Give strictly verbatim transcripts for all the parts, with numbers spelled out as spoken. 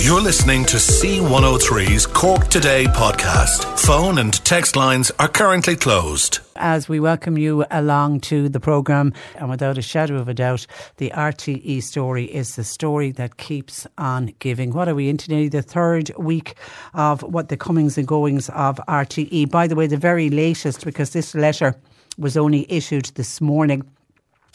You're listening to C one oh three's Cork Today podcast. Phone and text lines are currently closed. As we welcome you along to the programme, and without a shadow of a doubt, the R T E story is the story that keeps on giving. What are we in today? The third week of what the comings and goings of R T E. By the way, the very latest, because this letter was only issued this morning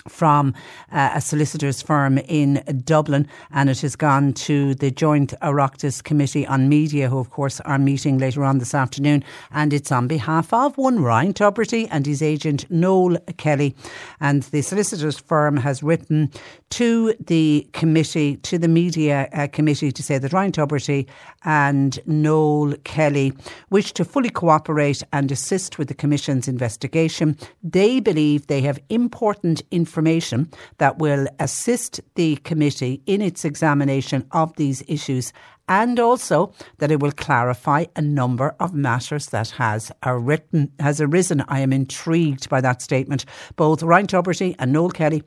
from uh, a solicitor's firm in Dublin, and it has gone to the Joint Oireachtas Committee on Media, who of course are meeting later on this afternoon, and it's on behalf of one Ryan Tubridy and his agent Noel Kelly. And the solicitor's firm has written to the committee, to the media uh, committee, to say that Ryan Tubridy and Noel Kelly wish to fully cooperate and assist with the Commission's investigation. They believe they have important information information that will assist the committee in its examination of these issues, and also that it will clarify a number of matters that has, written, has arisen. I am intrigued by that statement. Both Ryan Tubridy and Noel Kelly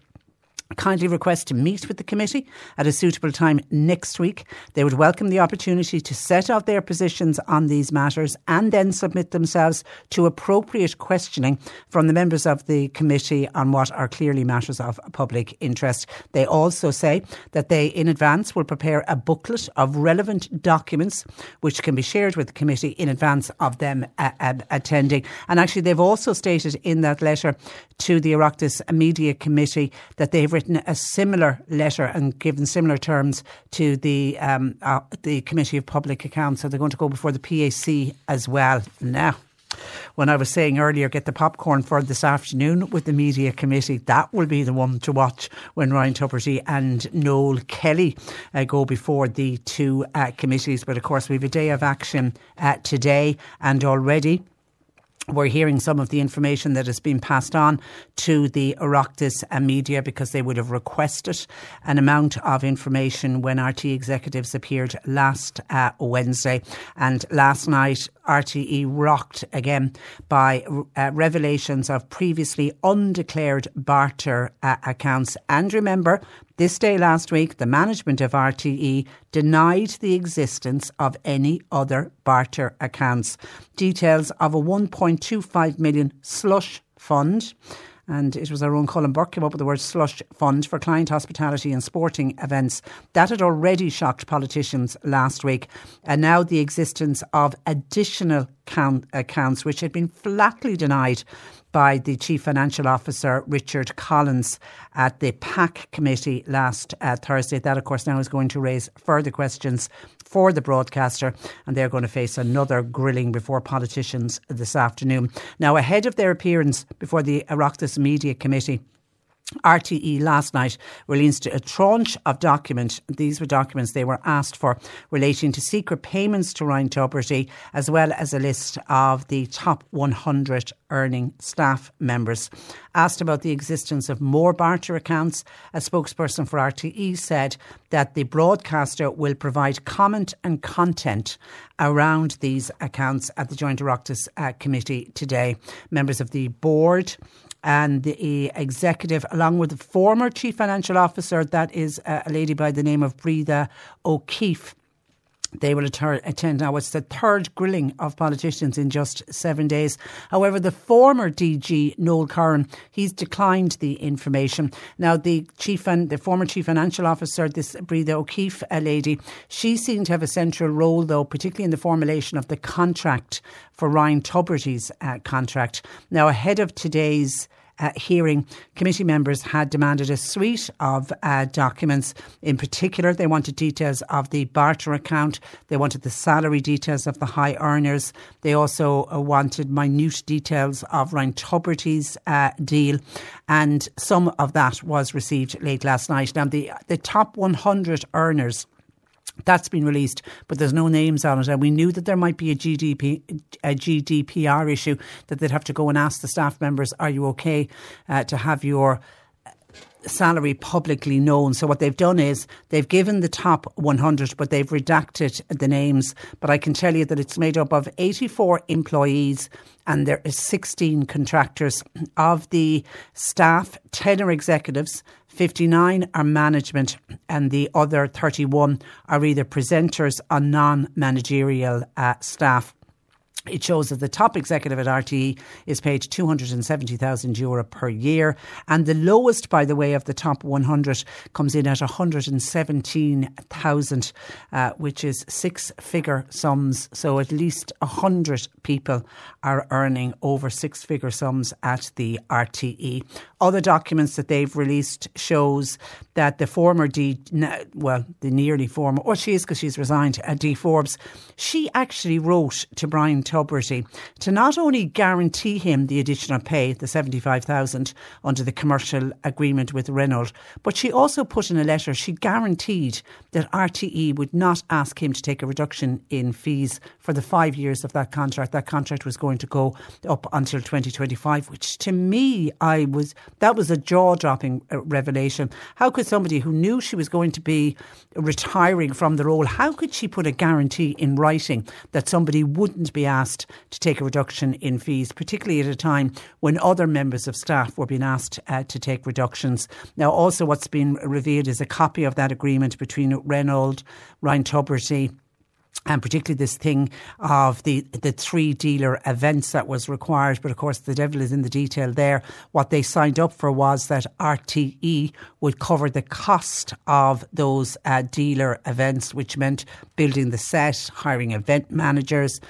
kindly request to meet with the committee at a suitable time next week. They would welcome the opportunity to set out their positions on these matters and then submit themselves to appropriate questioning from the members of the committee on what are clearly matters of public interest. They also say that they in advance will prepare a booklet of relevant documents which can be shared with the committee in advance of them uh, uh, attending. And actually they've also stated in that letter to the Oireachtas Media Committee that they've written a similar letter and given similar terms to the um, uh, the Committee of Public Accounts. So they're going to go before the P A C as well now. When I was saying earlier, get the popcorn for this afternoon with the media committee. That will be the one to watch when Ryan Tubridy and Noel Kelly uh, go before the two uh, committees. But of course, we have a day of action uh, today, and already we're hearing some of the information that has been passed on to the Oireachtas media, because they would have requested an amount of information when R T E executives appeared last uh, Wednesday. And last night, R T E rocked again by uh, revelations of previously undeclared barter uh, accounts. And remember, this day last week, the management of R T E denied the existence of any other barter accounts. Details of a one point two five million slush fund, and it was our own Colin Burke came up with the word slush fund for client hospitality and sporting events. That had already shocked politicians last week. And now the existence of additional count accounts, which had been flatly denied by the Chief Financial Officer, Richard Collins, at the PAC committee last uh, Thursday. That, of course, now is going to raise further questions for the broadcaster, and they're going to face another grilling before politicians this afternoon. Now, ahead of their appearance before the Oireachtas Media Committee, R T E last night released a tranche of documents. These were documents they were asked for relating to secret payments to Ryan Tubridy, as well as a list of the top one hundred earning staff members. Asked about the existence of more barter accounts, a spokesperson for R T E said that the broadcaster will provide comment and content around these accounts at the Joint Oireachtas uh, Committee today. Members of the board and the executive, along with the former Chief Financial Officer, that is a lady by the name of Breda O'Keefe, they will attend now. It's the third grilling of politicians in just seven days. However, the former D G, Noel Curran, he's declined the information. Now, the chief and the former Chief Financial Officer, this Breda O'Keefe lady, she seemed to have a central role, though, particularly in the formulation of the contract for Ryan Tubridy's uh, contract. Now, ahead of today's Uh, hearing, committee members had demanded a suite of uh, documents. In particular, they wanted details of the barter account. They wanted the salary details of the high earners. They also uh, wanted minute details of Ryan Tubridy's uh, deal. And some of that was received late last night. Now, the, the top one hundred earners, that's been released, but there's no names on it. And we knew that there might be a G D P, a G D P R issue, that they'd have to go and ask the staff members, are you okay uh, to have your salary publicly known. So what they've done is they've given the top one hundred, but they've redacted the names. But I can tell you that it's made up of eighty-four employees and there are sixteen contractors. Of the staff, ten are executives, fifty-nine are management, and the other thirty-one are either presenters or non-managerial uh, staff. It shows that the top executive at R T E is paid two hundred seventy thousand euro per year. And the lowest, by the way, of the top one hundred comes in at one hundred seventeen thousand, uh, which is six-figure sums. So at least one hundred people are earning over six-figure sums at the R T E. Other documents that they've released shows that the former D, well, the nearly former, or she is because she's resigned, uh, D Forbes, she actually wrote to Ryan Tubridy to not only guarantee him the additional pay, the seventy-five thousand under the commercial agreement with Reynolds, but she also put in a letter, she guaranteed that R T E would not ask him to take a reduction in fees for the five years of that contract. That contract was going to go up until twenty twenty-five, which to me, I was that was a jaw-dropping revelation. How could somebody who knew she was going to be retiring from the role, how could she put a guarantee in writing that somebody wouldn't be asked to take a reduction in fees, particularly at a time when other members of staff were being asked uh, to take reductions? Now, also what's been revealed is a copy of that agreement between Reynolds, Ryan Tubridy, and particularly this thing of the, the three dealer events that was required. But of course, the devil is in the detail there. What they signed up for was that R T E would cover the cost of those uh, dealer events, which meant building the set, hiring event managers,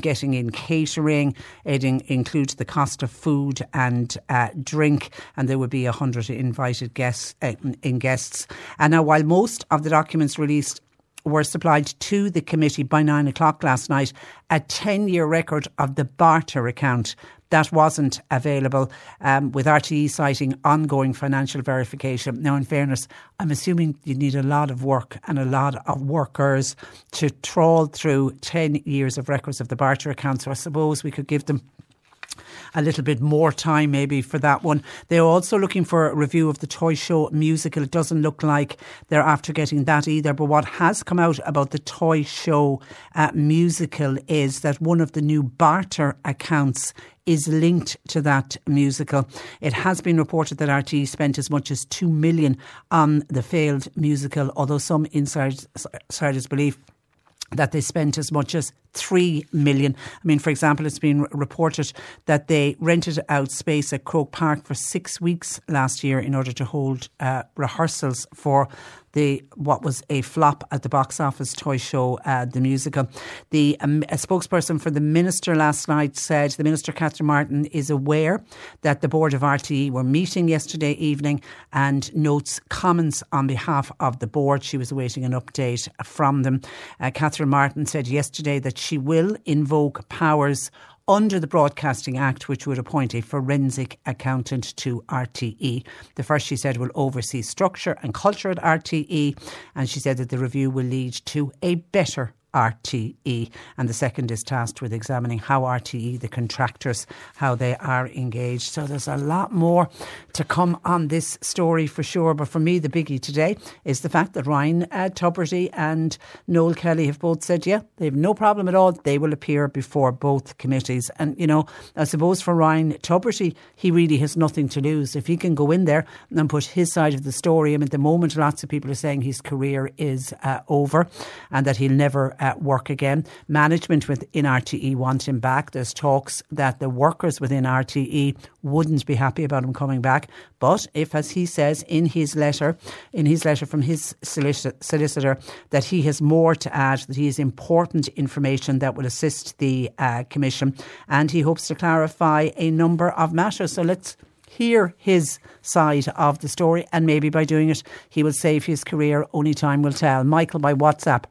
getting in catering. It in, includes the cost of food and uh, drink, and there would be one hundred invited guests, uh, in guests. And now, while most of the documents released were supplied to the committee by nine o'clock last night, a ten-year record of the barter account that wasn't available, um, with R T E citing ongoing financial verification. Now, in fairness, I'm assuming you need a lot of work and a lot of workers to trawl through ten years of records of the barter account. So I suppose we could give them a little bit more time maybe for that one. They're also looking for a review of the Toy Show musical. It doesn't look like they're after getting that either. But what has come out about the Toy Show uh, musical is that one of the new barter accounts is linked to that musical. It has been reported that R T E spent as much as two million on the failed musical, although some insiders, insiders believe that they spent as much as three million. I mean, for example, it's been reported that they rented out space at Croke Park for six weeks last year in order to hold uh, rehearsals for the what was a flop at the box office, Toy Show, uh, the musical. The um, a spokesperson for the minister last night said the minister, Catherine Martin, is aware that the board of R T E were meeting yesterday evening and notes comments on behalf of the board. She was awaiting an update from them. Uh, Catherine Martin said yesterday that she will invoke powers under the Broadcasting Act, which would appoint a forensic accountant to R T E. The first, she said, will oversee structure and culture at R T E. And she said that the review will lead to a better R T E. And the second is tasked with examining how R T E, the contractors, how they are engaged. So there's a lot more to come on this story for sure. But for me, the biggie today is the fact that Ryan uh, Tubridy and Noel Kelly have both said, yeah, they have no problem at all. They will appear before both committees. And, you know, I suppose for Ryan Tubridy, he really has nothing to lose. If he can go in there and put his side of the story, I mean, at the moment, lots of people are saying his career is uh, over and that he'll never at work again. Management within R T E want him back. There's talks that the workers within R T E wouldn't be happy about him coming back. But if, as he says in his letter, in his letter from his solicitor, that he has more to add, that he has important information that will assist the uh, Commission, and he hopes to clarify a number of matters. So let's hear his side of the story, and maybe by doing it he will save his career. Only time will tell. Michael by WhatsApp.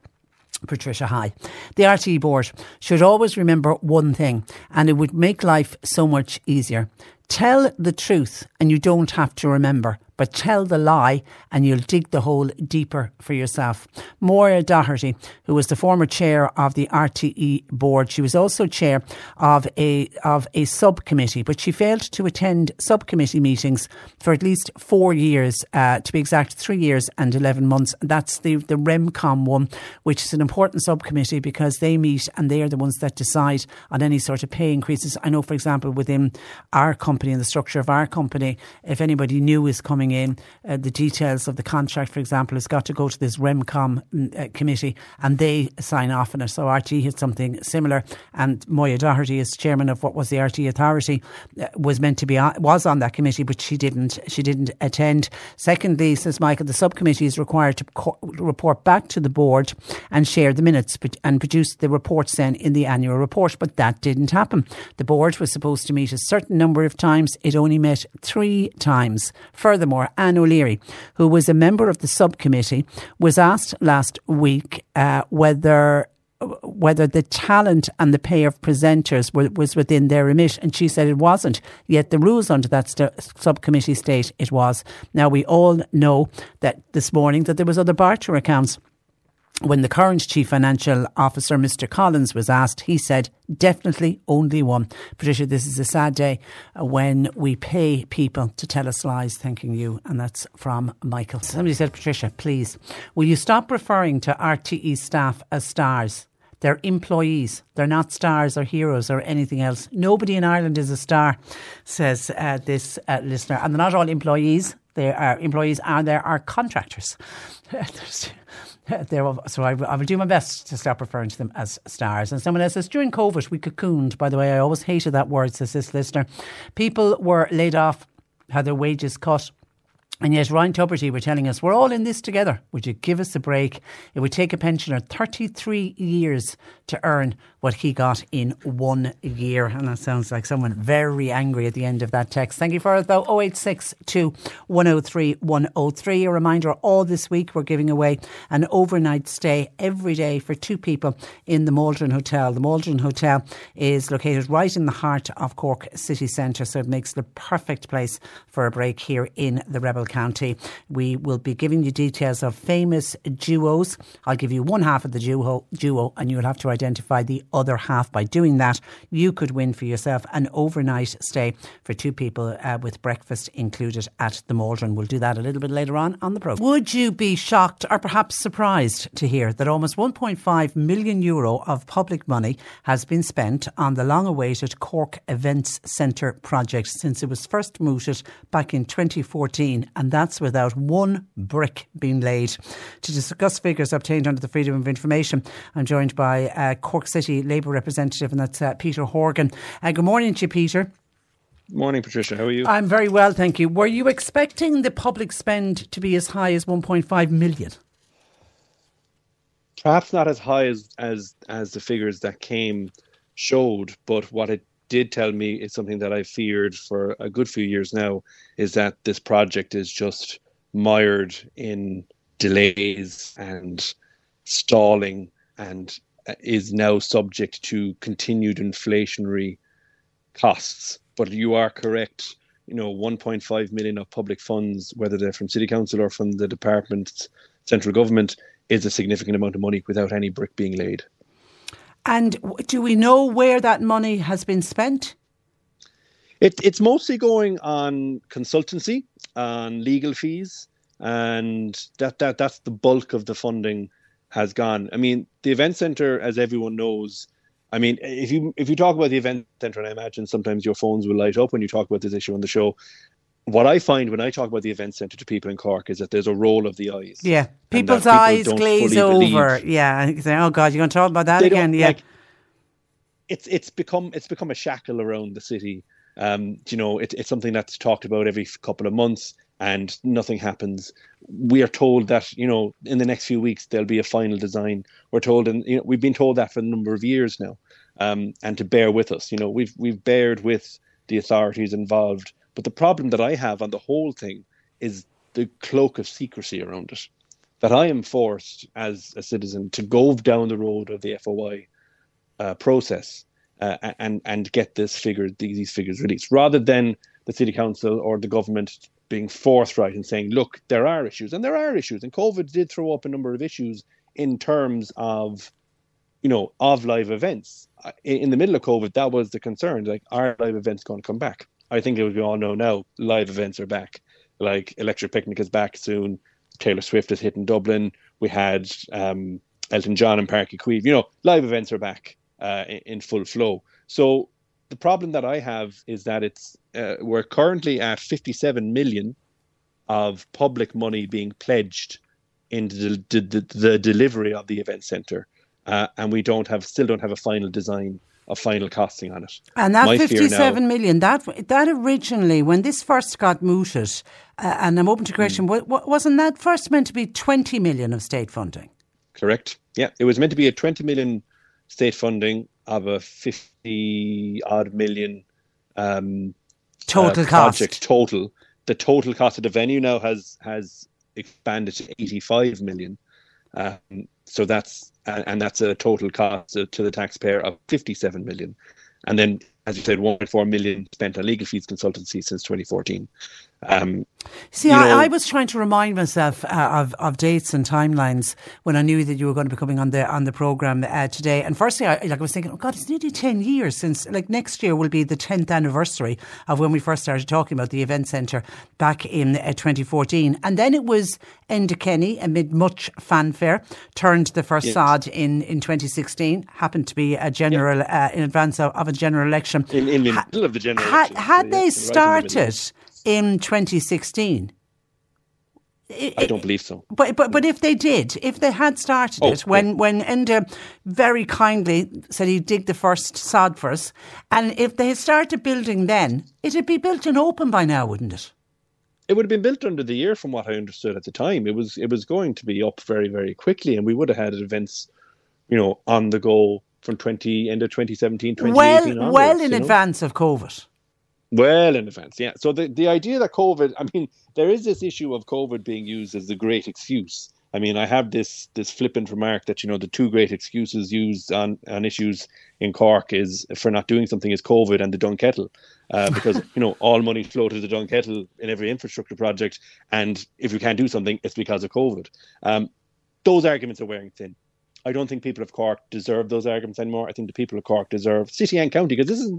Patricia, hi. The R T E board should always remember one thing, and it would make life so much easier. Tell the truth and you don't have to remember, but tell the lie and you'll dig the hole deeper for yourself. Moya Doherty, who was the former chair of the R T E board, she was also chair of a of a subcommittee, but she failed to attend subcommittee meetings for at least four years, uh, to be exact, three years and eleven months. That's the, the REMCOM one, which is an important subcommittee because they meet and they are the ones that decide on any sort of pay increases. I know, for example, within our company and the structure of our company, if anybody new is coming in, uh, the details of the contract, for example, has got to go to this REMCOM uh, committee and they sign off on it. So R T E had something similar, and Moya Doherty, as chairman of what was the R T E Authority, uh, was meant to be on, was on that committee, but she didn't. She didn't attend. Secondly, says Michael, the subcommittee is required to co- report back to the board and share the minutes and produce the reports then in the annual report, but that didn't happen. The board was supposed to meet a certain number of times. It only met three times. Furthermore, Anne O'Leary, who was a member of the subcommittee, was asked last week uh, whether whether the talent and the pay of presenters were, was within their remit, and she said it wasn't, yet the rules under that st- subcommittee state it was. Now, we all know that this morning that there was other barter accounts. When the current Chief Financial Officer, Mister Collins, was asked, he said, definitely only one. Patricia, this is a sad day when we pay people to tell us lies, thanking you. And that's from Michael. Somebody said, Patricia, please, will you stop referring to R T E staff as stars? They're employees. They're not stars or heroes or anything else. Nobody in Ireland is a star, says uh, this uh, listener. And they're not all employees. They are employees and there are contractors. There, so I, I will do my best to stop referring to them as stars. And someone else says, during COVID, we cocooned. By the way, I always hated that word, says this listener. People were laid off, had their wages cut. And yet Ryan Tubridy were telling us, we're all in this together. Would you give us a break? It would take a pensioner thirty-three years to earn what he got in one year. And that sounds like someone very angry at the end of that text. Thank you for it though. oh eight six two, one oh three, one oh three. A reminder, all this week we're giving away an overnight stay every day for two people in the Maldron Hotel. The Maldron Hotel is located right in the heart of Cork city centre, so it makes the perfect place for a break here in the Rebel County. We will be giving you details of famous duos. I'll give you one half of the duo, duo and you'll have to identify the other half. By doing that, you could win for yourself an overnight stay for two people uh, with breakfast included at the Maldron. We'll do that a little bit later on on the programme. Would you be shocked or perhaps surprised to hear that almost one point five million euro of public money has been spent on the long-awaited Cork Events Centre project since it was first mooted back in twenty fourteen? And that's without one brick being laid. To discuss figures obtained under the Freedom of Information, I'm joined by uh, Cork City Labour representative, and that's uh, Peter Horgan. Uh, good morning to you, Peter. Morning, Patricia. How are you? I'm very well, thank you. Were you expecting the public spend to be as high as one point five million? Perhaps not as high as, as, as the figures that came showed, but what it did tell me is something that I feared for a good few years now, is that this project is just mired in delays and stalling and is now subject to continued inflationary costs. But you are correct, you know, one point five million of public funds, whether they're from City Council or from the department's central government, is a significant amount of money without any brick being laid. And do we know where that money has been spent? It, it's mostly going on consultancy, on legal fees, and that, that that's the bulk of the funding has gone. I mean, the event centre, as everyone knows, I mean, if you if you talk about the event centre, and I imagine sometimes your phones will light up when you talk about this issue on the show. What I find when I talk about the event centre to people in Cork is that there's a roll of the eyes. Yeah, people's people eyes glaze over. Believe. Yeah, and say, oh God, you're going to talk about that they again? Yeah, like, it's it's become it's become a shackle around the city. Um, you know, it, it's something that's talked about every couple of months, and nothing happens. We are told that, you know, in the next few weeks there'll be a final design. We're told, and you know, we've been told that for a number of years now. Um, and to bear with us, you know, we've we've bared with the authorities involved. But the problem that I have on the whole thing is the cloak of secrecy around it, that I am forced as a citizen to go down the road of the F O I uh, process uh, and and get this figure, these figures released, rather than the City Council or the government being forthright and saying, look, there are issues, and there are issues, and COVID did throw up a number of issues in terms of, you know, of live events. In, in the middle of COVID, that was the concern, like, are live events going to come back? I think we all know now, live events are back. Like, Electric Picnic is back soon. Taylor Swift is hitting Dublin. We had um, Elton John and Páirc Uí Chaoimh. You know, live events are back uh, in, in full flow. So the problem that I have is that it's uh, we're currently at fifty-seven million of public money being pledged in the, the, the, the delivery of the event centre, uh, and we don't have still don't have a final design. Of final costing on it. And that My fifty-seven now, million, that that originally, when this first got mooted, uh, and I'm open to correction, mm. wasn't that first meant to be twenty million of state funding? Correct. Yeah, it was meant to be a twenty million state funding of a fifty odd million um, total uh, project cost. Total. The total cost of the venue now has has expanded to eighty-five million. Um, so that's and, and that's a total cost to, to the taxpayer of fifty-seven million, and then, as you said, one point four million spent on legal fees, consultancy since twenty fourteen. Um, See, I, know, I was trying to remind myself uh, of of dates and timelines when I knew that you were going to be coming on the on the programme uh, today. And firstly, I, like I was thinking, oh God, it's nearly ten years since. Like, next year will be the tenth anniversary of when we first started talking about the event centre back in uh, twenty fourteen. And then it was Endakenny, amid much fanfare, turned the first yes. sod in, in twenty sixteen. Happened to be a general yep. uh, in advance of, of a general election. In, in the middle of the general election, had, had so, they yeah, started. Right in twenty sixteen, it, I don't believe so. But but but if they did, if they had started oh, it, when yeah. when Enda very kindly said he'd dig the first sod for us, and if they had started building then, it'd be built and open by now, wouldn't it? It would have been built under the year, from what I understood at the time. It was it was going to be up very very quickly, and we would have had events, you know, on the go from twenty end of twenty seventeen, twenty eighteen well onwards, well in advance know? of COVID. Well in advance, yeah. So the, the idea that COVID, I mean, there is this issue of COVID being used as the great excuse. I mean, I have this this flippant remark that, you know, the two great excuses used on, on issues in Cork is for not doing something is COVID and the Dunkettle, uh, because, you know, all money flowed to the Dunkettle in every infrastructure project. And if you can't do something, it's because of COVID. Um, those arguments are wearing thin. I don't think people of Cork deserve those arguments anymore. I think the people of Cork deserve city and county, because this is,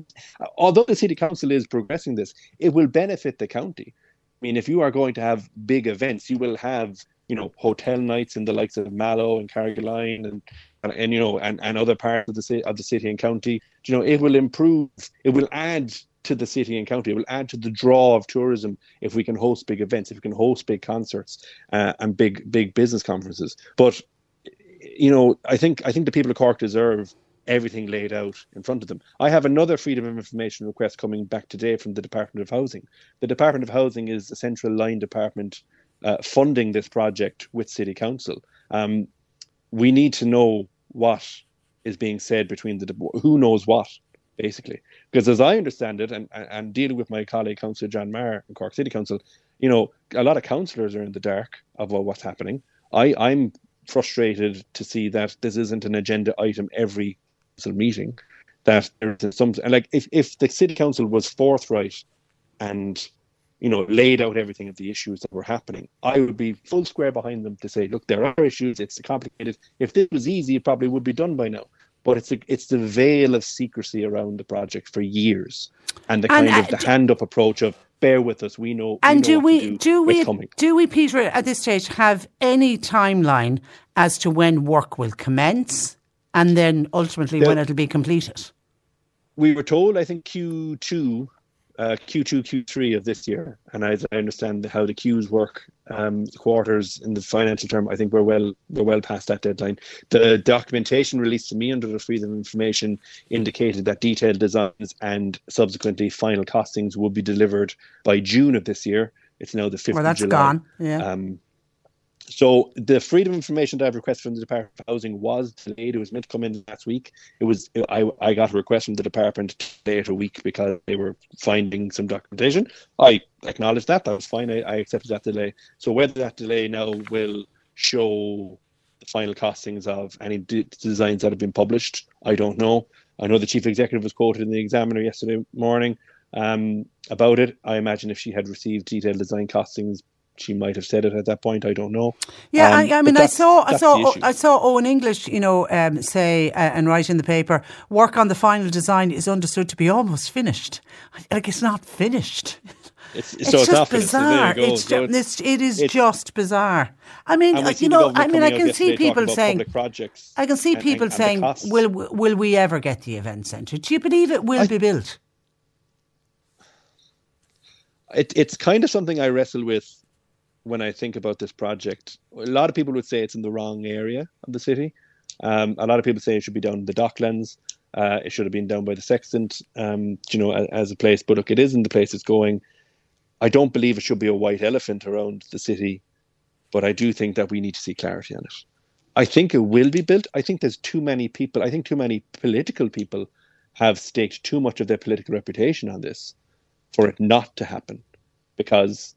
although the city council is progressing this, it will benefit the county. I mean, if you are going to have big events, you will have, you know, hotel nights in the likes of Mallow and Carrigaline and, and, and you know, and, and other parts of the city, of the city and county. You know, it will improve. It will add to the city and county. It will add to the draw of tourism if we can host big events, if we can host big concerts uh, and big, big business conferences. But you know, I think I think the people of Cork deserve everything laid out in front of them. I have another Freedom of Information request coming back today from the Department of Housing. The Department of Housing is a central line department uh, funding this project with City Council. Um, we need to know what is being said between the who knows what, basically, because as I understand it, and and dealing with my colleague Councillor John Maher in Cork City Council, you know, a lot of councillors are in the dark of well, what's happening. I I'm. frustrated to see that this isn't an agenda item every council meeting, that there is some, and like if, if the city council was forthright and, you know, laid out everything of the issues that were happening, I would be full square behind them to say, look, there are issues, it's complicated. If this was easy, it probably would be done by now. But it's a, it's the veil of secrecy around the project for years, and the kind and, uh, of the hand-up approach of bear with us, we know. And we know do, we, do, do we do we do we, Peter, at this stage have any timeline as to when work will commence and then ultimately the, when it'll be completed? We were told, I think Q two, uh, Q two, Q three of this year, and as I understand how the Qs work, um, quarters in the financial term, I think we're well we're well past that deadline. The documentation released to me under the Freedom of Information indicated that detailed designs and subsequently final costings will be delivered by June of this year. It's now the fifth well, of July. Well, that's gone, yeah. Um, so the Freedom of Information that I've requested from the Department of Housing was delayed. It was meant to come in last week. It was I, I got a request from the department today at a week because they were finding some documentation. I acknowledged that. That was fine. I, I accepted that delay. So whether that delay now will show the final costings of any d- designs that have been published, I don't know. I know the chief executive was quoted in the Examiner yesterday morning um, about it. I imagine if she had received detailed design costings, she might have said it at that point. I don't know. Yeah, um, I, I mean, I saw, I saw, I saw Owen English, you know, um, say uh, and write in the paper, work on the final design is understood to be almost finished. Like, it's not finished. It's, it's, it's so just tough, bizarre. So it's so ju- it's, it is it's, just bizarre. I mean, you know, I mean, I can see people saying, projects I can see and, people and, saying, and will will we ever get the event centre? Do you believe it will I, be built? It, it's kind of something I wrestle with when I think about this project. A lot of people would say it's in the wrong area of the city. Um, a lot of people say it should be down in the Docklands. Uh, it should have been down by the Sextant, um, you know, as, as a place. But look, it isn't the place it's going. I don't believe it should be a white elephant around the city, but I do think that we need to see clarity on it. I think it will be built. I think there's too many people, I think too many political people have staked too much of their political reputation on this for it not to happen, because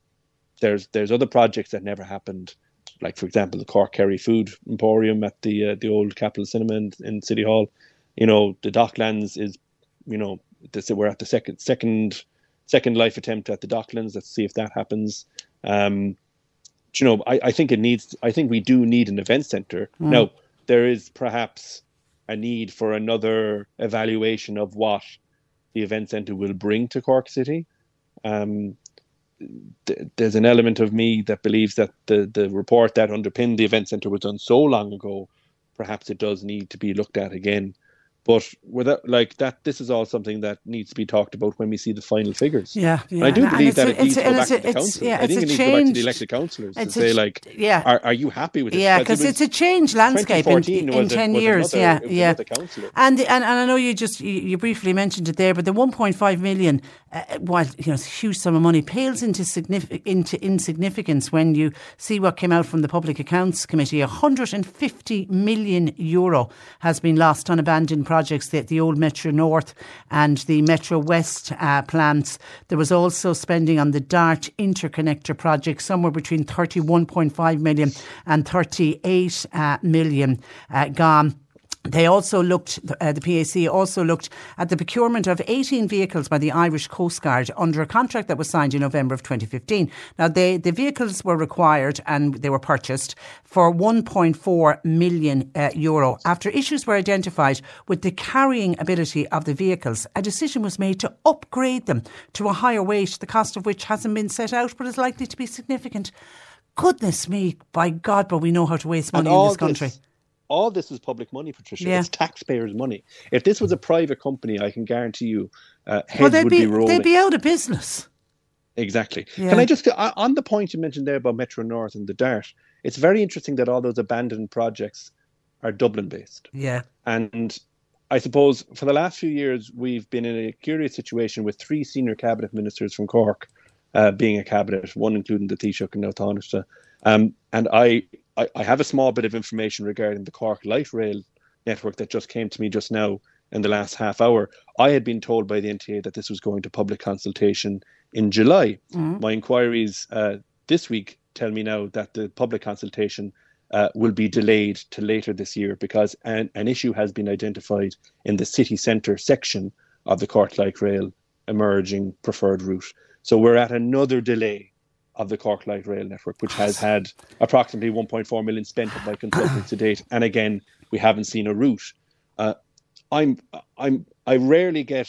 there's there's other projects that never happened, like, for example, the Cork Kerry Food Emporium at the uh, the old Capitol Cinema in, in City Hall. You know, the Docklands is, you know, this, we're at the second second... second life attempt at the Docklands. Let's see if that happens. Um, you know, I, I think it needs, I think we do need an event centre. Mm. Now, there is perhaps a need for another evaluation of what the event centre will bring to Cork City. Um, th- there's an element of me that believes that the, the report that underpinned the event centre was done so long ago, perhaps it does need to be looked at again. But without, like that, this is all something that needs to be talked about when we see the final figures. Yeah, yeah. And I do believe that it needs to go back to the council. I think it needs to go back to the elected councillors and say, like, yeah. are, are you happy with this? Yeah, because it's a changed landscape in, in, in ten years. Another, yeah, yeah. And, the, and and I know you just you, you briefly mentioned it there, but the one point five million, uh, while you know it's a huge sum of money, pales into signific- into insignificance when you see what came out from the Public Accounts Committee. one hundred fifty million euro has been lost on abandoned property. Projects, the, the old Metro North and the Metro West uh, plants. There was also spending on the DART interconnector project, somewhere between thirty-one point five million and thirty-eight uh, million uh, gone. They also looked, uh, the P A C also looked at the procurement of eighteen vehicles by the Irish Coast Guard under a contract that was signed in November of twenty fifteen. Now, they, the vehicles were required and they were purchased for one point four million uh, euro. After issues were identified with the carrying ability of the vehicles, a decision was made to upgrade them to a higher weight, the cost of which hasn't been set out but is likely to be significant. Goodness me, by God, but we know how to waste money in this country. This- All this is public money, Patricia. Yeah. It's taxpayers' money. If this was a private company, I can guarantee you, uh, heads well, would be, be rolling. They'd be out of business. Exactly. Yeah. Can I just, on the point you mentioned there about Metro North and the DART, it's very interesting that all those abandoned projects are Dublin-based. Yeah. And I suppose for the last few years, we've been in a curious situation with three senior cabinet ministers from Cork uh, being a cabinet, one including the Taoiseach and now Taoiseach. Um, and I... I have a small bit of information regarding the Cork Light Rail network that just came to me just now in the last half hour. I had been told by the N T A that this was going to public consultation in July. Mm. My inquiries uh, this week tell me now that the public consultation uh, will be delayed to later this year because an, an issue has been identified in the city centre section of the Cork Light Rail emerging preferred route. So we're at another delay of the Cork Light Rail network, which has had approximately one point four million spent by consultants to date, and again we haven't seen a route. Uh, I'm I'm I rarely get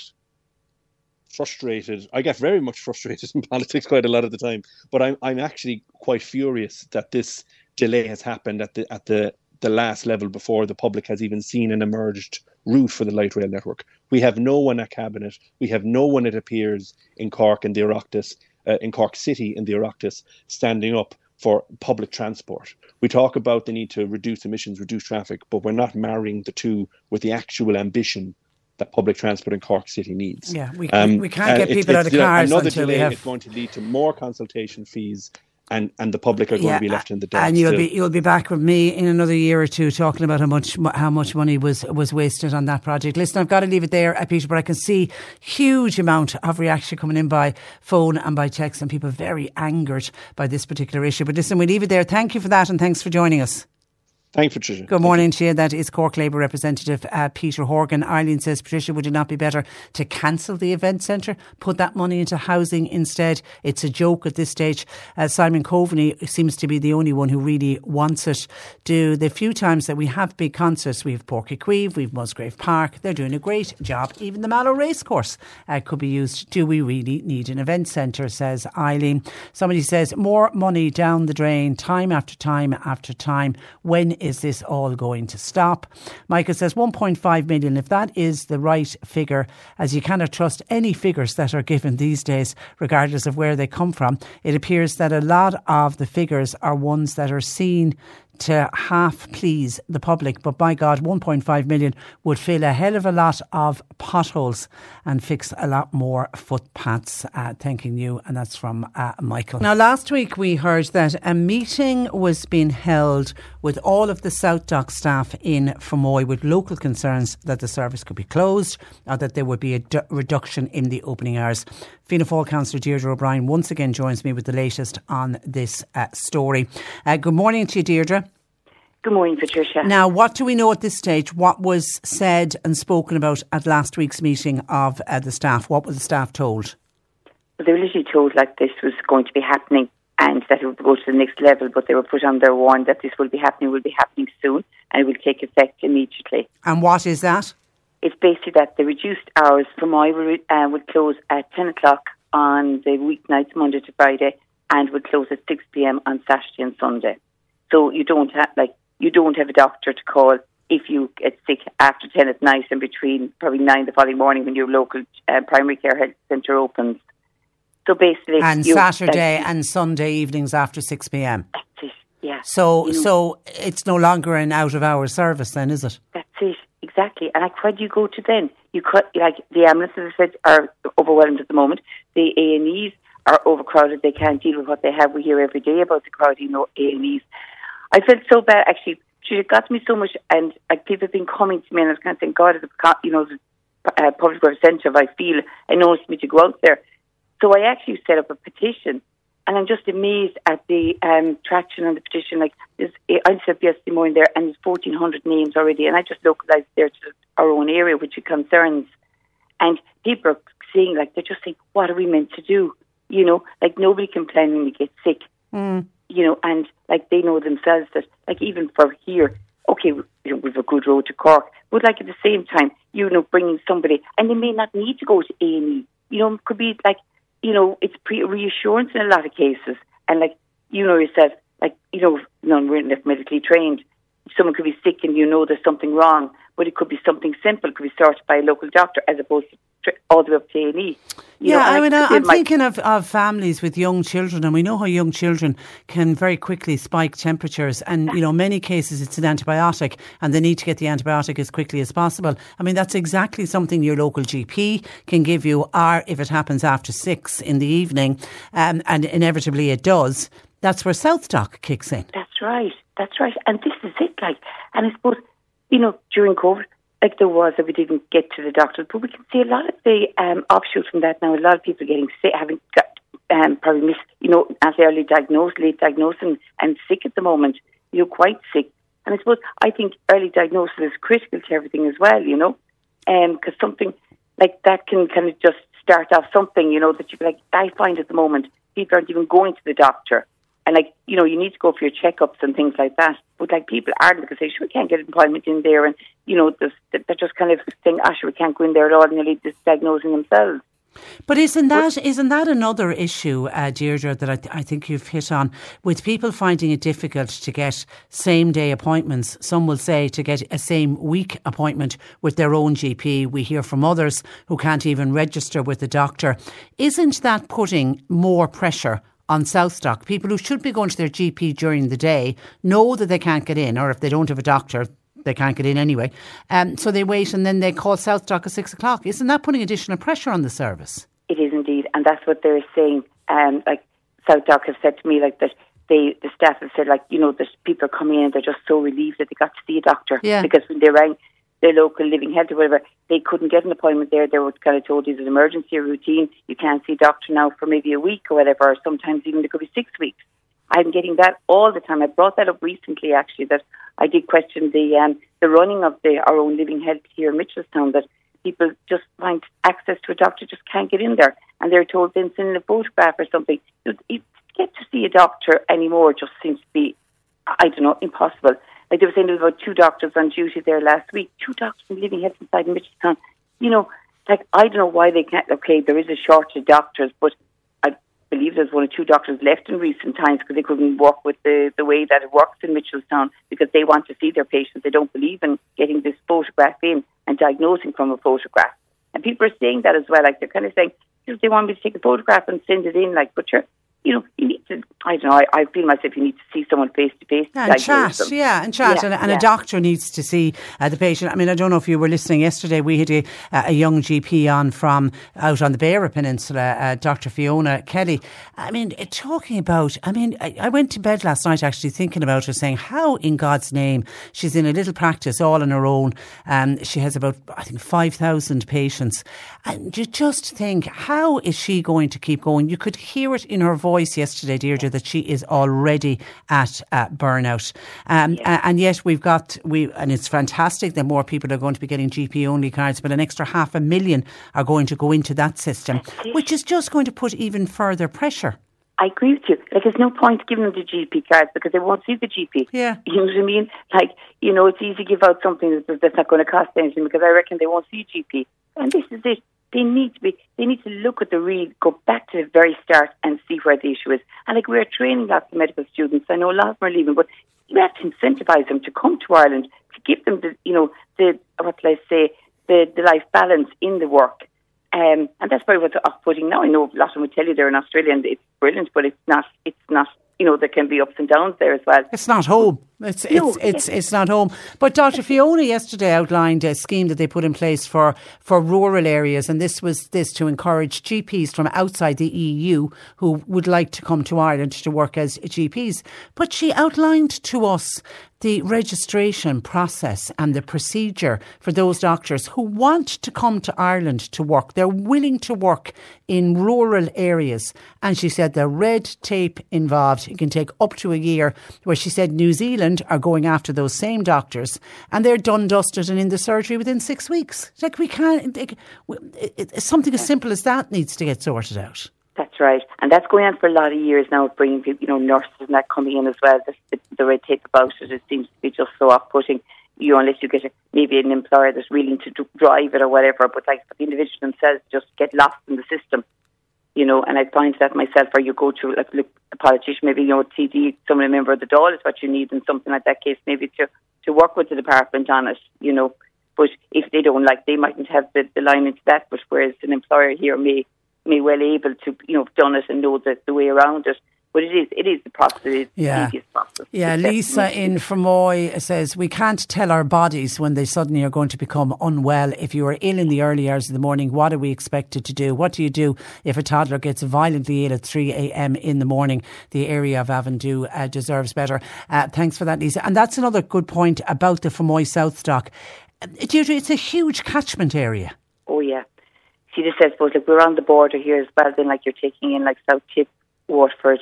frustrated. I get very much frustrated in politics quite a lot of the time, but I'm I'm actually quite furious that this delay has happened at the at the the last level before the public has even seen an emerged route for the light rail network. We have no one at cabinet. We have no one, it appears, in Cork and the Oireachtas. Uh, in Cork City, in the Oireachtas, standing up for public transport. We talk about the need to reduce emissions, reduce traffic, but we're not marrying the two with the actual ambition that public transport in Cork City needs. Yeah, we, um, we can't get uh, people out of cars until delay, we have... It's going to lead to more consultation fees and, and the public are going yeah, to be left in the dark. And you'll still. be you'll be back with me in another year or two talking about how much how much money was, was wasted on that project. Listen, I've got to leave it there, Peter, but I can see huge amount of reaction coming in by phone and by text, and people very angered by this particular issue. But listen, we leave it there. Thank you for that, and thanks for joining us. Thanks, Patricia. Good morning to you. That is Cork Labour representative uh, Peter Horgan. Eileen says, Patricia, would it not be better to cancel the event centre, put that money into housing instead? It's a joke at this stage. Uh, Simon Coveney seems to be the only one who really wants it. Do the few times that we have big concerts, we have Páirc Uí Chaoimh, we have Musgrave Park. They're doing a great job. Even the Mallow Racecourse uh, could be used. Do we really need an event centre, says Eileen. Somebody says, more money down the drain, time after time after time. When is this all going to stop? Michael says one point five million. If that is the right figure, as you cannot trust any figures that are given these days, regardless of where they come from, it appears that a lot of the figures are ones that are seen to half please the public. But by God, one point five million would fill a hell of a lot of potholes and fix a lot more footpaths. Uh, thanking you. And that's from uh, Michael. Now, last week we heard that a meeting was being held with all of the SouthDoc staff in Fermoy with local concerns that the service could be closed or that there would be a d- reduction in the opening hours. Fianna Fáil councillor Deirdre O'Brien once again joins me with the latest on this uh, story. Uh, good morning to you, Deirdre. Good morning, Patricia. Now, what do we know at this stage? What was said and spoken about at last week's meeting of uh, the staff? What were the staff told? Well, they were literally told like this was going to be happening and that it would go to the next level, but they were put on their warning that this will be happening, will be happening soon and it will take effect immediately. And what is that? It's basically that the reduced hours from I will, uh, will close at ten o'clock on the weeknights, Monday to Friday, and will close at six p.m. on Saturday and Sunday. So you don't have, like, you don't have a doctor to call if you get sick after ten at night and between probably nine the following morning when your local uh, primary care health centre opens. So basically... And you, Saturday uh, and Sunday evenings after six p.m. That's it, yeah. So, you know, so it's no longer an out-of-hours service then, is it? That's it, exactly. And like, where do you go to then? You could, like, the ambulances are overwhelmed at the moment. The A and Es are overcrowded. They can't deal with what they have. We hear every day about the crowding of A and Es. I felt so bad, actually. It got me so much, and like, people have been coming to me, and I was kind of saying, God, as a, you know, as a public representative, I feel, I know it's me to go out there. So I actually set up a petition, and I'm just amazed at the um, traction on the petition. Like, I said yesterday morning there, and there's fourteen hundred names already, and I just localised there to our own area, which it concerns. And people are saying, like, they're just saying, what are we meant to do? You know, like, nobody can plan when they get sick. Mm. You know, and like they know themselves that, like, even for here, okay, we, you know, we've a good road to Cork, but like at the same time, you know, bringing somebody, and they may not need to go to A and E. You know, it could be like, you know, it's pre- reassurance in a lot of cases, and like you know yourself, like you know, none we're not medically trained. Someone could be sick, and you know there's something wrong, but it could be something simple. It could be sorted by a local doctor, as opposed to all the way up to A and E. Yeah, know, I mean, I'm might... thinking of, of families with young children, and we know how young children can very quickly spike temperatures, and, you know, many cases it's an antibiotic and they need to get the antibiotic as quickly as possible. I mean, that's exactly something your local G P can give you, or if it happens after six in the evening, um, and inevitably it does, that's where SouthDoc kicks in. That's right, that's right. And this is it, like, and I suppose, you know, during COVID, like there was that we didn't get to the doctor, but we can see a lot of the um, offshoots from that now. A lot of people getting sick, having got um, probably missed, you know, as early diagnosed, late diagnosed, and, and sick at the moment. You're quite sick, and I suppose I think early diagnosis is critical to everything as well. You know, because um, something like that can kind of just start off something. You know, that you like. I find at the moment people aren't even going to the doctor, and like you know, you need to go for your checkups and things like that. But like people aren't, because they sure can't get an appointment in there, and you know they're just kind of saying, "Oh, sure, we can't go in there at all," and they're just diagnosing themselves. But isn't that isn't that another issue, uh, Deirdre, that I, th- I think you've hit on, with people finding it difficult to get same-day appointments? Some will say to get a same-week appointment with their own G P. We hear from others who can't even register with the doctor. Isn't that putting more pressure on SouthDoc? People who should be going to their G P during the day know that they can't get in, or if they don't have a doctor, they can't get in anyway. Um, so they wait and then they call SouthDoc at six o'clock. Isn't that putting additional pressure on the service? It is indeed, and that's what they're saying. Um, like SouthDoc have said to me, like that they the staff have said, like you know, that people are coming in, they're just so relieved that they got to see a doctor, yeah. Because when they rang their local Living Health or whatever, they couldn't get an appointment there. They were kind of told it's an emergency routine. You can't see a doctor now for maybe a week or whatever, or sometimes even it could be six weeks. I'm getting that all the time. I brought that up recently, actually, that I did question the um, the running of the our own Living Health here in Mitchelstown, that people just find access to a doctor, just can't get in there. And they're told then send a photograph or something. It, it, get to see a doctor anymore just seems to be, I don't know, impossible. Like they were saying, there were about two doctors on duty there last week, two doctors from Living Health inside Mitchelstown. You know, like, I don't know why they can't. Okay, there is a shortage of doctors, but I believe there's one or two doctors left in recent times because they couldn't work with the, the way that it works in Mitchelstown, because they want to see their patients. They don't believe in getting this photograph in and diagnosing from a photograph. And people are saying that as well. Like, they're kind of saying, they want me to take a photograph and send it in, like, but you're, you know, you need to, I don't know, I, I feel myself, you need to see someone face-to-face. Yeah, and chat, yeah, and chat, yeah, and, and yeah. a doctor needs to see uh, the patient. I mean, I don't know if you were listening yesterday, we had a, a young G P on from out on the Beira Peninsula, uh, Doctor Fiona Kelly. I mean, talking about, I mean, I, I went to bed last night actually thinking about her, saying how in God's name, she's in a little practice all on her own. Um, she has about, I think, five thousand patients. And you just think, how is she going to keep going? You could hear it in her voice yesterday, Deirdre, that she is already at uh, burnout. Um, yeah. And yet we've got, we and it's fantastic that more people are going to be getting G P-only cards, but an extra half a million are going to go into that system, which is just going to put even further pressure. I agree with you. Like, there's no point giving them the G P cards because they won't see the G P. Yeah. You know what I mean? Like, you know, it's easy to give out something that's not going to cost anything because I reckon they won't see G P. And this is it. They need to be. They need to look at the read, go back to the very start, and see where the issue is. And like, we're training lots of medical students. I know a lot of them are leaving, but you have to incentivise them to come to Ireland, to give them the, you know, the what do I say, the, the life balance in the work. Um, and that's probably what's off-putting now. I know a lot of them will tell you they're in Australia and it's brilliant, but it's not. It's not. You know, there can be ups and downs there as well. It's not home. It's it's no, it's, it's it's not home. But Doctor Fiona yesterday outlined a scheme that they put in place for, for rural areas, and this was this to encourage G Ps from outside the E U who would like to come to Ireland to work as G Ps. But she outlined to us the registration process and the procedure for those doctors who want to come to Ireland to work. They're willing to work in rural areas. And she said the red tape involved, it can take up to a year, where she said New Zealand are going after those same doctors and they're done, dusted and in the surgery within six weeks. It's like we can't, like, something as simple as that needs to get sorted out. That's right. And that's going on for a lot of years now, bringing people, you know, nurses and that coming in as well. The, the red tape about it, it seems to be just so off-putting, you know, unless you get a, maybe an employer that's willing to drive it or whatever. But like the individuals themselves just get lost in the system, you know, and I find that myself, or you go to like, look, a politician, maybe, you know, T D, some member of the Dáil is what you need in something like that case, maybe to, to work with the department on it, you know. But if they don't, like, they mightn't have the, the line into that, but whereas an employer here may may well able to, you know, have done it and know the, the way around it. But it is, it is the process. It's yeah. the easiest process. Yeah, it's Lisa definitely. In Fermoy says, we can't tell our bodies when they suddenly are going to become unwell. If you are ill in the early hours of the morning, what are we expected to do? What do you do if a toddler gets violently ill at three a.m. in the morning? The area of Avondhu uh, deserves better. Uh, thanks for that, Lisa. And that's another good point about the Fermoy SouthDoc. It's a huge catchment area. Oh, yeah. She just says, well, like, we're on the border here as well, then like you're taking in like South Tip, Waterford,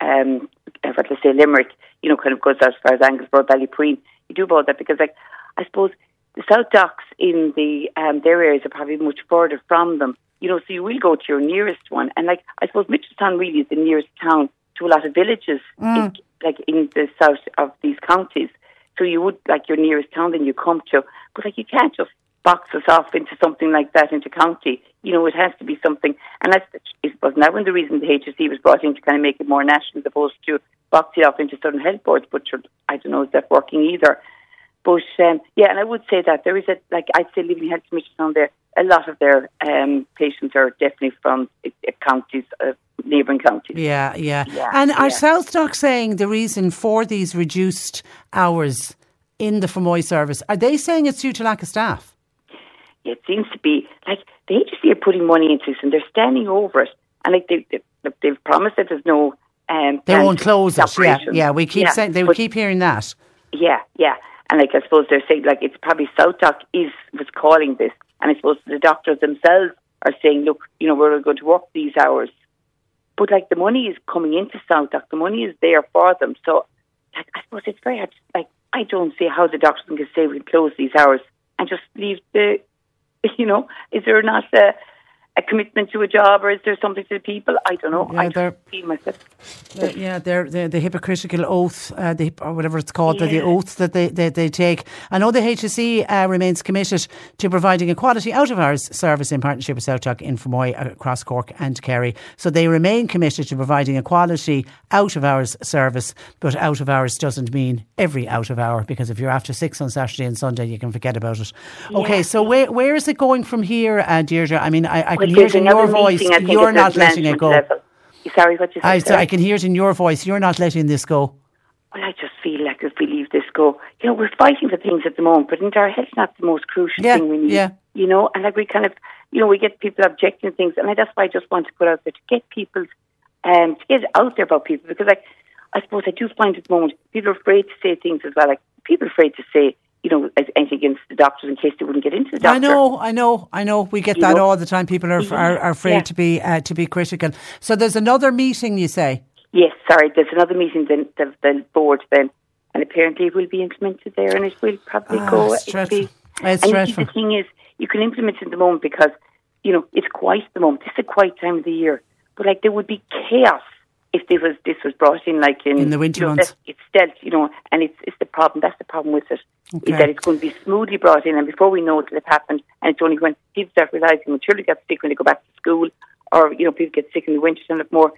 um, let's say Limerick, you know, kind of goes out as far as Anglesborough, Ballyporeen. You do about that because, like, I suppose the South Docks in the um, their areas are probably much further from them, you know, so you will go to your nearest one. And like, I suppose Mitchelstown really is the nearest town to a lot of villages, mm. in, like in the south of these counties. So you would like your nearest town, then you come to, but like you can't just box us off into something like that, into county. You know, it has to be something. And that's, it wasn't that one the reason the H S E was brought in to kind of make it more national as opposed to box it off into certain health boards, but I don't know, is that working either? But, um, yeah, and I would say that there is a, like, I'd say Living Health Mitchelstown there, a lot of their um, patients are definitely from uh, counties, uh, neighbouring counties. Yeah, yeah. yeah and yeah. Are SouthDoc saying the reason for these reduced hours in the Fermoy service, are they saying it's due to lack of staff? It seems to be, like, the H S E are putting money into this and they're standing over it. And, like, they, they, they've promised that there's no... Um, they won't close it, yeah. Yeah, we keep yeah, saying, they but, keep hearing that. Yeah, yeah. And, like, I suppose they're saying, like, it's probably SouthDoc is was calling this. And I suppose the doctors themselves are saying, look, you know, we're going to work these hours. But like the money is coming into SouthDoc, the money is there for them. So like, I suppose it's very hard. Like I don't see how the doctors can say we close these hours and just leave the. You know, is there not a, a commitment to a job, or is there something to the people? I don't know. Yeah, I don't see myself. Uh, yeah, they're, they're the hypocritical oath, uh, the, or whatever it's called, yeah. the, the oaths that they, they, they take. I know the H S E uh, remains committed to providing a quality out-of-hours service in partnership with SouthDoc in Fermoy, across Cork and Kerry. So they remain committed to providing a quality out-of-hours service, but out-of-hours doesn't mean every out-of-hour, because if you're after six on Saturday and Sunday, you can forget about it. Yeah. Okay, so where where is it going from here, uh, Deirdre? I mean, I, I can hear it in your voice. Meeting, you're not letting it go. Level. Sorry, what you said? I, so I can hear it in your voice. You're not letting this go. Well, I just feel like if we leave this go, you know, we're fighting for things at the moment, but isn't our health not the most crucial yeah, thing we need? Yeah. You know, and like we kind of, you know, we get people objecting to things, and that's why I just want to put out there to get people, um, to get out there about people, because like, I suppose I do find at the moment people are afraid to say things as well. Like people are afraid to say, you know, anything against the doctors in case they wouldn't get into the doctor. I know, I know, I know. We get you that know? all the time. People are are, are afraid yeah. to be uh, to be critical. So there's another meeting, you say? Yes, sorry, there's another meeting then the, the board then, and apparently it will be implemented there, and it will probably ah, go. It's stressful. Be, it's and stressful. The thing is, you can implement it at the moment because you know it's quiet at the moment. It's a quiet time of the year, but like there would be chaos if this was this was brought in like in, in the winter you know, months. It's stealth, you know, and it's it's the problem. That's the problem with it. Okay. Is that it's going to be smoothly brought in, and before we know it, it'll have happened. And it's only when people start realising when children get sick when they go back to school, or you know, people get sick in the winter and look more.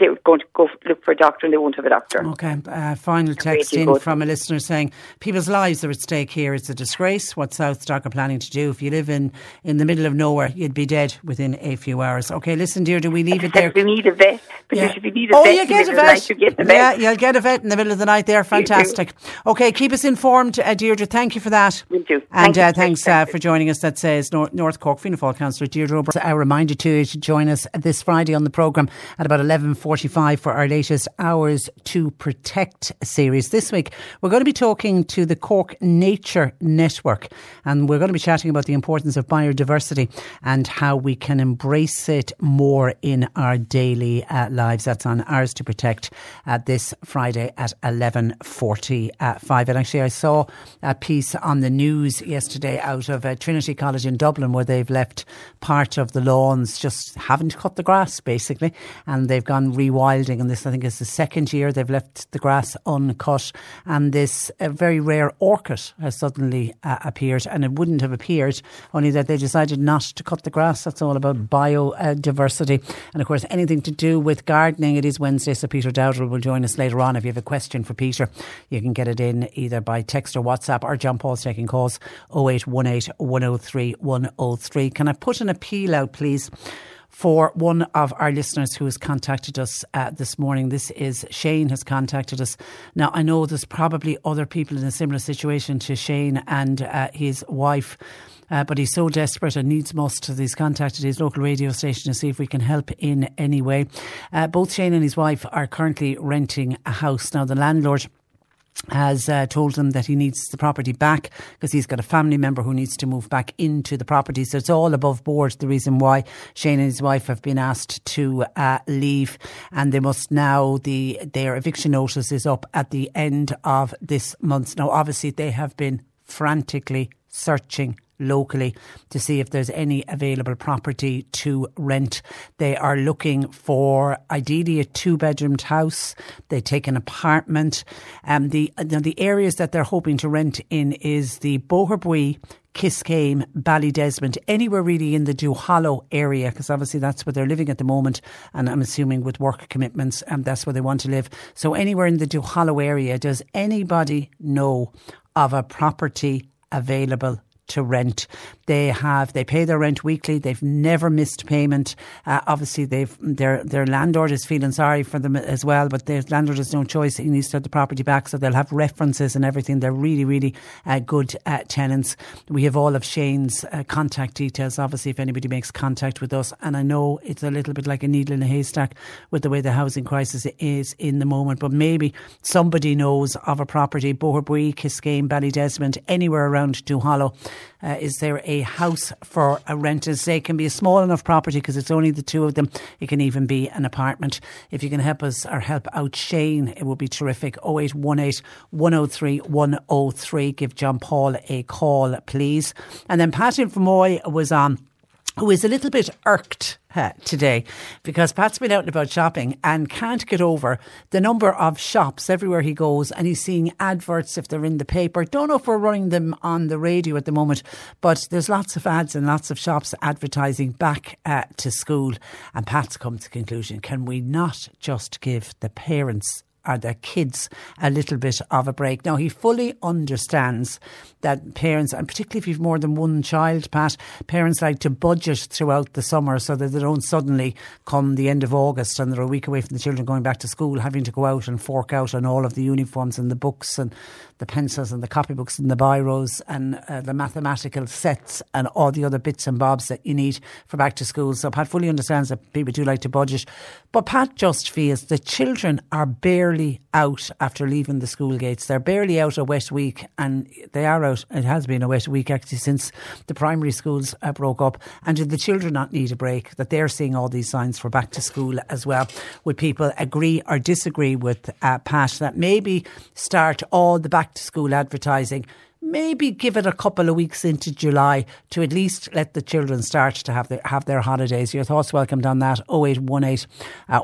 They're going to go look for a doctor and they won't have a doctor. Okay, uh, final text in from a listener saying, people's lives are at stake here. It's a disgrace what SouthDoc are planning to do. If you live in, in the middle of nowhere, you'd be dead within a few hours. Okay, listen, dear, do we leave it there? We need a vet. But yeah. if you need a oh, vet, you get a vet. Night, you get the vet. Yeah, you'll get a vet in the middle of the night there. Fantastic. Okay, keep us informed, uh, Deirdre. Thank you for that. We do. And thank uh, thanks uh, for joining us. That says North, North Cork Fianna Fáil Councillor Deirdre O'Brien. I remind you to join us this Friday on the programme at about eleven forty-five for our latest Hours to Protect series. This week we're going to be talking to the Cork Nature Network, and we're going to be chatting about the importance of biodiversity and how we can embrace it more in our daily uh, lives. That's on Hours to Protect uh, this Friday at eleven forty-five. And actually I saw a piece on the news yesterday out of uh, Trinity College in Dublin, where they've left part of the lawns, just haven't cut the grass basically, and they've gone rewilding, and this I think is the second year they've left the grass uncut, and this uh, very rare orchid has suddenly uh, appeared, and it wouldn't have appeared only that they decided not to cut the grass. That's all about biodiversity, and of course anything to do with gardening. It is Wednesday, so Peter Dowdall will join us later on. If you have a question for Peter, you can get it in either by text or WhatsApp, or John Paul's taking calls oh eight one eight, one oh three, one oh three. Can I put an appeal out please for one of our listeners who has contacted us uh, this morning? This is Shane has contacted us. Now, I know there's probably other people in a similar situation to Shane and uh, his wife, uh, but he's so desperate and needs must that he's contacted his local radio station to see if we can help in any way. Uh, both Shane and his wife are currently renting a house. Now, the landlord has uh, told him that he needs the property back because he's got a family member who needs to move back into the property. So it's all above board, the reason why Shane and his wife have been asked to uh, leave, and they must now, the their eviction notice is up at the end of this month. Now obviously they have been frantically searching locally to see if there's any available property to rent. They are looking for ideally a two-bedroomed house. They take an apartment. Um, the the areas that they're hoping to rent in is the Páirc Uí, Kiscayne, Ballydesmond, anywhere really in the Duhallow area, because obviously that's where they're living at the moment, and I'm assuming with work commitments, and um, that's where they want to live. So anywhere in the Duhallow area, does anybody know of a property available to rent? They have they pay their rent weekly. They've never missed payment. Uh, obviously, they've their their landlord is feeling sorry for them as well, but their landlord has no choice. He needs to have the property back, so they'll have references and everything. They're really, really uh, good uh, tenants. We have all of Shane's uh, contact details, obviously, if anybody makes contact with us. And I know it's a little bit like a needle in a haystack with the way the housing crisis is in the moment, but maybe somebody knows of a property. Páirc Uí, Kiscayne, Ballydesmond, anywhere around Duhallow. uh, is there a house for a renters? It can be a small enough property because it's only the two of them. It can even be an apartment. If you can help us or help out Shane, it would be terrific. oh eight one eight, one oh three, one oh three. Give John Paul a call, please. And then Patty Fermoy was on, who is a little bit irked uh, today because Pat's been out and about shopping and can't get over the number of shops everywhere he goes, and he's seeing adverts if they're in the paper. Don't know if we're running them on the radio at the moment, but there's lots of ads and lots of shops advertising back uh, to school. And Pat's come to the conclusion, can we not just give the parents are their kids a little bit of a break? Now, he fully understands that parents, and particularly if you've more than one child, Pat, parents like to budget throughout the summer so that they don't suddenly come the end of August and they're a week away from the children going back to school, having to go out and fork out on all of the uniforms and the books and the pencils and the copybooks and the biros and uh, the mathematical sets and all the other bits and bobs that you need for back to school. So Pat fully understands that people do like to budget. But Pat just feels the children are barely out after leaving the school gates. They're barely out a wet week, and they are out. It has been a wet week actually since the primary schools uh, broke up. And do the children not need a break? That they're seeing all these signs for back to school as well. Would people agree or disagree with uh, Pat that maybe start all the back to school advertising? Maybe give it a couple of weeks into July to at least let the children start to have their, have their holidays. Your thoughts welcomed on that. oh eight one eight,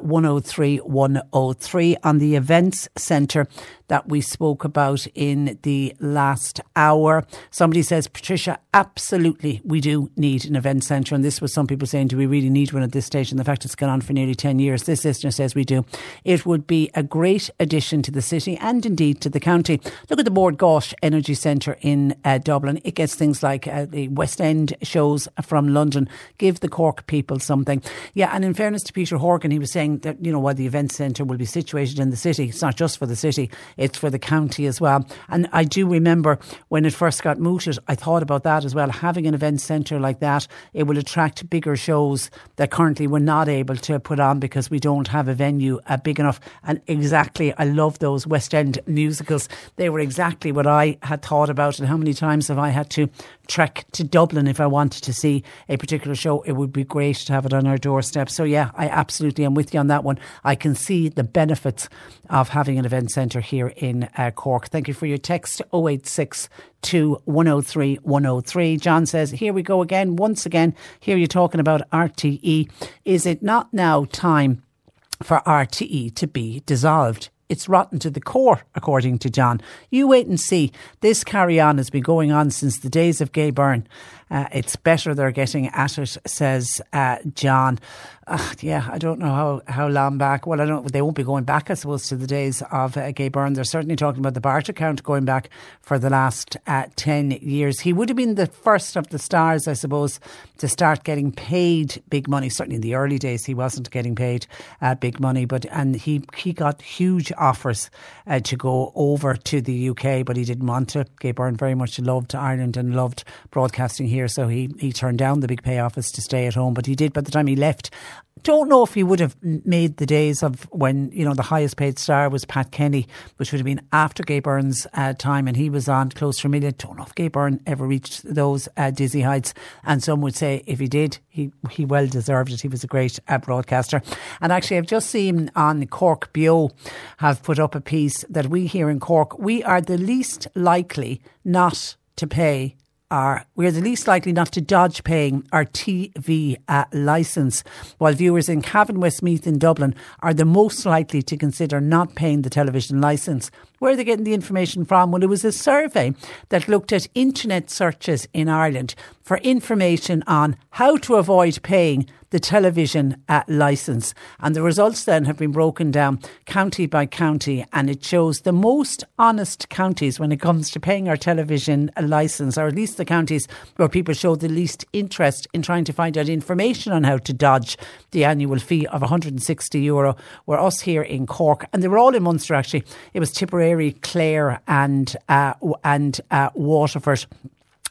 one oh three, one oh three. On the events centre that we spoke about in the last hour, somebody says, Patricia, absolutely we do need an event centre. And this was some people saying, do we really need one at this stage? And the fact it's gone on for nearly ten years, this listener says we do. It would be a great addition to the city and indeed to the county. Look at the Bord Gáis Energy Centre in uh, Dublin. It gets things like uh, the West End shows from London. Give the Cork people something. Yeah, and in fairness to Peter Horgan, he was saying that, you know, while the event centre will be situated in the city, it's not just for the city, it's for the county as well. And I do remember when it first got mooted, I thought about that as well. Having an event centre like that, it will attract bigger shows that currently we're not able to put on because we don't have a venue uh, big enough. And exactly, I love those West End musicals. They were exactly what I had thought about, and how many times have I had to trek to Dublin if I wanted to see a particular show. It would be great to have it on our doorstep. So yeah, I absolutely am with you on that one. I can see the benefits of having an event centre here in uh, Cork. Thank you for your text, oh eight six, two one oh three, one oh three. John says, here we go again. Once again, here you're talking about R T E. Is it not now time for R T E to be dissolved? It's rotten to the core, according to John. You wait and see. This carry-on has been going on since the days of Gay Byrne. Uh, it's better they're getting at it, says uh, John. Uh, yeah, I don't know how, how long back. Well, I don't. They won't be going back, I suppose, to the days of uh, Gay Byrne. They're certainly talking about the Bart account going back for the last uh, ten years. He would have been the first of the stars, I suppose, to start getting paid big money. Certainly in the early days, he wasn't getting paid uh, big money, but and he, he got huge offers uh, to go over to the U K, but he didn't want to. Gay Byrne very much loved Ireland and loved broadcasting here. So he, he turned down the big pay offers to stay at home, but he did by the time he left. Don't know if he would have made the days of when, you know, the highest paid star was Pat Kenny, which would have been after Gay Byrne's uh, time, and he was on Close to a Million. Don't know if Gay Byrne ever reached those uh, dizzy heights, and some would say if he did, he, he well deserved it. He was a great uh, broadcaster. And actually I've just seen on Cork Bio have put up a piece that we here in Cork, we are the least likely not to pay Are. We're the least likely not to dodge paying our T V uh, licence, while viewers in Cavan, Westmeath and Dublin are the most likely to consider not paying the television licence. Where are they getting the information from? Well, it was a survey that looked at internet searches in Ireland for information on how to avoid paying the television uh, licence. And the results then have been broken down county by county, and it shows the most honest counties when it comes to paying our television licence, or at least the counties where people show the least interest in trying to find out information on how to dodge the annual fee of one hundred sixty euro were us here in Cork. And they were all in Munster actually. It was Tipperary, Clare and, uh, and uh, Waterford.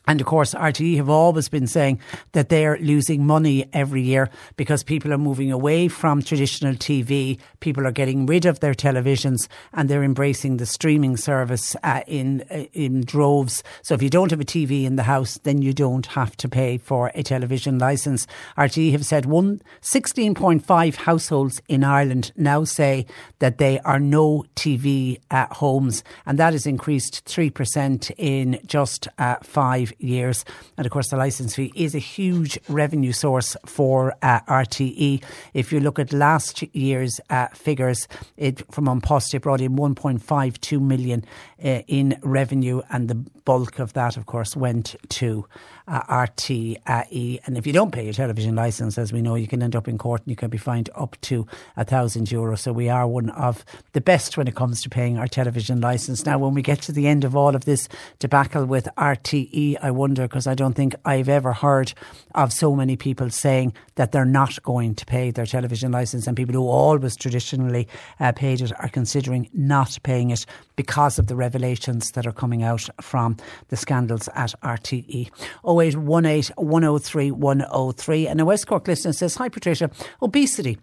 And of course, R T E have always been saying that they're losing money every year because people are moving away from traditional T V. People are getting rid of their televisions and they're embracing the streaming service uh, in uh, in droves. So if you don't have a T V in the house, then you don't have to pay for a television licence. R T E have said one, sixteen point five households in Ireland now say that they are no T V at homes. And that has increased three percent in just uh, five years. And of course, the licence fee is a huge revenue source for uh, R T E. If you look at last year's uh, figures, it from An Post, it brought in one point five two million uh, in revenue, and the bulk of that, of course, went to uh, R T E. And if you don't pay your television licence, as we know, you can end up in court and you can be fined up to a thousand euro. So we are one of the best when it comes to paying our television licence. Now, when we get to the end of all of this debacle with R T E, I wonder, because I don't think I've ever heard of so many people saying that they're not going to pay their television licence, and people who always traditionally uh, paid it are considering not paying it because of the revelations that are coming out from the scandals at R T E. oh eight one eight, one oh three, one oh three. And a West Cork listener says, hi Patricia, obesity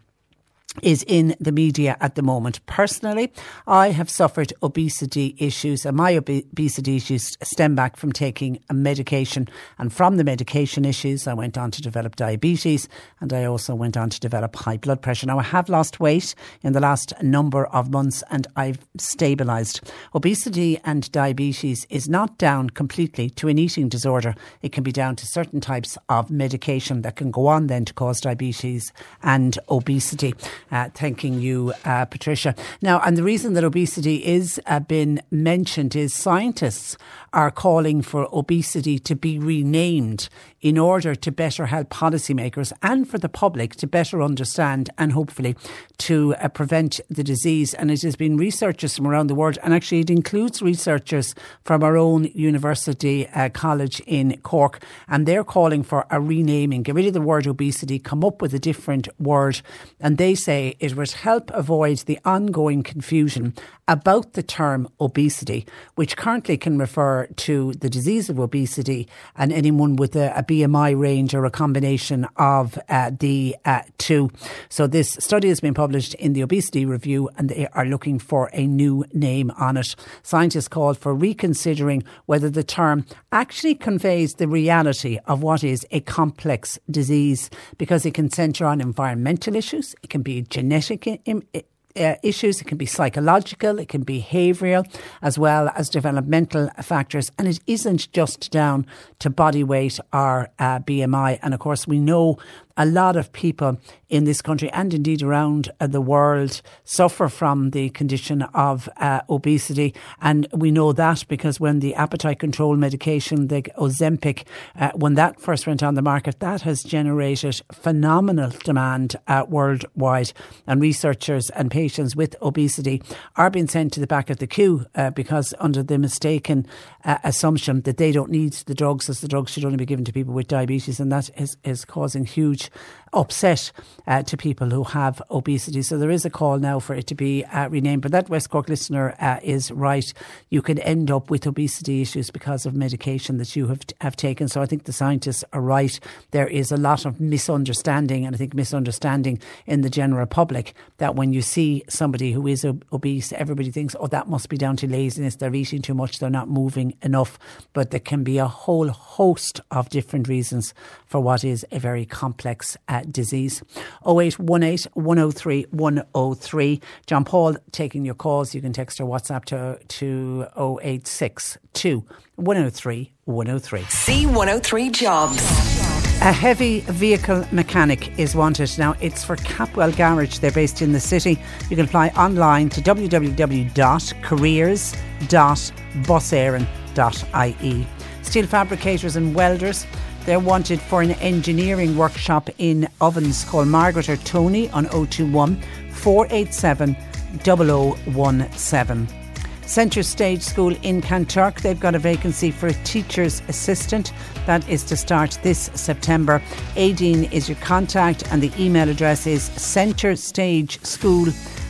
is in the media at the moment. Personally, I have suffered obesity issues, and my ob- obesity issues stem back from taking a medication. And from the medication issues, I went on to develop diabetes, and I also went on to develop high blood pressure. Now, I have lost weight in the last number of months, and I've stabilised. Obesity and diabetes is not down completely to an eating disorder. It can be down to certain types of medication that can go on then to cause diabetes and obesity. Uh, thanking you, uh, Patricia. Now, and the reason that obesity is uh, been mentioned is scientists are calling for obesity to be renamed in order to better help policymakers and for the public to better understand and hopefully to uh, prevent the disease. And it has been researchers from around the world, and actually it includes researchers from our own university uh, college in Cork, and they're calling for a renaming. Get rid of the word obesity, come up with a different word, and they say it would help avoid the ongoing confusion about the term obesity, which currently can refer to the disease of obesity and anyone with a, a B M I range or a combination of uh, the uh, two. So this study has been published in the Obesity Review, and they are looking for a new name on it. Scientists called for reconsidering whether the term actually conveys the reality of what is a complex disease, because it can centre on environmental issues, it can be genetic im- Uh, issues, it can be psychological, it can be behavioural, as well as developmental factors, and it isn't just down to body weight or uh, B M I. And of course, we know a lot of people in this country and indeed around the world suffer from the condition of uh, obesity. And we know that because when the appetite control medication, the Ozempic, uh, when that first went on the market, that has generated phenomenal demand uh, worldwide. And researchers and patients with obesity are being sent to the back of the queue uh, because under the mistaken uh, assumption that they don't need the drugs, as the drugs should only be given to people with diabetes. And that is, is causing huge upset uh, to people who have obesity. So there is a call now for it to be uh, renamed. But that West Cork listener uh, is right. You can end up with obesity issues because of medication that you have, have taken. So I think the scientists are right. There is a lot of misunderstanding, and I think misunderstanding in the general public, that when you see somebody who is ob- obese, everybody thinks, oh, that must be down to laziness. They're eating too much. They're not moving enough. But there can be a whole host of different reasons for what is a very complex uh, disease. oh eight one eight, one oh three, one oh three. John Paul taking your calls. You can text or WhatsApp to, to oh eight six two, one oh three, one oh three. C one oh three Jobs. A heavy vehicle mechanic is wanted. Now, it's for Capwell Garage. They're based in the city. You can apply online to w w w dot careers dot bus aaron dot i e. Steel fabricators and welders, they're wanted for an engineering workshop in Ovens. Call Margaret or Tony on oh two one, four eight seven, double oh one seven. Centre Stage School in Kanturk, they've got a vacancy for a teacher's assistant. That is to start this September. Aideen is your contact, and the email address is centrestageschool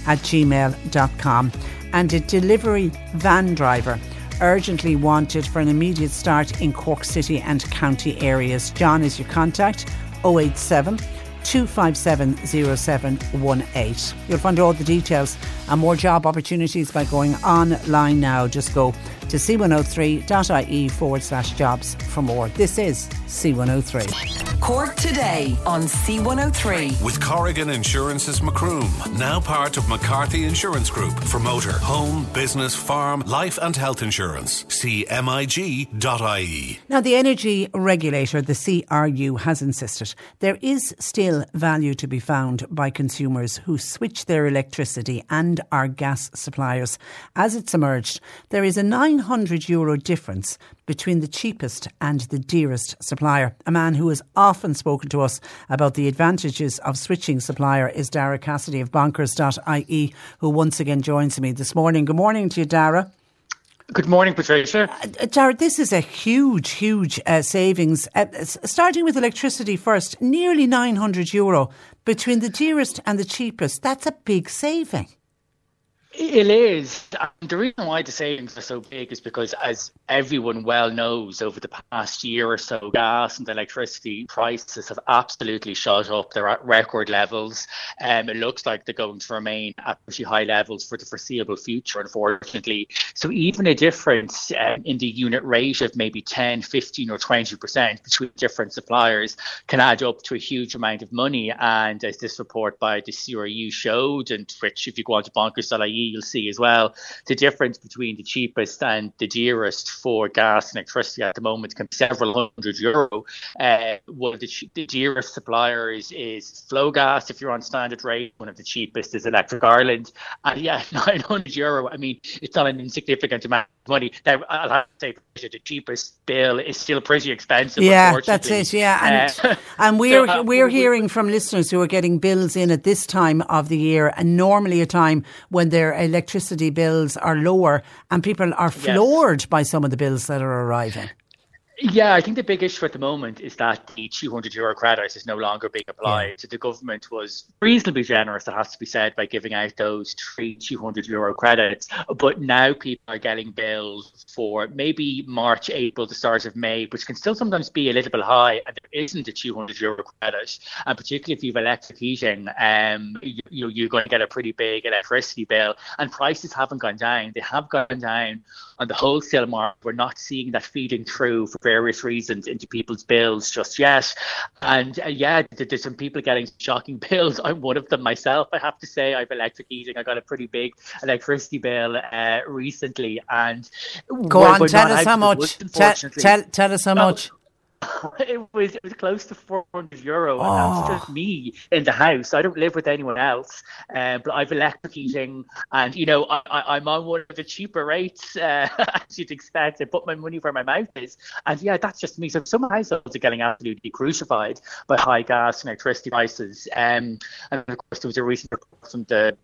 at gmail dot com. And a delivery van driver urgently wanted for an immediate start in Cork City and county areas. John is your contact, oh eight seven, two five seven, oh seven one eight. You'll find all the details and more job opportunities by going online now. Just go to c one oh three dot i e forward slash jobs for more. This is C one oh three. Cork Today on C one oh three. With Corrigan Insurance's Macroom, now part of McCarthy Insurance Group, for motor, home, business, farm, life and health insurance. C M I G dot i e. Now, the energy regulator, the C R U, has insisted there is still value to be found by consumers who switch their electricity and our gas suppliers. As it's emerged, there is a nine hundred euro difference between the cheapest and the dearest supplier. A man who has often spoken to us about the advantages of switching supplier is Dara Cassidy of Bonkers dot i e, who once again joins me this morning. Good morning to you, Dara. Good morning, Patricia. Uh, Dara, this is a huge, huge uh, savings. Uh, starting with electricity first, nearly nine hundred euro between the dearest and the cheapest. That's a big saving. It is. And the reason why the savings are so big is because, as everyone well knows, over the past year or so, gas and electricity prices have absolutely shot up. They're at record levels. Um, it looks like they're going to remain at pretty high levels for the foreseeable future, unfortunately. So even a difference um, in the unit rate of maybe ten, fifteen or twenty percent between different suppliers can add up to a huge amount of money. And as this report by the C R U showed, and which if you go on to bonkers dot i e, you'll see as well, the difference between the cheapest and the dearest for gas and electricity at the moment can be several hundred euro. Uh, one of the, che- the dearest suppliers is Flowgas, if you're on standard rate. One of the cheapest is Electric Ireland. And yeah, nine hundred euro. I mean, it's not an insignificant amount of money. Now, I'll have to say the cheapest bill is still pretty expensive. Yeah, that's it. Yeah, and, uh, and we're so, uh, we're hearing from listeners who are getting bills in at this time of the year, and normally a time when their electricity bills are lower, and people are floored yes. by some of the bills that are arriving. Yeah, I think the big issue at the moment is that the two hundred euro credit is no longer being applied. Yeah. So the government was reasonably generous, it has to be said, by giving out those three two hundred euro credits. But now people are getting bills for maybe March, April, the start of May, which can still sometimes be a little bit high, and there isn't a two hundred euro credit. And particularly if you've electric heating, um, you, you, you're going to get a pretty big electricity bill. And prices haven't gone down. They have gone down on the wholesale market. We're not seeing that feeding through for various reasons into people's bills just yet. And uh, yeah, there's some people getting shocking bills. I'm one of them myself, I have to say. I've electric heating. I got a pretty big electricity bill uh, recently. And go on, tell us how much. Tell, tell, tell us how no. much. It was it was close to four hundred euro, and oh. that's just me in the house. I don't live with anyone else, uh, but I've electric heating, and you know I, I'm on one of the cheaper rates uh, as you'd expect. I put my money where my mouth is, and yeah, that's just me. So some households are getting absolutely crucified by high gas and electricity prices. Um, and of course, there was a recent report from the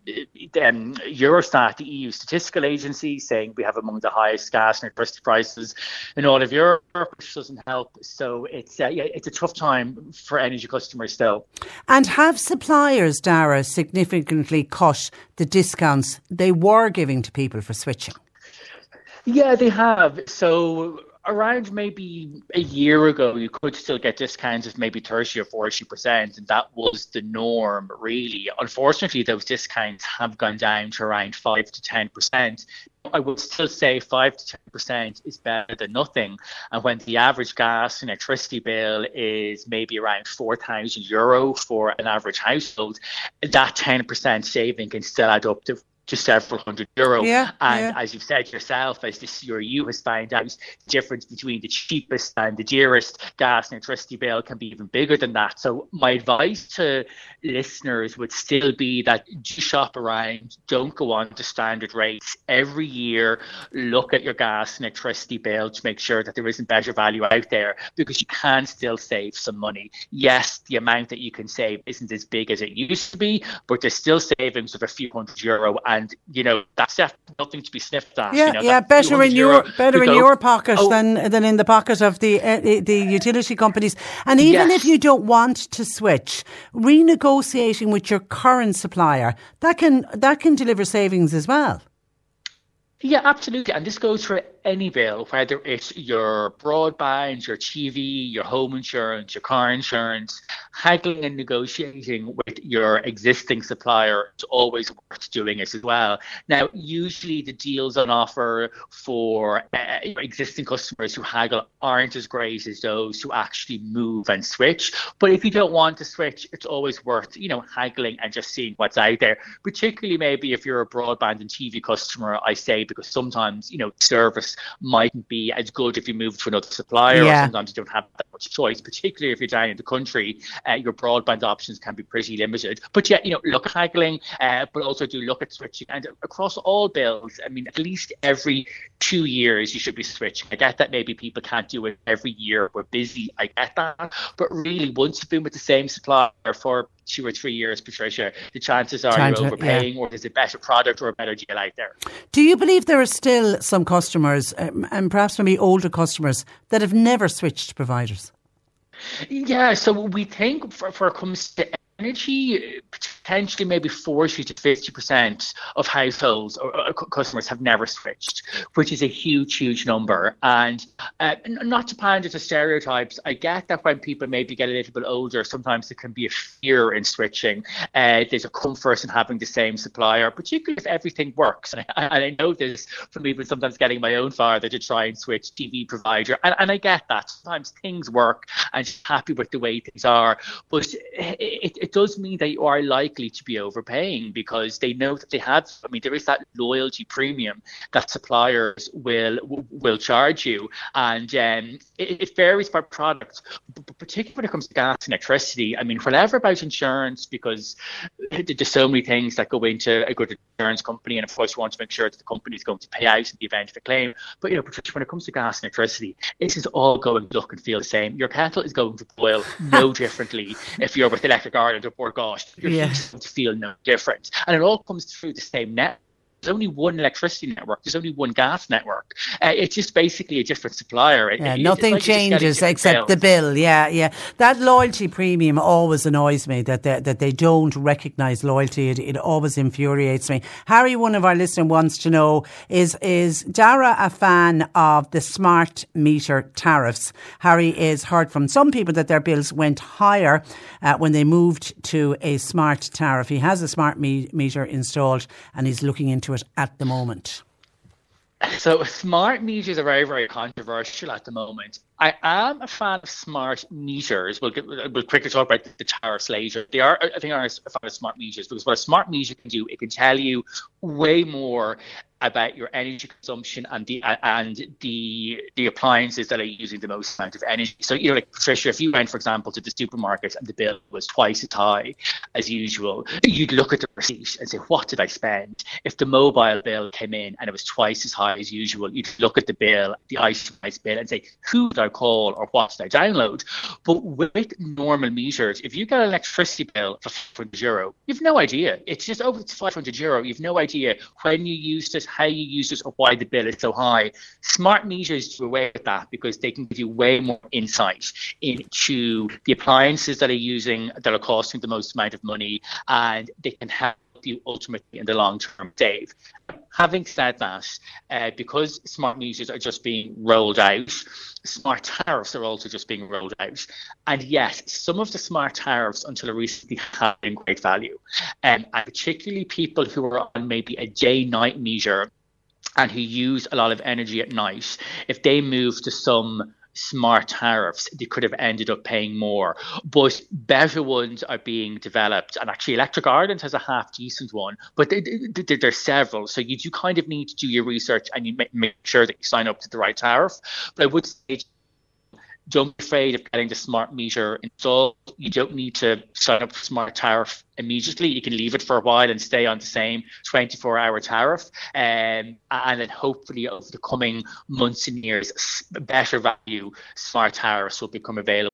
um, Eurostat, the E U statistical agency, saying we have among the highest gas and electricity prices in all of Europe, which doesn't help. So. So it's uh, yeah, it's a tough time for energy customers still. And have suppliers, Dara, significantly cut the discounts they were giving to people for switching? Yeah, they have. So around maybe a year ago, you could still get discounts of maybe thirty or forty percent, and that was the norm, really. Unfortunately, those discounts have gone down to around five to ten percent. I would still say five to ten percent is better than nothing. And when the average gas and electricity bill is maybe around four thousand euro for an average household, that ten percent saving can still add up to to several hundred euro. Yeah, and yeah. as you've said yourself, as the C R U has found out, the difference between the cheapest and the dearest gas and electricity bill can be even bigger than that. So my advice to listeners would still be that do shop around, don't go on to standard rates. Every year, look at your gas and electricity bill to make sure that there isn't better value out there, because you can still save some money. Yes, the amount that you can save isn't as big as it used to be, but there's still savings of a few hundred euro. And, you know, that's nothing to be sniffed at. Yeah, you know, yeah, better in your better in your pocket oh. than than in the pocket of the uh, the utility companies. And even yes. if you don't want to switch, renegotiating with your current supplier, that can that can deliver savings as well. Yeah, absolutely. And this goes for any bill, whether it's your broadband, your T V, your home insurance, your car insurance. Haggling and negotiating with your existing supplier is always worth doing it as well. Now, usually the deals on offer for uh, existing customers who haggle aren't as great as those who actually move and switch. But if you don't want to switch, it's always worth, you know, haggling and just seeing what's out there, particularly maybe if you're a broadband and T V customer, I say, because sometimes, you know, service mightn't be as good if you move to another supplier, yeah. or sometimes you don't have that much choice, particularly if you're down in the country, uh, your broadband options can be pretty limited. But yeah, you know, look at haggling, uh, but also do look at switching. And across all bills, I mean, at least every two years you should be switching. I get that maybe people can't do it every year, we're busy, I get that. But really, once you've been with the same supplier for two or three years, Patricia, the chances are Chant- you're overpaying, yeah. or there's a better product or a better deal out there. Do you believe there are still some customers, um, and perhaps maybe older customers, that have never switched providers? Yeah, so we think for, for it comes to energy, potentially maybe forty to fifty percent of households or uh, customers have never switched, which is a huge, huge number. And uh, not to pander to stereotypes, I get that when people maybe get a little bit older, sometimes there can be a fear in switching. Uh, there's a comfort in having the same supplier, particularly if everything works. And I, and I know this from even sometimes getting my own father to try and switch T V provider. And, and I get that. Sometimes things work and she's happy with the way things are. But it, it It does mean that you are likely to be overpaying, because they know that they have, I mean, there is that loyalty premium that suppliers will will charge you. And um, it, it varies by product, but particularly when it comes to gas and electricity. I mean, whatever about insurance, because there's so many things that go into a good insurance company. And of course, you want to make sure that the company is going to pay out in the event of a claim. But, you know, particularly when it comes to gas and electricity, this is all going to look and feel the same. Your kettle is going to boil no differently if you're with Electric Ireland. Or gosh, you're yeah. going to feel no different. And it all comes through the same net. There's only one electricity network. There's only one gas network. Uh, it's just basically a different supplier. It, yeah, it, nothing like changes except bills. The bill. Yeah, yeah. That loyalty premium always annoys me, that they, that they don't recognise loyalty. It, it always infuriates me. Harry, one of our listeners, wants to know, is, is Dara a fan of the smart meter tariffs? Harry has heard from some people that their bills went higher uh, when they moved to a smart tariff. He has a smart me- meter installed and he's looking into it at the moment. So smart meters are very, very controversial at the moment. I am a fan of smart meters. We'll, get, we'll quickly talk about the tariffs later. They are, I think, are a fan of smart meters, because what a smart meter can do, it can tell you way more about your energy consumption and the and the the appliances that are using the most amount of energy. So, you know, like Patricia, if you went, for example, to the supermarket and the bill was twice as high as usual, you'd look at the receipt and say, what did I spend? If the mobile bill came in and it was twice as high as usual, you'd look at the bill, the itemized bill, and say, who did I call or what did I download? But with normal meters, if you get an electricity bill for five hundred euro, you've no idea. It's just over to five hundred euro. You've no idea when you used it, how you use it, or why the bill is so high. Smart meters do away with that, because they can give you way more insight into the appliances that are using, that are costing the most amount of money, and they can help you ultimately in the long term save. Having said that, uh, because smart meters are just being rolled out, smart tariffs are also just being rolled out. And yes, some of the smart tariffs until recently have been great value. Um, and particularly people who are on maybe a day-night meter and who use a lot of energy at night, if they move to some smart tariffs, they could have ended up paying more. But better ones are being developed, and actually Electric Ireland has a half decent one, but they, they, they, there's several, so you do kind of need to do your research and you make, make sure that you sign up to the right tariff. But I would say, don't be afraid of getting the smart meter installed. You don't need to sign up for smart tariff immediately. You can leave it for a while and stay on the same twenty-four hour tariff. Um, and then hopefully over the coming months and years, better value smart tariffs will become available.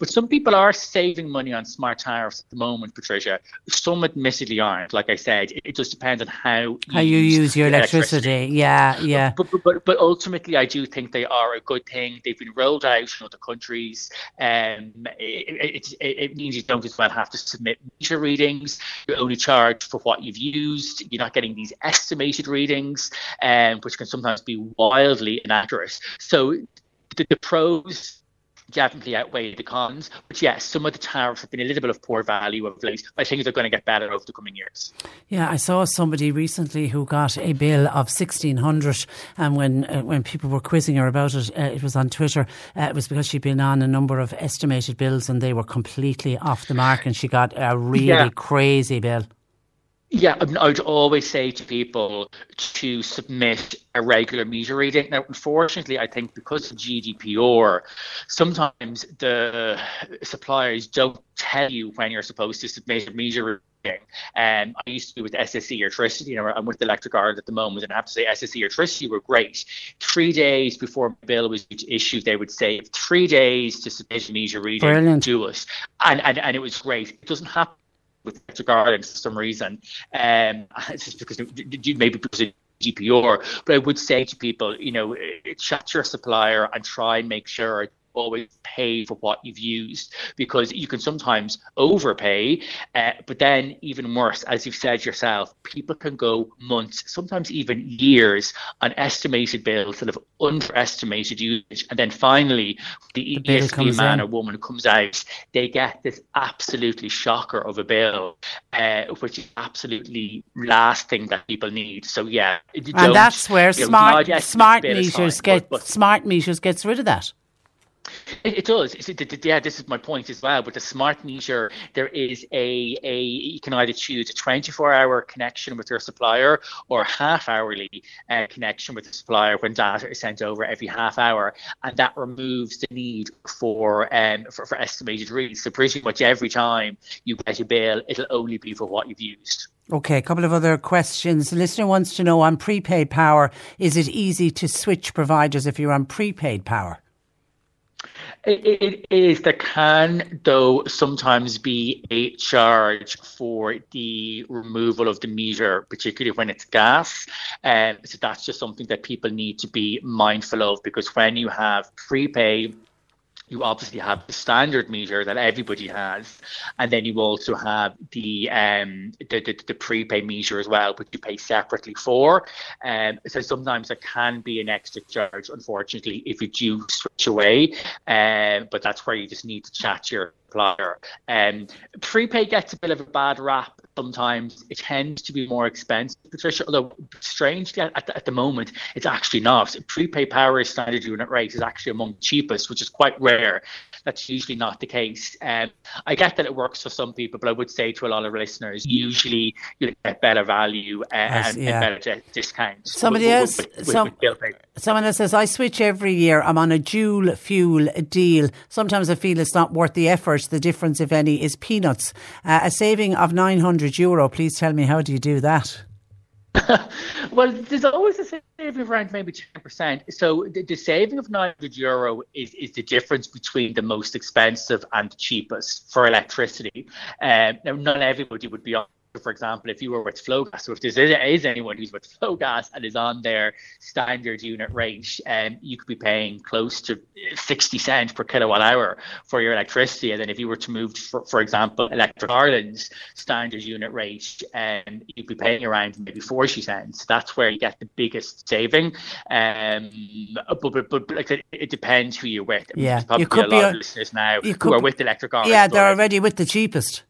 But some people are saving money on smart tariffs at the moment, Patricia. Some admittedly aren't. Like I said, it just depends on how how you use, use your electricity. electricity. Yeah, yeah. But, but but but ultimately, I do think they are a good thing. They've been rolled out in other countries. Um, it, it, it means you don't as well have to submit meter readings. You're only charged for what you've used. You're not getting these estimated readings, um, which can sometimes be wildly inaccurate. So the, the pros definitely outweigh the cons, but yes, some of the tariffs have been a little bit of poor value of late. I think they're going to get better over the coming years. Yeah, I saw somebody recently who got a bill of sixteen hundred, and when uh, when people were quizzing her about it, uh, it was on Twitter. Uh, it was because she'd been on a number of estimated bills, and they were completely off the mark, and she got a really yeah. crazy bill. Yeah, I would always say to people to submit a regular meter reading. Now, unfortunately, I think because of G D P R, sometimes the suppliers don't tell you when you're supposed to submit a meter reading. Um, I used to be with S S E Electricity, and I'm with Electric Ireland at the moment, and I have to say S S E Electricity were great. Three days before my bill was issued, they would say three days to submit a meter reading. Brilliant. To us. And, and, and it was great. It doesn't happen with Electric Ireland for some reason, um, it's just because maybe because of G D P R. But I would say to people, you know, chat your supplier and try and make sure you always pay for what you've used, because you can sometimes overpay. Uh, but then, even worse, as you've said yourself, people can go months, sometimes even years, on estimated bills that have underestimated usage, and then finally, the, the E S P man in. or woman comes out, they get this absolutely shocker of a bill, uh, which is absolutely last thing that people need. So yeah, and that's where smart know, smart meters time, get but, but, smart meters gets rid of that. It, it does. It's, it, it, yeah, this is my point as well. With the smart meter, there is a, a you can either choose a twenty-four hour connection with your supplier or a half-hourly uh, connection with the supplier when data is sent over every half hour, and that removes the need for um for, for estimated reads. So pretty much every time you get a bill, it'll only be for what you've used. Okay, a couple of other questions. The listener wants to know, on prepaid power, is it easy to switch providers if you're on prepaid power? It is. There can, though, sometimes be a charge for the removal of the meter, particularly when it's gas. Um, so that's just something that people need to be mindful of, because when you have prepaid, you obviously have the standard meter that everybody has, and then you also have the um the, the, the prepaid meter as well, which you pay separately for. Um, so sometimes there can be an extra charge, unfortunately, if you do switch away. Um, but that's where you just need to chat your supplier. Um, prepaid gets a bit of a bad rap sometimes. It tends to be more expensive, Patricia, although strangely at the, at the moment it's actually not. Prepaid power standard unit rate is actually among the cheapest, which is quite rare. That's usually not the case. Um, I get that it works for some people, but I would say to a lot of listeners, usually you'll get better value and, yes, yeah. and better discounts. Somebody with, else with, with, some, with someone else says, I switch every year. I'm on a dual fuel deal. Sometimes I feel it's not worth the effort. The difference, if any, is peanuts. Uh, a saving of nine hundred euro. Please tell me, how do you do that? Well, there's always a saving of around maybe ten percent. So the, the saving of nine hundred euro is, is the difference between the most expensive and the cheapest for electricity. Um, now, not everybody would be on. For example, if you were with flow gas, or if there is anyone who's with flow gas and is on their standard unit rate, um, you could be paying close to sixty cents per kilowatt hour for your electricity. And then if you were to move, to, for, for example, Electric Ireland's standard unit rate, um, you'd be paying around maybe forty cents. That's where you get the biggest saving. Um, but but, but like, it, it depends who you're with. Yeah. There's probably you could a lot be, of listeners now who are be, with Electric Ireland. Yeah, they're already with the cheapest.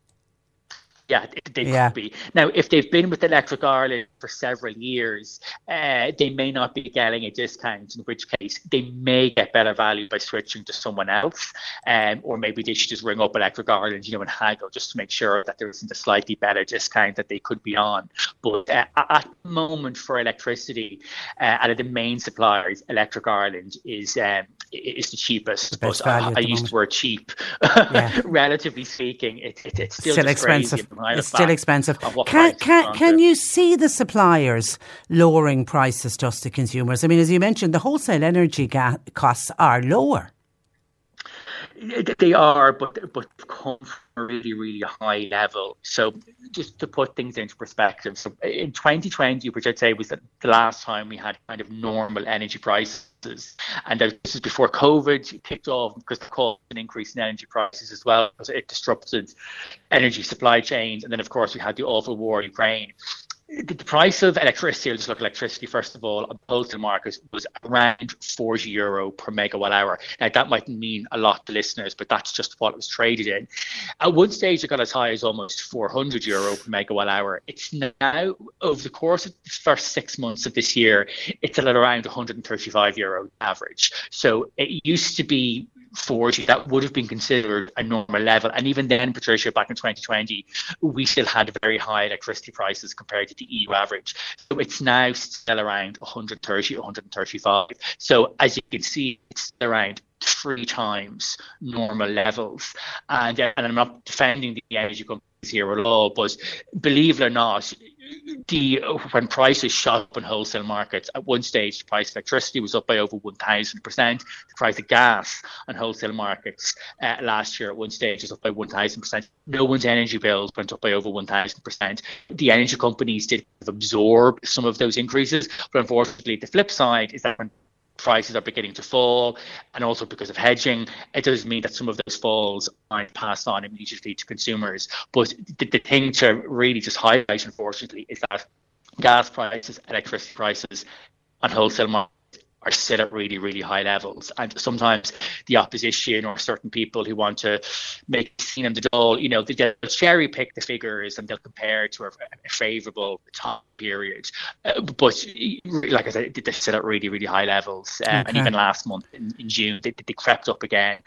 Yeah, they yeah. could be. Now, if they've been with Electric Ireland for several years, uh, they may not be getting a discount, in which case they may get better value by switching to someone else. Um, or maybe they should just ring up Electric Ireland, you know, and haggle just to make sure that there isn't a slightly better discount that they could be on. But uh, at the moment for electricity, uh, out of the main suppliers, Electric Ireland is um, is the cheapest. But I, I used the word cheap. Yeah. Relatively speaking, it, it, it's still, still expensive. It's still expensive. Can can can you see the suppliers lowering prices just to consumers? I mean, as you mentioned, the wholesale energy ga- costs are lower. They are, but but come from a really, really high level. So just to put things into perspective, so in twenty twenty, which I'd say was the last time we had kind of normal energy prices, and this is before COVID kicked off, because it caused an increase in energy prices as well, because it disrupted energy supply chains. And then, of course, we had the awful war in Ukraine. The price of electricity, I'll just look at electricity first of all, on wholesale markets was around forty euro per megawatt hour. Now, that might mean a lot to listeners, but that's just what it was traded in. At one stage, it got as high as almost four hundred euro per megawatt hour. It's now, over the course of the first six months of this year, it's at around one hundred thirty-five euro average. So it used to be forty, that would have been considered a normal level. And even then, Patricia, back in twenty twenty, we still had very high electricity prices compared to the E U average. So it's now still around one hundred thirty, one hundred thirty-five. So as you can see, it's still around three times normal levels. And, uh, and I'm not defending the energy companies here at all, but believe it or not, the when prices shot up in wholesale markets, at one stage the price of electricity was up by over one thousand percent. The price of gas on wholesale markets uh, last year at one stage was up by one thousand percent. No one's energy bills went up by over one thousand percent. The energy companies did absorb some of those increases, but unfortunately the flip side is that when prices are beginning to fall, and also because of hedging, it does mean that some of those falls aren't passed on immediately to consumers. But the, the thing to really just highlight, unfortunately, is that gas prices, electricity prices, and wholesale markets are set at really, really high levels. And sometimes the opposition or certain people who want to make a scene in the doll, you know, they'll cherry pick the figures and they'll compare to a, a favourable top period. Uh, but like I said, they're set at really, really high levels. Um, okay. And even last month in, in June, they, they crept up again.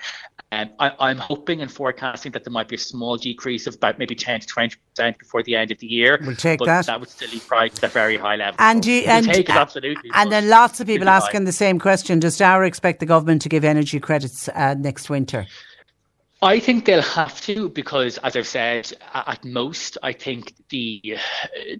Um, I, I'm hoping and forecasting that there might be a small decrease of about maybe ten to twenty percent before the end of the year. We'll take but that. That would still leave prices at very high levels. And you, and, we'll take it, absolutely. And there are lots of people asking the same question. Does Dara expect the government to give energy credits uh, next winter? I think they'll have to, because, as I've said, at most, I think the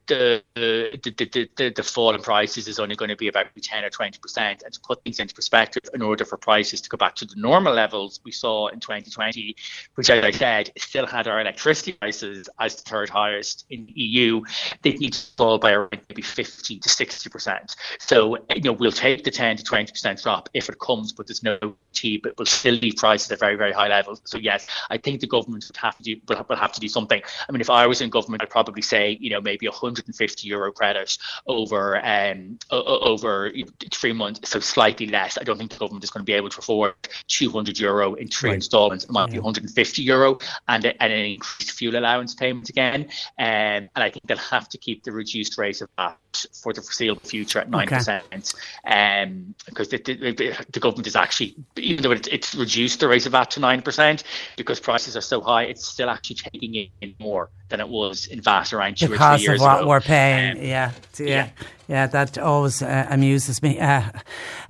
the the the, the, the fall in prices is only going to be about ten or twenty percent. And to put things into perspective, in order for prices to go back to the normal levels we saw in twenty twenty, which, as I said, still had our electricity prices as the third highest in the E U, they need to fall by around maybe fifty to sixty percent. So, you know, we'll take the ten to twenty percent drop if it comes, but there's no guarantee, but we'll still leave prices at very, very high levels. So, yeah. Yes, I think the government would have to do, will have to do something. I mean, if I was in government, I'd probably say, you know, maybe one hundred fifty euro credit over um, over three months, so slightly less. I don't think the government is going to be able to afford two hundred euro in three right. instalments. It might be yeah. one hundred fifty euro and, and an increased fuel allowance payment again. Um, and I think they'll have to keep the reduced rate of that for the foreseeable future at nine percent, okay. um, because the, the, the government is actually, even though it, it's reduced the rate of V A T to nine percent, because prices are so high, it's still actually taking in more than it was in V A T around two because or three years ago. Because of what we're paying, um, yeah, yeah, yeah, yeah. That always uh, amuses me. Uh,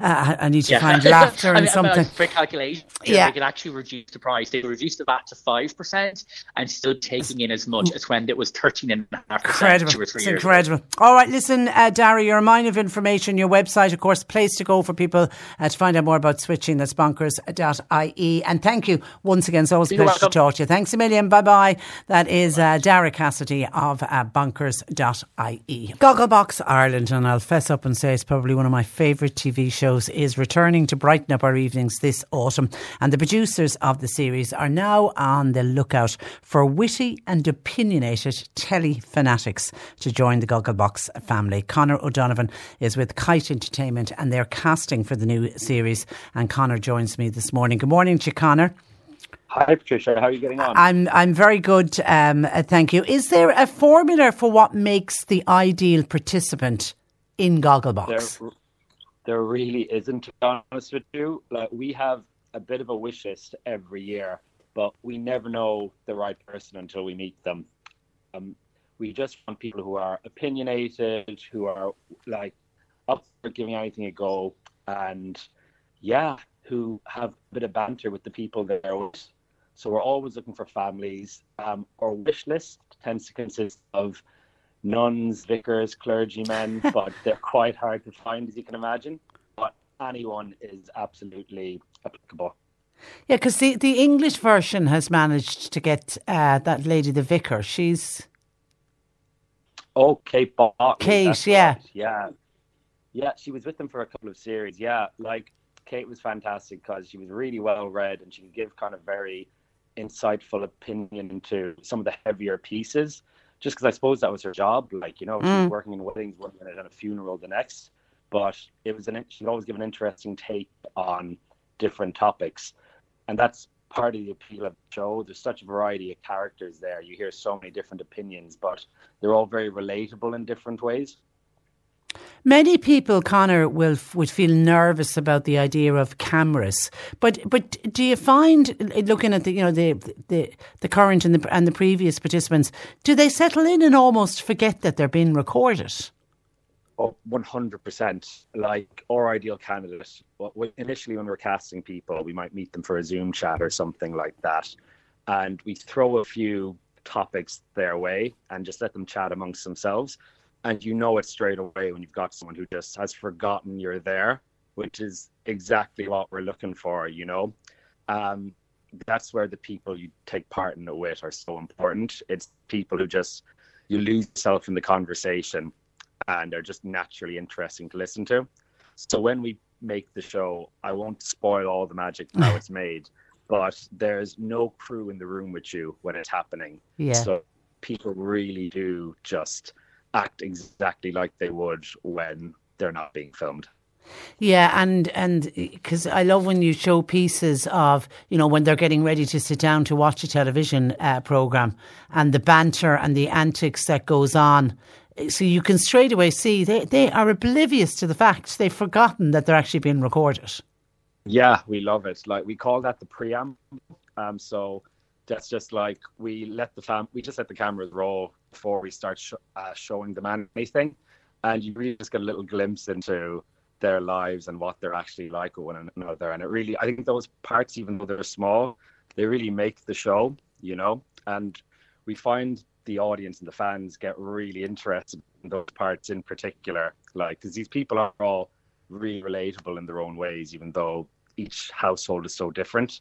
uh, I need to yeah. find laughter and I mean, something. I mean, for calculation, yeah. they could actually reduce the price. They reduced the V A T to five percent and still taking in as much as when it was thirteen and a half percent two or three it's years. Incredible. Ago. All right, listen. Uh, Dara, you're a mine of information, your website, of course, place to go for people uh, to find out more about switching. That's bonkers dot I E. And thank you once again. It's always a pleasure to talk to you. Thanks a million. Bye-bye. That is uh, Dara Cassidy of uh, bonkers dot I E. Gogglebox Ireland, and I'll fess up and say it's probably one of my favourite T V shows, is returning to brighten up our evenings this autumn. And the producers of the series are now on the lookout for witty and opinionated telly fanatics to join the Gogglebox family. Conor O'Donovan is with Kite Entertainment and they're casting for the new series, and Conor joins me this morning. Good morning to you, Conor. Hi, Patricia. How are you getting on? I'm I'm very good, um, thank you. Is there a formula for what makes the ideal participant in Gogglebox? There, there really isn't, to be honest with you. Like, we have a bit of a wish list every year, but we never know the right person until we meet them. Um, we just want people who are opinionated, who are like up for giving anything a go, and yeah, who have a bit of banter with the people they're with. So we're always looking for families. Um, our wish list tends to consist of nuns, vicars, clergymen, but they're quite hard to find, as you can imagine. But anyone is absolutely applicable. Yeah, because the, the English version has managed to get uh, that lady, the vicar. She's... Oh, Kate Botley. Kate, yeah. Right. Yeah. Yeah, she was with them for a couple of series. Yeah, like... Kate was fantastic because she was really well read and she could give kind of very insightful opinion into some of the heavier pieces, just because I suppose that was her job. Like, you know, mm. she was working in weddings one minute and a funeral the next, but it was an, she'd always give an interesting take on different topics. And that's part of the appeal of the show. There's such a variety of characters there. You hear so many different opinions, but they're all very relatable in different ways. Many people, Conor, will would feel nervous about the idea of cameras, but but do you find, looking at the you know the the, the current and the and the previous participants, do they settle in and almost forget that they're being recorded? Oh, one hundred percent. Like our ideal candidate, well, initially when we're casting people, we might meet them for a Zoom chat or something like that, and we throw a few topics their way and just let them chat amongst themselves. And you know it straight away when you've got someone who just has forgotten you're there, which is exactly what we're looking for, you know. Um, that's where the people you take part in it with are so important. It's people who just, you lose yourself in the conversation and are just naturally interesting to listen to. So when we make the show, I won't spoil all the magic how it's made, but there's no crew in the room with you when it's happening. Yeah. So people really do just... act exactly like they would when they're not being filmed. Yeah, and and because I love when you show pieces of, you know, when they're getting ready to sit down to watch a television uh, programme and the banter and the antics that goes on. So you can straight away see they, they are oblivious to the fact they've forgotten that they're actually being recorded. Yeah, we love it. Like, we call that the preamble. Um, so... That's just like we let the fam- we just let the cameras roll before we start sh- uh, showing them anything, and you really just get a little glimpse into their lives and what they're actually like with one another. And it really, I think those parts, even though they're small, they really make the show, you know. And we find the audience and the fans get really interested in those parts in particular, like, because these people are all really relatable in their own ways, even though each household is so different.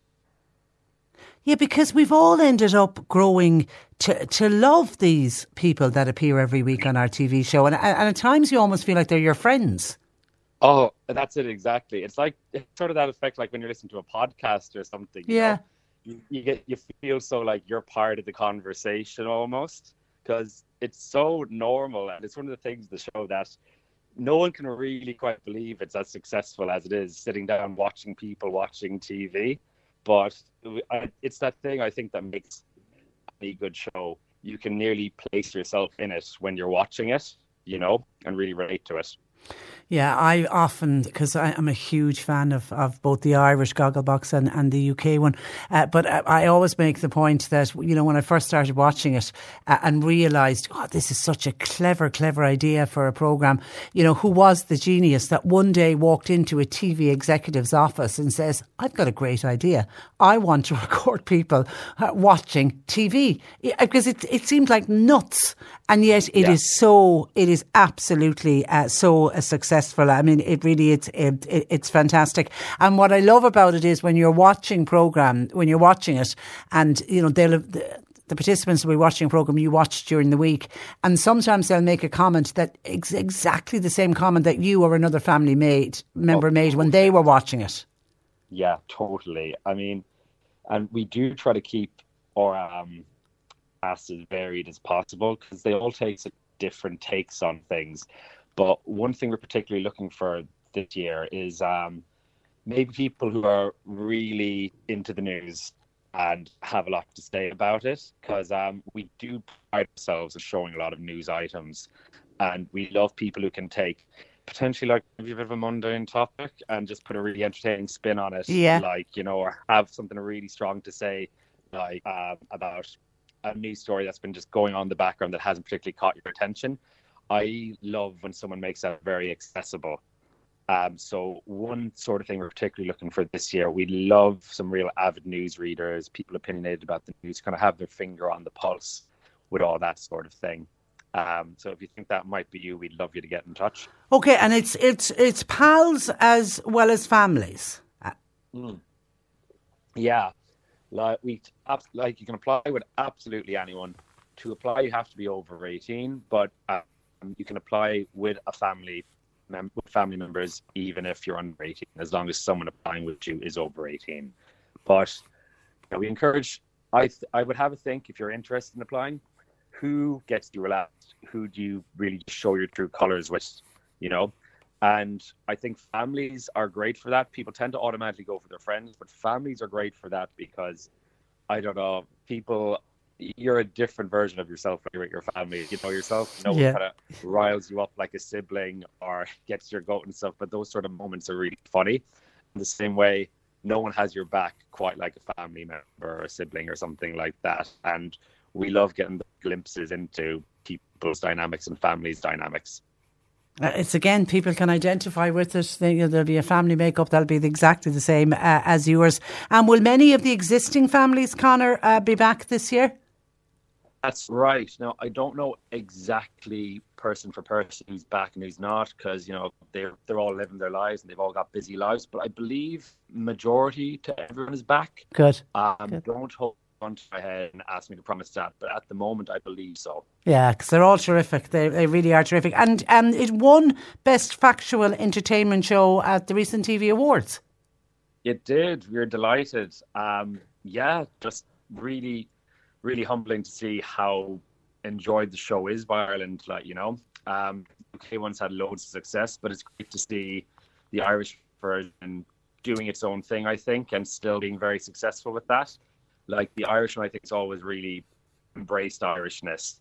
Yeah, because we've all ended up growing to to love these people that appear every week on our T V show. And, and at times you almost feel like they're your friends. Oh, that's it. Exactly. It's like it's sort of that effect, like when you're listening to a podcast or something. Yeah. You know, you, you get you feel so like you're part of the conversation almost, because it's so normal. And it's one of the things, the show, that no one can really quite believe it's as successful as it is, sitting down, watching people, watching T V. But it's that thing, I think, that makes a good show. You can nearly place yourself in it when you're watching it, you know, and really relate to it. Yeah, I often, because I'm a huge fan of, of both the Irish Gogglebox and, and the U K one, uh, but I, I always make the point that, you know, when I first started watching it uh, and realised, oh, this is such a clever, clever idea for a programme, you know, who was the genius that one day walked into a T V executive's office and says, I've got a great idea. I want to record people uh, watching T V, because it, it seemed like nuts. And yet it yeah. is so, it is absolutely uh, so uh, successful. I mean, it really, it's it, it, it's fantastic. And what I love about it is when you're watching program, when you're watching it and, you know, they'll, the, the participants will be watching a program you watch during the week. And sometimes they'll make a comment that ex- exactly the same comment that you or another family made, member oh, made when they were watching it. Yeah, totally. I mean, and we do try to keep our... Um, as varied as possible, because they all take different takes on things. But one thing we're particularly looking for this year is um, maybe people who are really into the news and have a lot to say about it, because um, we do pride ourselves on showing a lot of news items, and we love people who can take potentially like maybe a bit of a mundane topic and just put a really entertaining spin on it, yeah. like, you know, or have something really strong to say, like uh, about a news story that's been just going on in the background that hasn't particularly caught your attention. I love when someone makes that very accessible. Um, so one sort of thing we're particularly looking for this year, we love some real avid news readers, people opinionated about the news, kind of have their finger on the pulse with all that sort of thing. Um, so if you think that might be you, we'd love you to get in touch. Okay, and it's it's it's pals as well as families. Mm. Yeah, like we like you can apply with absolutely anyone. To apply, you have to be over eighteen, but um, you can apply with a family mem- family members, even if you're under eighteen, as long as someone applying with you is over eighteen. But you know, we encourage. I th- I would have a think if you're interested in applying. Who gets you relaxed? Who do you really show your true colors with, you know? And I think families are great for that. People tend to automatically go for their friends, but families are great for that because, I don't know, people, you're a different version of yourself when you're with your family. You know yourself, no one yeah. kind of riles you up like a sibling or gets your goat and stuff, but those sort of moments are really funny. In the same way, no one has your back quite like a family member or a sibling or something like that. And we love getting the glimpses into people's dynamics and families' dynamics. It's again, people can identify with it. There'll be a family makeup that'll be exactly the same uh, as yours. And will many of the existing families, Conor, uh, be back this year? That's right. Now, I don't know exactly person for person who's back and who's not, because, you know, they're, they're all living their lives and they've all got busy lives. But I believe majority to everyone is back. Good. Um, Good. Don't hold onto my head and asked me to promise that, but at the moment I believe so. Yeah, because they're all terrific. They they really are terrific. And um, it won Best Factual Entertainment Show at the recent T V Awards. It did. We were delighted. Um, yeah, just really, really humbling to see how enjoyed the show is by Ireland. Like, you know, um, U K one's had loads of success, but it's great to see the Irish version doing its own thing, I think, and still being very successful with that. Like the Irishman, I think, has always really embraced Irishness.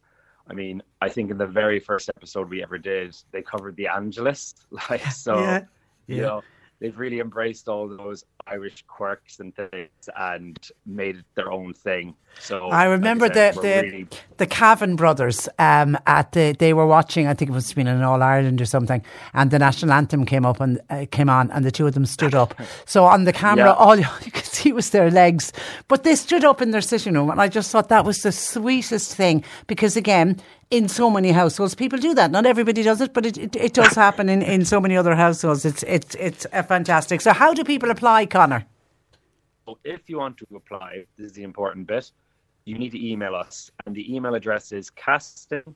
I mean, I think in the very first episode we ever did, they covered the Angelus. Like, so, yeah. Yeah. you know, they've really embraced all those Irish quirks and things and made it their own thing. So I remember like I said, the the, really... the Cavan brothers um, at the they were watching. I think it must have been an All Ireland or something, and the national anthem came up and uh, came on, and the two of them stood up. So on the camera, yeah. all you could see was their legs, but they stood up in their sitting room, and I just thought that was the sweetest thing because again. In so many households, people do that. Not everybody does it, but it, it, it does happen in, in so many other households. It's it's it's uh, fantastic. So how do people apply, Conor? Well, if you want to apply, this is the important bit, you need to email us. And the email address is casting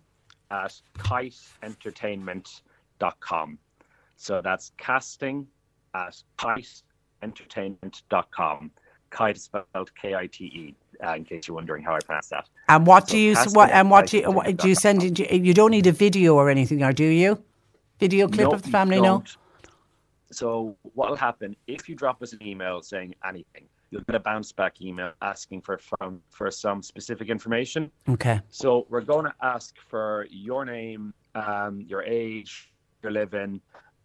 at kiteentertainment dot com. So that's casting at kiteentertainment dot com. Kite is spelled K I T E. Uh, in case you're wondering how I pronounce that. And what so do you? What, and what do you? What, do you send? Do you, you don't need a video or anything, or do you? Video clip no, of the family? No. So what will happen if you drop us an email saying anything? You'll get a bounce back email asking for from for some specific information. Okay. So we're going to ask for your name, um, your age, your live-in,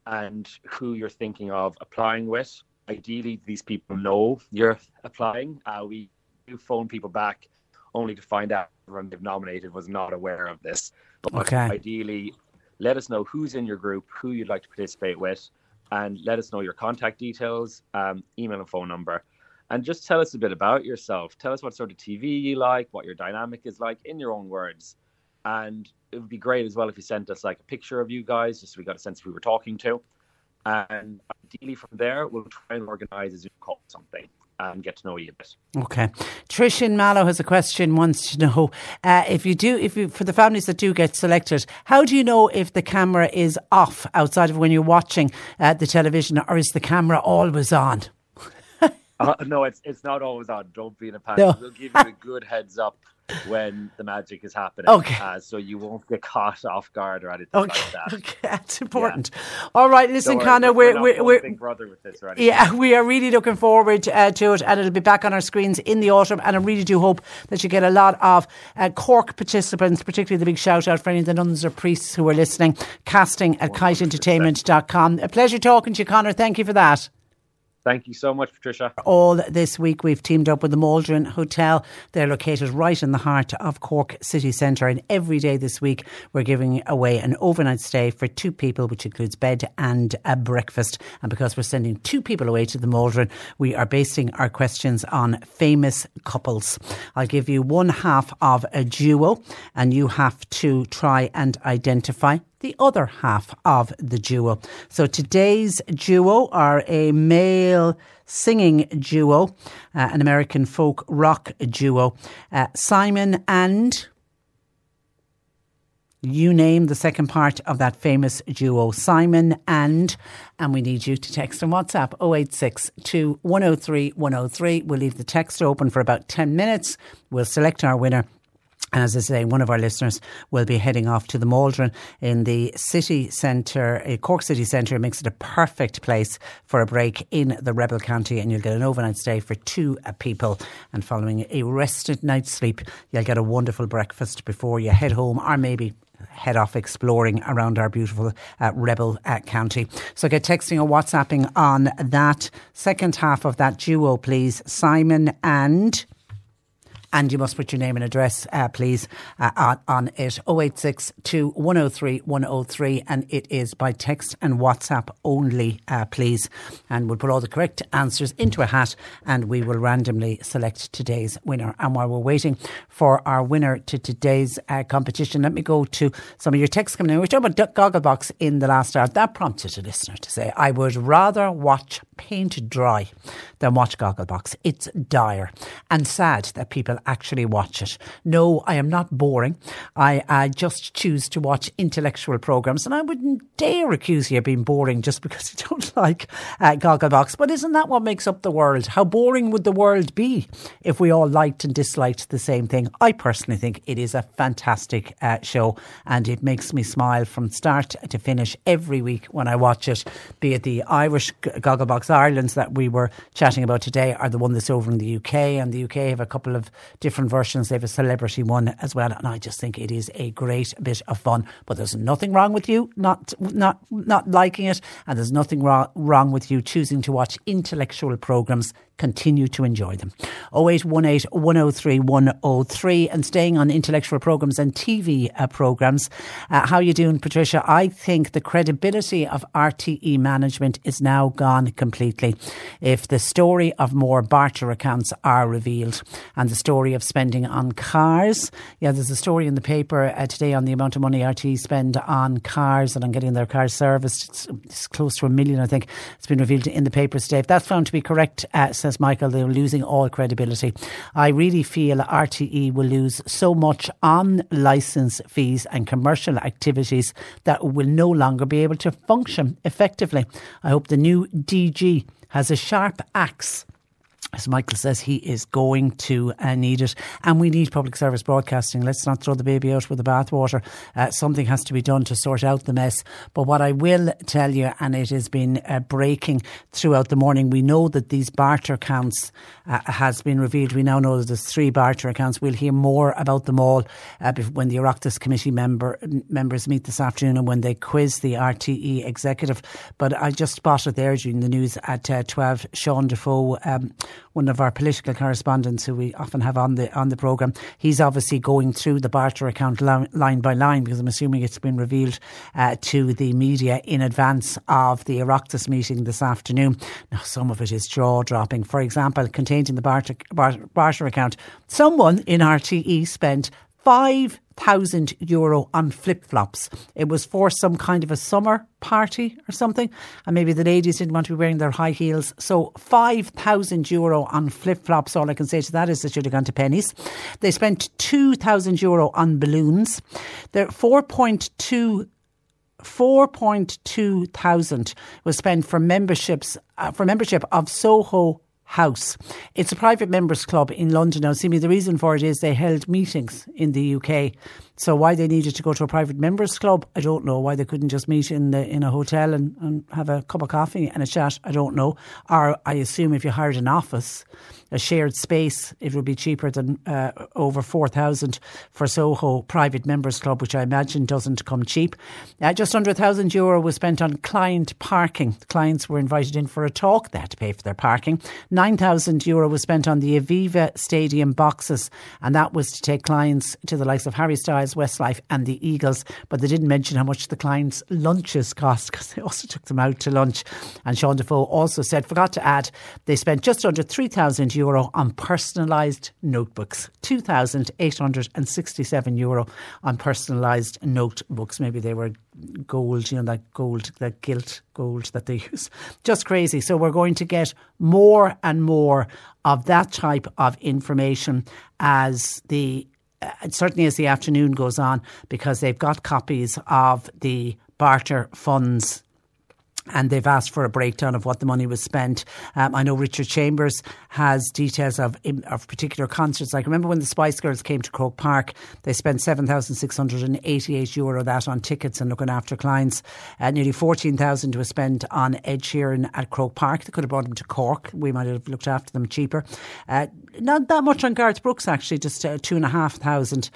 and who you're thinking of applying with. Ideally, these people know you're applying. Uh, we. Phone people back only to find out everyone they've nominated was not aware of this. But okay. Ideally, let us know who's in your group, who you'd like to participate with, and let us know your contact details, um, email and phone number. And just tell us a bit about yourself. Tell us what sort of T V you like, what your dynamic is like in your own words. And it would be great as well if you sent us like a picture of you guys, just so we got a sense of who we were talking to. And ideally from there, we'll try and organize a Zoom call or something. And get to know you a bit. Okay. Trish in Mallow has a question, wants to know uh, if you do, if you, for the families that do get selected, how do you know if the camera is off outside of when you're watching uh, the television, or is the camera always on? uh, no, it's it's not always on. Don't be in a panic. No. We'll give you a good heads up when the magic is happening. Okay. Uh, so you won't get caught off guard or anything okay. like that. Okay, that's important. Yeah. All right, listen, so Conor, we're... We're, we're, we're big brother with this, right? Yeah, we are really looking forward uh, to it, and it'll be back on our screens in the autumn, and I really do hope that you get a lot of uh, Cork participants, particularly the big shout-out for any of the nuns or priests who are listening, casting at kite entertainment dot com. A pleasure talking to you, Conor. Thank you for that. Thank you so much, Patricia. All this week we've teamed up with the Maldron Hotel. They're located right in the heart of Cork city centre, and every day this week we're giving away an overnight stay for two people, which includes bed and a breakfast. And because we're sending two people away to the Maldron, we are basing our questions on famous couples. I'll give you one half of a duo and you have to try and identify the other half of the duo. So today's duo are a male singing duo, uh, an American folk rock duo, uh, Simon and... You name the second part of that famous duo, Simon and, and we need you to text and WhatsApp oh eight six two, one oh three, one oh three. We'll leave the text open for about ten minutes. We'll select our winner. And as I say, one of our listeners will be heading off to the Maldron in the city centre, Cork city centre. It makes it a perfect place for a break in the Rebel County, and you'll get an overnight stay for two people. And following a rested night's sleep, you'll get a wonderful breakfast before you head home, or maybe head off exploring around our beautiful uh, Rebel uh, County. So get texting or WhatsApping on that. Second half of that duo, please. Simon and... And you must put your name and address, uh, please, uh, on, on it. oh eight six two, one oh three, one oh three. And it is by text and WhatsApp only, uh, please. And we'll put all the correct answers into a hat and we will randomly select today's winner. And while we're waiting for our winner to today's uh, competition, let me go to some of your texts coming in. We were talking about Gogglebox in the last hour. That prompted a listener to say, I would rather watch paint dry than watch Gogglebox. It's dire and sad that people actually watch it. No, I am not boring. I, I just choose to watch intellectual programmes, and I wouldn't dare accuse you of being boring just because you don't like uh, Gogglebox. But isn't that what makes up the world? How boring would the world be if we all liked and disliked the same thing? I personally think it is a fantastic uh, show, and it makes me smile from start to finish every week when I watch it, be it the Irish Gogglebox Ireland's that we were chatting about today or the one that's over in the U K. And the U K have a couple of different versions. They have a celebrity one as well, and I just think it is a great bit of fun. But there's nothing wrong with you not not not liking it, and there's nothing wrong, wrong with you choosing to watch intellectual programmes. Continue to enjoy them. oh eight one eight, one oh three, one oh three. And staying on intellectual programmes and T V uh, programmes, uh, how are you doing, Patricia? I think the credibility of R T E management is now gone completely. If the story of more barter accounts are revealed and the story of spending on cars, yeah, there's a story in the paper uh, today on the amount of money R T E spend on cars and on getting their cars serviced. It's, it's close to a million, I think. It's been revealed in the paper today. If that's found to be correct, uh, says Michael, they're losing all credibility. I really feel R T E will lose so much on licence fees and commercial activities that will no longer be able to function effectively. I hope the new D G has a sharp axe. As Michael says, he is going to uh, need it. And we need public service broadcasting. Let's not throw the baby out with the bathwater. Uh, something has to be done to sort out the mess. But what I will tell you, and it has been uh, breaking throughout the morning, we know that these barter accounts uh, has been revealed. We now know that there's three barter accounts. We'll hear more about them all uh, when the Oireachtas Committee member members meet this afternoon and when they quiz the R T E executive. But I just spotted there during the news at uh, twelve, Sean Defoe... Um, one of our political correspondents who we often have on the on the programme, he's obviously going through the barter account line by line because I'm assuming it's been revealed uh, to the media in advance of the Oireachtas meeting this afternoon. Now, some of it is jaw-dropping. For example, contained in the barter, barter, barter account, someone in R T E spent five thousand euro on flip-flops. It was for some kind of a summer party or something, and maybe the ladies didn't want to be wearing their high heels, so five thousand euro on flip-flops. All I can say to that is they should have gone to pennies. They spent two thousand euro on balloons. They're four point two four point two thousand was spent for memberships uh, for membership of Soho House. It's a private members club in London. Now, see me, the reason for it is they held meetings in the U K. So why they needed to go to a private members club, I don't know. Why they couldn't just meet in the in a hotel and, and have a cup of coffee and a chat, I don't know. Or I assume if you hired an office, a shared space, it would be cheaper than uh, over four thousand for Soho private members club, which I imagine doesn't come cheap. Uh, just under one thousand euro was spent on client parking. The clients were invited in for a talk. They had to pay for their parking. nine thousand euro was spent on the Aviva Stadium boxes, and that was to take clients to the likes of Harry Styles, Westlife and the Eagles, but they didn't mention how much the clients' lunches cost because they also took them out to lunch. And Sean Defoe also said, forgot to add, they spent just under three thousand euro on personalised notebooks. two thousand eight hundred sixty-seven euro on personalised notebooks. Maybe they were gold, you know, that gold, that gilt gold that they use. Just crazy. So we're going to get more and more of that type of information as the uh, certainly as the afternoon goes on, because they've got copies of the barter funds and they've asked for a breakdown of what the money was spent. Um, I know Richard Chambers has details of of particular concerts. Like, remember when the Spice Girls came to Croke Park, they spent seven thousand six hundred eighty-eight euro that on tickets and looking after clients. Uh, nearly fourteen thousand was spent on Ed Sheeran at Croke Park. They could have brought them to Cork. We might have looked after them cheaper. Uh, not that much on Garth Brooks, actually, just uh, two and a half thousand.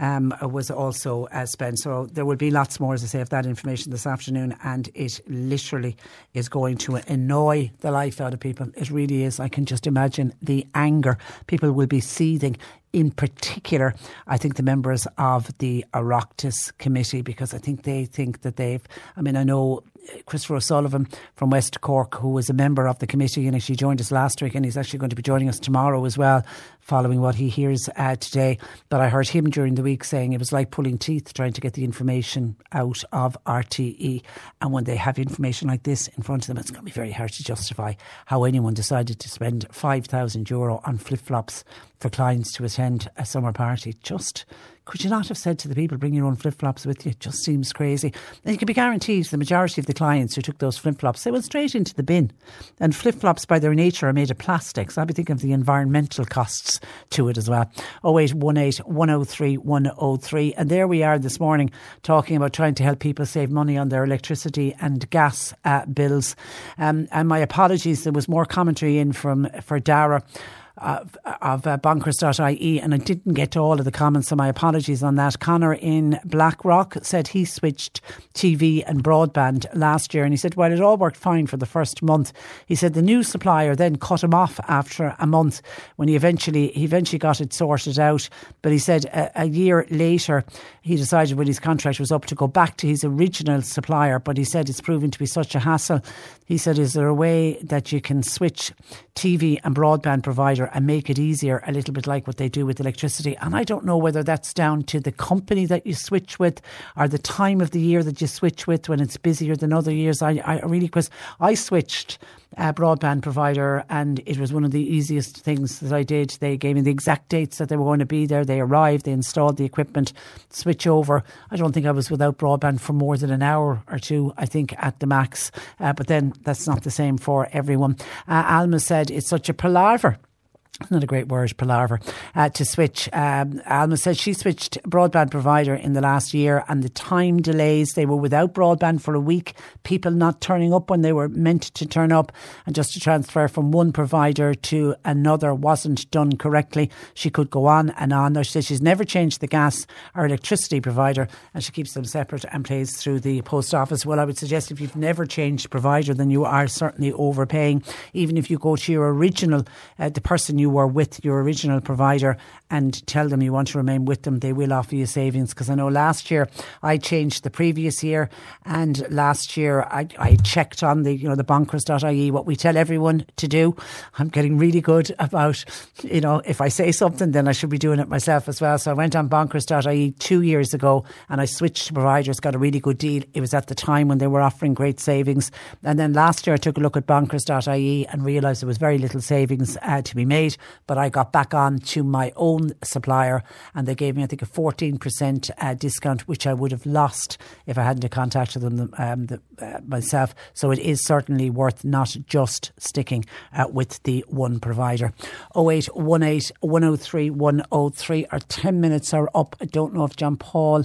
Um, was also uh, spent. So there will be lots more, as I say, of that information this afternoon, and it literally is going to annoy the life out of people. It really is. I can just imagine the anger. People will be seething. In particular, I think the members of the Oireachtas Committee, because I think they think that they've, I mean, I know Christopher O'Sullivan from West Cork, who was a member of the committee and actually joined us last week, and he's actually going to be joining us tomorrow as well, following what he hears uh, today. But I heard him during the week saying it was like pulling teeth trying to get the information out of R T E. And when they have information like this in front of them, it's going to be very hard to justify how anyone decided to spend five thousand euro on flip-flops for clients to attend a summer party. Just could you not have said to the people, bring your own flip-flops with you? It just seems crazy. And you can be guaranteed the majority of the clients who took those flip-flops, they went straight into the bin. And flip-flops by their nature are made of plastic, so I'll be thinking of the environmental costs to it as well. oh eight one eight, one oh three, one oh three. And there we are this morning talking about trying to help people save money on their electricity and gas uh, bills. Um, and my apologies, there was more commentary in from for Dara Uh, of uh, Bonkers dot I E, and I didn't get to all of the comments, so my apologies on that. Connor in Blackrock said he switched T V and broadband last year, and he said while it all worked fine for the first month, he said the new supplier then cut him off after a month when he eventually he eventually got it sorted out. But he said a, a year later he decided when his contract was up to go back to his original supplier, but he said it's proven to be such a hassle. He said, is there a way that you can switch T V and broadband provider and make it easier, a little bit like what they do with electricity? And I don't know whether that's down to the company that you switch with or the time of the year that you switch with when it's busier than other years. I, I really, because I switched a broadband provider and it was one of the easiest things that I did. They gave me the exact dates that they were going to be there. They arrived, they installed the equipment, switch over. I don't think I was without broadband for more than an hour or two, I think, at the max. Uh, but then that's not the same for everyone. Uh, Alma said it's such a palaver. Not a great word, palaver, uh, to switch. Um, Alma said she switched broadband provider in the last year, and the time delays, they were without broadband for a week, people not turning up when they were meant to turn up, and just to transfer from one provider to another wasn't done correctly. She could go on and on. Now, she says she's never changed the gas or electricity provider and she keeps them separate and pays through the post office. Well, I would suggest if you've never changed provider, then you are certainly overpaying. Even if you go to your original, uh, the person you were with, your original provider, and tell them you want to remain with them, they will offer you savings. Because I know last year I changed the previous year, and last year I, I checked on the, you know, the bonkers dot I E, what we tell everyone to do. I'm getting really good about, you know, if I say something then I should be doing it myself as well. So I went on bonkers dot I E two years ago and I switched to providers, got a really good deal. It was at the time when they were offering great savings. And then last year I took a look at bonkers dot I E and realised there was very little savings uh, to be made. night, but I got back on to my own supplier and they gave me, I think, a fourteen percent uh, discount, which I would have lost if I hadn't contacted them um, the, uh, myself. So it is certainly worth not just sticking uh, with the one provider. oh eight one eight, one oh three, one oh three. Our ten minutes are up. I don't know if John Paul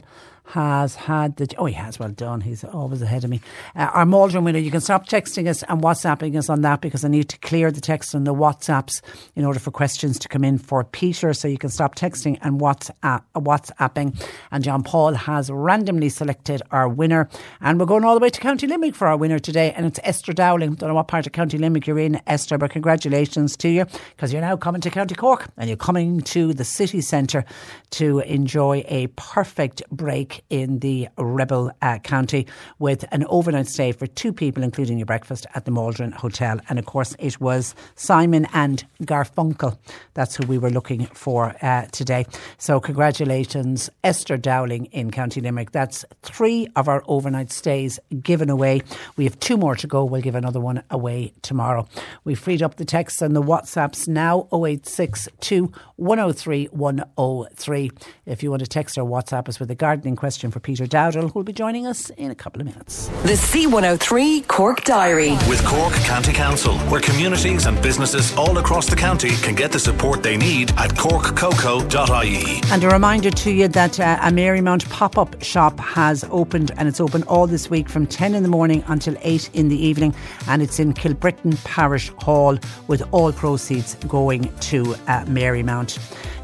has had the... Oh, he has. Well done. He's always ahead of me. Uh, our Maldron winner, you can stop texting us and WhatsApping us on that because I need to clear the text on the WhatsApps in order for questions to come in for Peter. So you can stop texting and WhatsApp, WhatsApping. And John Paul has randomly selected our winner. And we're going all the way to County Limerick for our winner today. And it's Esther Dowling. Don't know what part of County Limerick you're in, Esther, but congratulations to you because you're now coming to County Cork and you're coming to the city centre to enjoy a perfect break in the Rebel uh, County with an overnight stay for two people, including your breakfast at the Maldron Hotel. And of course it was Simon and Garfunkel. That's who we were looking for uh, today. So congratulations, Esther Dowling in County Limerick. That's three of our overnight stays given away. We have two more to go. We'll give another one away tomorrow. We've freed up the texts and the WhatsApps now, oh eight six two, one oh three, one oh three. If you want to text or WhatsApp us with a gardening question Question for Peter Dowdall, who will be joining us in a couple of minutes. The C one oh three Cork Diary with Cork County Council, where communities and businesses all across the county can get the support they need at cork coco dot I E. And a reminder to you that uh, a Marymount pop-up shop has opened, and it's open all this week from ten in the morning until eight in the evening, and it's in Kilbritton Parish Hall, with all proceeds going to uh, Marymount.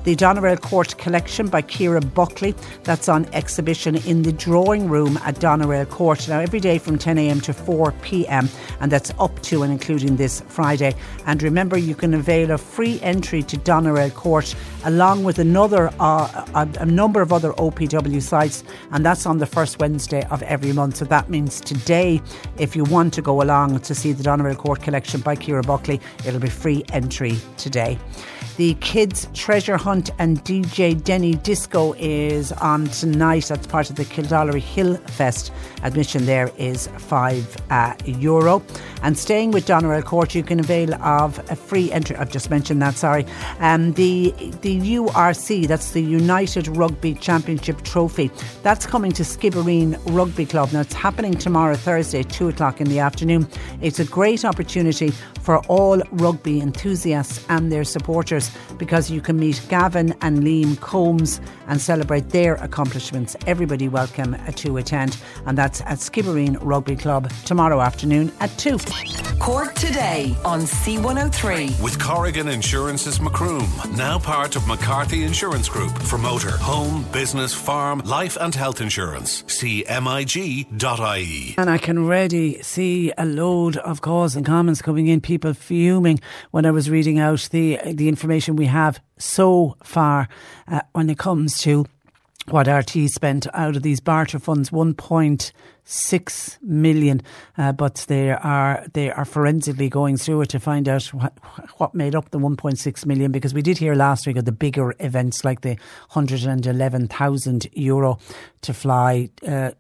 The Doneraile Court Collection by Ciara Buckley, that's on exhibition in the drawing room at Doneraile Court now every day from ten a.m. to four p.m. and that's up to and including this Friday. And remember, you can avail of free entry to Doneraile Court along with another uh, a, a number of other O P W sites, and that's on the first Wednesday of every month. So that means today, if you want to go along to see the Doneraile Court Collection by Ciara Buckley, it'll be free entry today. The Kids Treasure Hunt and D J Denny Disco is on tonight. That's part of the Kildallery Hill Fest. Admission there is five uh, euro. And staying with Doneraile Court, you can avail of a free entry. I've just mentioned that, sorry. Um, the the U R C, that's the United Rugby Championship Trophy. That's coming to Skibbereen Rugby Club. Now, it's happening tomorrow, Thursday, two o'clock in the afternoon. It's a great opportunity for all rugby enthusiasts and their supporters, because you can meet Gavin and Liam Combs and celebrate their accomplishments. Everybody welcome to attend, and that's at Skibbereen Rugby Club tomorrow afternoon at two. Cork Today on C one oh three with Corrigan Insurance's Macroom, now part of McCarthy Insurance Group, for motor, home, business, farm, life and health insurance. C M I G dot I E. And I can already see a load of calls and comments coming in, people fuming when I was reading out the the information we have so far uh, when it comes to what R T E spent out of these barter funds, one point six million, uh, but they are they are forensically going through it to find out what, what made up the one point six million, because we did hear last week of the bigger events like the one hundred eleven thousand euro to fly uh,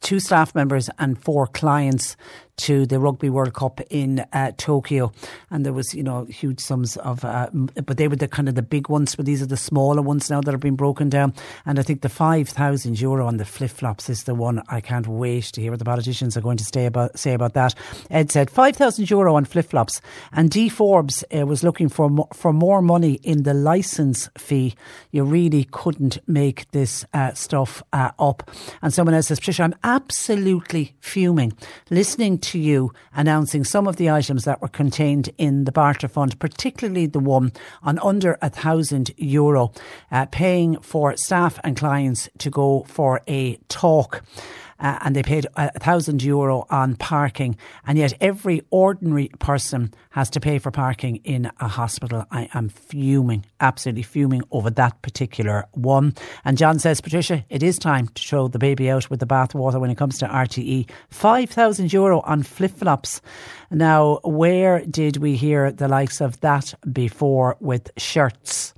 two staff members and four clients to the Rugby World Cup in uh, Tokyo, and there was, you know, huge sums of uh, but they were the kind of the big ones, but these are the smaller ones now that have been broken down. And I think the five thousand euro on the flip-flops is the one. I can't wait to hear what the politicians are going to stay about, say about that. Ed said five thousand euro on flip-flops, and Dee Forbes uh, was looking for, mo- for more money in the licence fee. You really couldn't make this uh, stuff uh, up. And someone else says, Patricia, I'm absolutely fuming listening to to you announcing some of the items that were contained in the barter fund, particularly the one on under a thousand euro, uh, paying for staff and clients to go for a talk. Uh, and they paid a thousand euro on parking, and yet every ordinary person has to pay for parking in a hospital. I am fuming, absolutely fuming over that particular one. And John says, Patricia, it is time to throw the baby out with the bathwater when it comes to R T E. five thousand euro on flip-flops. Now, where did we hear the likes of that before with shirts?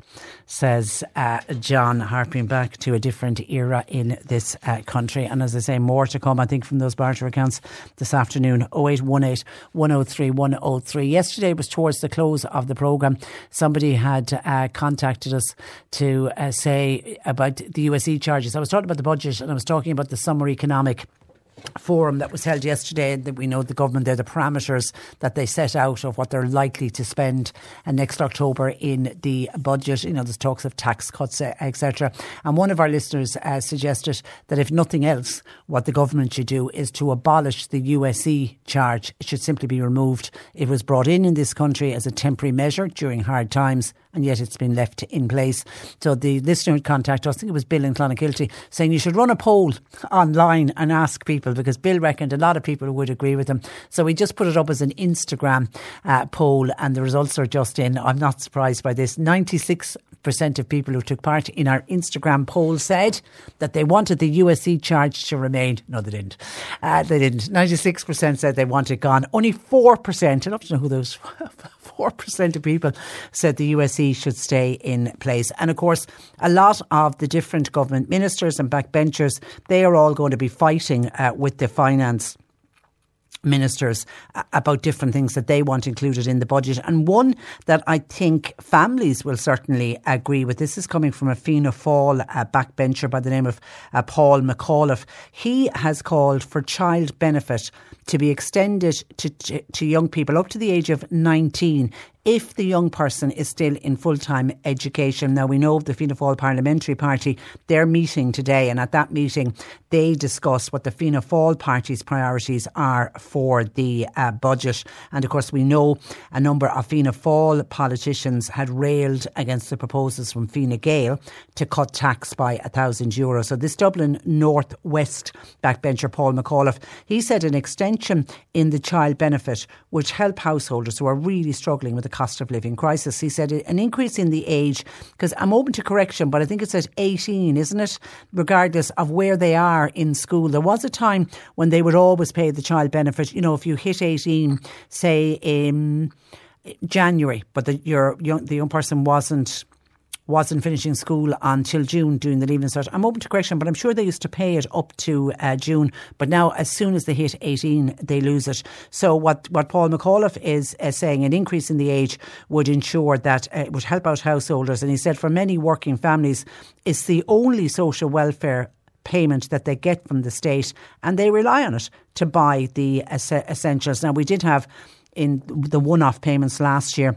Says uh, John, harping back to a different era in this uh, country. And as I say, more to come, I think, from those barter accounts this afternoon. oh eight one eight, one oh three, one oh three. Yesterday was towards the close of the programme. Somebody had uh, contacted us to uh, say about the U S E charges. I was talking about the budget and I was talking about the summer economic forum that was held yesterday, that we know the government, they're the parameters that they set out of what they're likely to spend and next October in the budget. You know, there's talks of tax cuts, et cetera. And one of our listeners uh, suggested that if nothing else, what the government should do is to abolish the U S E charge. It should simply be removed. It was brought in in this country as a temporary measure during hard times, and yet it's been left in place. So the listener who contacted us, I think it was Bill in Clonakilty, saying you should run a poll online and ask people, because Bill reckoned a lot of people would agree with him. So we just put it up as an Instagram uh, poll, and the results are just in. I'm not surprised by this. ninety-six percent of people who took part in our Instagram poll said that they wanted the U S C charge to remain. No, they didn't. Uh, they didn't. ninety-six percent said they want it gone. Only four percent, I'd love to know who those four percent of people said the U S C should stay in place. And of course, a lot of the different government ministers and backbenchers, they are all going to be fighting uh, with the finance ministers about different things that they want included in the budget. And one that I think families will certainly agree with, this is coming from a Fianna Fáil uh, backbencher by the name of uh, Paul McAuliffe. He has called for child benefit to be extended to, to, to young people up to the age of nineteen if the young person is still in full-time education. Now, we know the Fianna Fáil Parliamentary Party, they're meeting today, and at that meeting they discuss what the Fianna Fáil Party's priorities are for the uh, budget. And of course, we know a number of Fianna Fáil politicians had railed against the proposals from Fine Gael to cut tax by one thousand euro. So this Dublin North West backbencher Paul McAuliffe, he said an extension in the child benefit would help householders who are really struggling with the cost of living crisis. He said an increase in the age, because I'm open to correction, but I think it's at eighteen, isn't it? Regardless of where they are in school. There was a time when they would always pay the child benefit. You know, if you hit eighteen, say in January, but the, your young, the young person wasn't wasn't finishing school until June during the Leaving Cert. I'm open to correction, but I'm sure they used to pay it up to uh, June. But now, as soon as they hit eighteen, they lose it. So what, what Paul McAuliffe is uh, saying, an increase in the age would ensure that uh, it would help out householders. And he said for many working families, it's the only social welfare payment that they get from the state, and they rely on it to buy the es- essentials. Now, we did have in the one-off payments last year,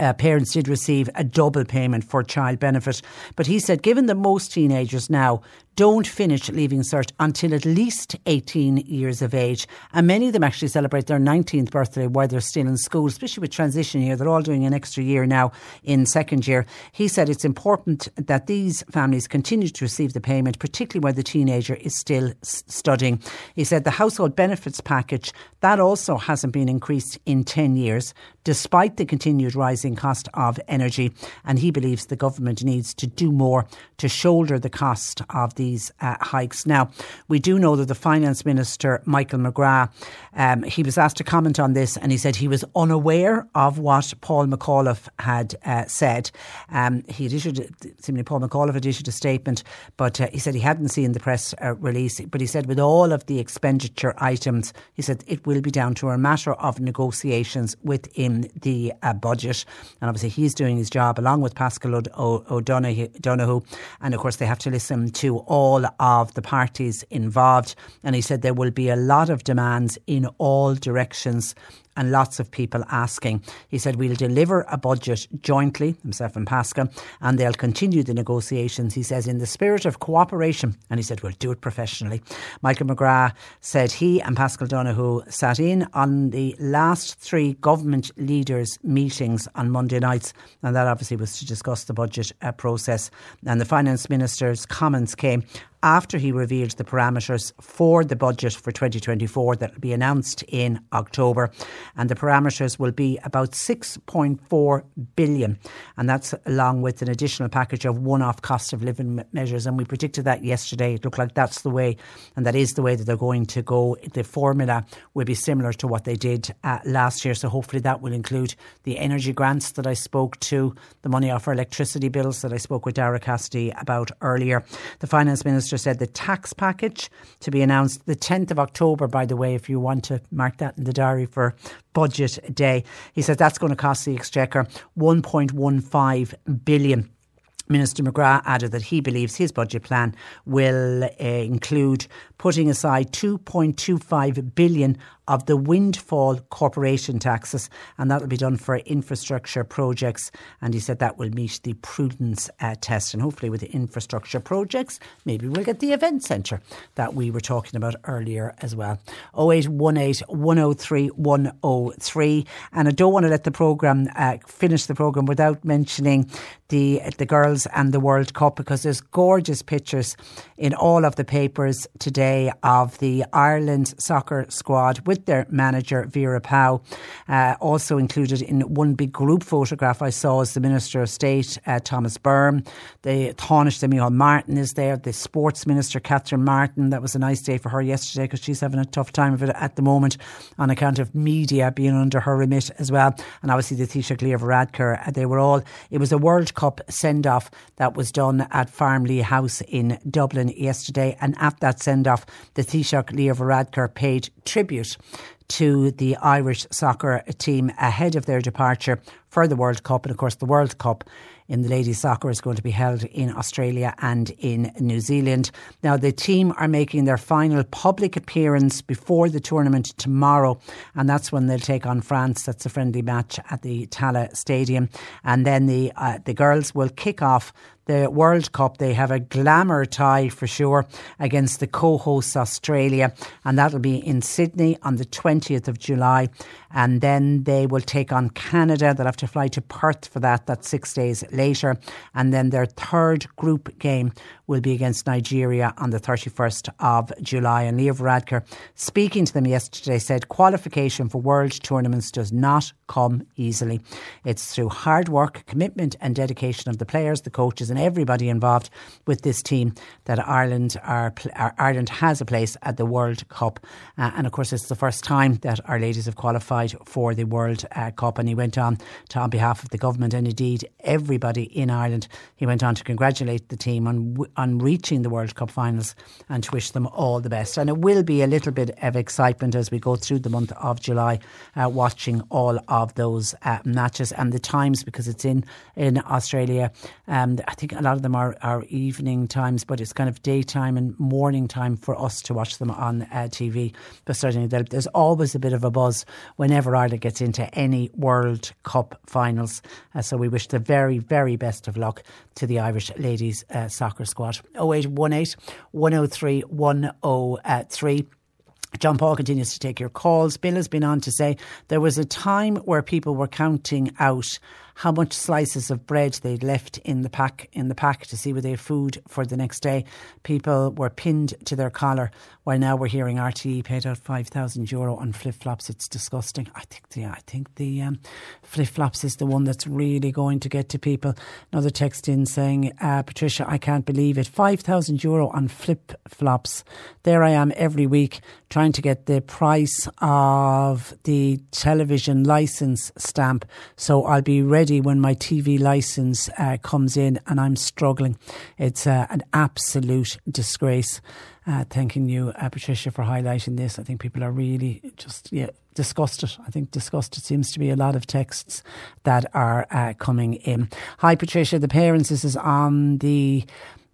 Uh, parents did receive a double payment for child benefit. But he said, given that most teenagers now don't finish Leaving Cert until at least eighteen years of age, and many of them actually celebrate their nineteenth birthday while they're still in school, especially with transition year, they're all doing an extra year now in second year. He said it's important that these families continue to receive the payment, particularly where the teenager is still studying. He said the household benefits package, that also hasn't been increased in ten years, despite the continued rising cost of energy, and he believes the government needs to do more to shoulder the cost of the these uh, hikes. Now, we do know that the Finance Minister, Michael McGrath, um, he was asked to comment on this, and he said he was unaware of what Paul McAuliffe had uh, said. Um, he had issued, seemingly Paul McAuliffe had issued a statement, but uh, he said he hadn't seen the press uh, release. But he said with all of the expenditure items, he said it will be down to a matter of negotiations within the uh, budget. And obviously he's doing his job along with Pascal Donohoe, and of course they have to listen to all of the parties involved. And he said there will be a lot of demands in all directions and lots of people asking. He said we'll deliver a budget jointly, himself and Pascal, and they'll continue the negotiations, he says, in the spirit of cooperation. And he said we'll do it professionally. Michael McGrath said he and Pascal Donohoe sat in on the last three government leaders' meetings on Monday nights, and that obviously was to discuss the budget uh, process. And the Finance Minister's comments came after he revealed the parameters for the budget for twenty twenty-four that will be announced in October. And the parameters will be about six point four billion, and that's along with an additional package of one-off cost of living measures. And we predicted that yesterday. It looked like that's the way, and that is the way that they're going to go. The formula will be similar to what they did uh, last year, so hopefully that will include the energy grants that I spoke to, the money off our electricity bills that I spoke with Dara Cassidy about earlier. The Finance Minister Minister said the tax package to be announced the tenth of October, by the way, if you want to mark that in the diary for Budget Day. He said that's going to cost the Exchequer one point one five billion. Minister McGrath added that he believes his budget plan will uh, include putting aside two point two five billion of the windfall corporation taxes, and that will be done for infrastructure projects. And he said that will meet the prudence uh, test. And hopefully with the infrastructure projects, maybe we'll get the event centre that we were talking about earlier as well. oh eight one eight, one oh three, one oh three. And I don't want to let the programme, uh, finish the programme without mentioning the, the girls and the World Cup, because there's gorgeous pictures in all of the papers today of the Ireland soccer squad with their manager Vera Powell. Uh, also included in one big group photograph I saw is the Minister of State uh, Thomas Byrne, the Taoiseach Micheál Martin is there, the Sports Minister Catherine Martin. That was a nice day for her yesterday because she's having a tough time of it at the moment on account of media being under her remit as well, and obviously the Taoiseach Leo Varadkar. They were all, it was a World Cup send-off that was done at Farmley House in Dublin yesterday, and at that send-off the Taoiseach Leo Varadkar paid tribute to the Irish soccer team ahead of their departure for the World Cup. And of course the World Cup in the ladies soccer is going to be held in Australia and in New Zealand. Now the team are making their final public appearance before the tournament tomorrow, and that's when they'll take on France. That's a friendly match at the Tala Stadium, and then the uh, the girls will kick off the World Cup. They have a glamour tie for sure against the co-hosts Australia, and that'll be in Sydney on the twentieth of July, and then they will take on Canada. They'll have to fly to Perth for that. That's six days later, and then their third group game will be against Nigeria on the thirty-first of July. And Leo Varadkar, speaking to them yesterday, said qualification for world tournaments does not come easily. It's through hard work, commitment and dedication of the players, the coaches and everybody involved with this team that Ireland are, are Ireland has a place at the World Cup. Uh, and of course it's the first time that our ladies have qualified for the World uh, Cup. And he went on to, on behalf of the government and indeed everybody in Ireland, he went on to congratulate the team on on reaching the World Cup finals and to wish them all the best. And it will be a little bit of excitement as we go through the month of July, uh, watching all of those uh, matches and the times, because it's in, in Australia. Um, I think a lot of them are, are evening times, but it's kind of daytime and morning time for us to watch them on uh, T V. But certainly there's always a bit of a buzz whenever Ireland gets into any World Cup finals. Uh, so we wish the very, very best of luck to the Irish ladies uh, soccer squad. oh eight one eight, one oh three, one oh three. John Paul continues to take your calls. Bill has been on to say there was a time where people were counting out how much slices of bread they'd left in the pack in the pack to see whether they had food for the next day. People were pinned to their collar, while now we're hearing R T E paid out five thousand euro on flip-flops. It's disgusting. I think the, I think the um, flip-flops is the one that's really going to get to people. Another text in saying, uh, Patricia, I can't believe it. five thousand euro on flip-flops. There I am every week trying to get the price of the television licence stamp, so I'll be ready when my T V licence uh, comes in, and I'm struggling. It's uh, an absolute disgrace. Uh, thanking you, uh, Patricia, for highlighting this. I think people are really just yeah disgusted. I think disgusted seems to be a lot of texts that are uh, coming in. Hi, Patricia. The parents, this is on the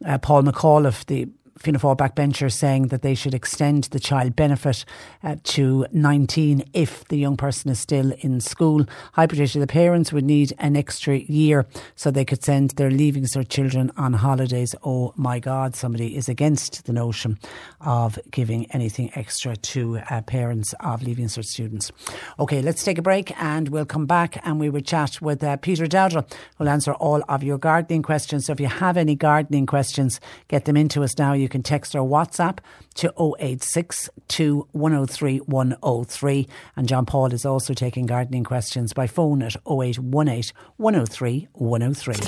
uh, Paul McAuliffe, the Fianna Fáil backbencher, saying that they should extend the child benefit uh, to nineteen if the young person is still in school. Hi Patricia, the parents would need an extra year so they could send their leavings or children on holidays. Oh my God, somebody is against the notion of giving anything extra to uh, parents of leavings or students. Okay, let's take a break and we'll come back and we will chat with uh, Peter Dowdall, who'll answer all of your gardening questions. So if you have any gardening questions, get them into us now. You You can text or WhatsApp to oh eight six two, one oh three, one oh three. And John Paul is also taking gardening questions by phone at oh eight one eight, one oh three, one oh three.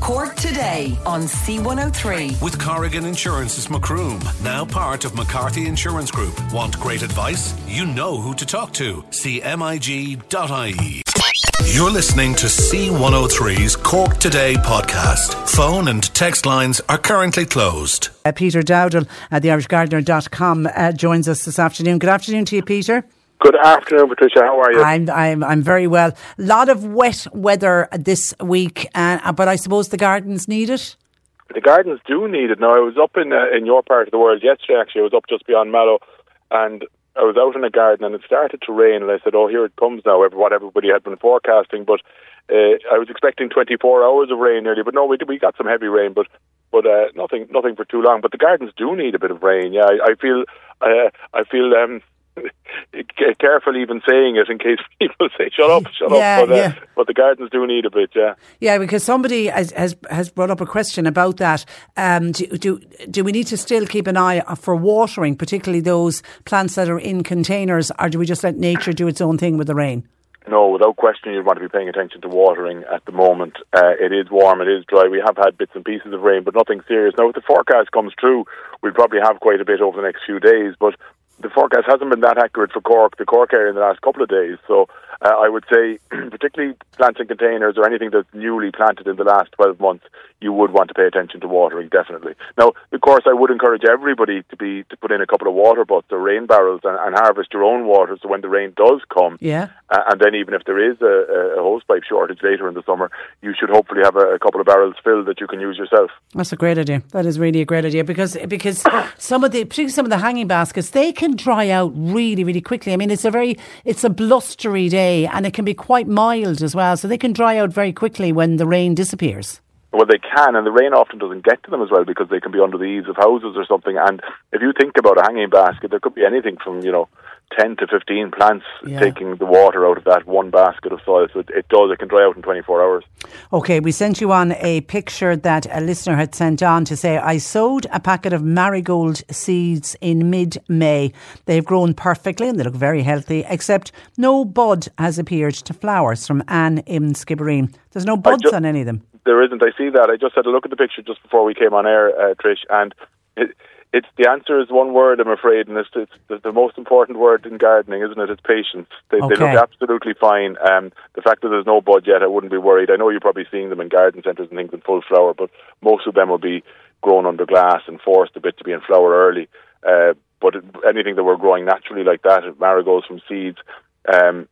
Cork Today on C one oh three. With Corrigan Insurance's Macroom, now part of McCarthy Insurance Group. Want great advice? You know who to talk to. C M I G dot I E. You're listening to C one oh three's Cork Today podcast. Phone and text lines are currently closed. Uh, Peter Dowdall at the irish gardener dot com uh, joins us this afternoon. Good afternoon to you, Peter. Good afternoon, Patricia. How are you? I'm I'm I'm very well. A lot of wet weather this week, uh, but I suppose the gardens need it. The gardens do need it. Now, I was up in uh, in your part of the world yesterday, actually. I was up just beyond Mallow, and I was out in a garden and it started to rain, and I said, oh, here it comes now, what everybody had been forecasting. But uh, I was expecting twenty-four hours of rain nearly, but no, we did, we got some heavy rain, but but uh, nothing nothing for too long. But the gardens do need a bit of rain. Yeah, I, I feel uh, I feel um, careful even saying it in case people say, shut up, shut yeah, up. But, uh, yeah. but the gardens do need a bit, yeah. Yeah, because somebody has has, has brought up a question about that. Um, do, do, do we need to still keep an eye for watering, particularly those plants that are in containers, or do we just let nature do its own thing with the rain? No, without question, you'd want to be paying attention to watering at the moment. Uh, it is warm, it is dry. We have had bits and pieces of rain, but nothing serious. Now, if the forecast comes true, we'll probably have quite a bit over the next few days, but the forecast hasn't been that accurate for Cork, the Cork area, in the last couple of days. So uh, I would say, particularly plants in containers or anything that's newly planted in the last twelve months, you would want to pay attention to watering, definitely. Now, of course, I would encourage everybody to be to put in a couple of water butts or rain barrels and, and harvest your own water, so when the rain does come, yeah. uh, and then even if there is a, a hose pipe shortage later in the summer, you should hopefully have a, a couple of barrels filled that you can use yourself. That's a great idea. That is really a great idea, because because some of the particularly some of the hanging baskets, they can Can dry out really, really quickly. I mean, it's a very, it's a blustery day, and it can be quite mild as well. So they can dry out very quickly when the rain disappears. Well, they can, and the rain often doesn't get to them as well, because they can be under the eaves of houses or something. And if you think about a hanging basket, there could be anything from, you know, ten to fifteen plants yeah. taking the water out of that one basket of soil. So it, it does, it can dry out in twenty-four hours. Okay, we sent you on a picture that a listener had sent on to say, I sowed a packet of marigold seeds in mid-May. They've grown perfectly and they look very healthy, except no bud has appeared to flowers. From Anne in Skibbereen. There's no buds just, on any of them. There isn't. I see that. I just had a look at the picture just before we came on air, uh, Trish, and it, It's the answer is one word, I'm afraid, and it's, it's the, the most important word in gardening, isn't it? It's patience. They, okay. they look absolutely fine. Um, the fact that there's no bud yet, I wouldn't be worried. I know you're probably seeing them in garden centres and things in full flower, but most of them will be grown under glass and forced a bit to be in flower early. Uh, but anything that we're growing naturally like that, marigolds from seeds, um,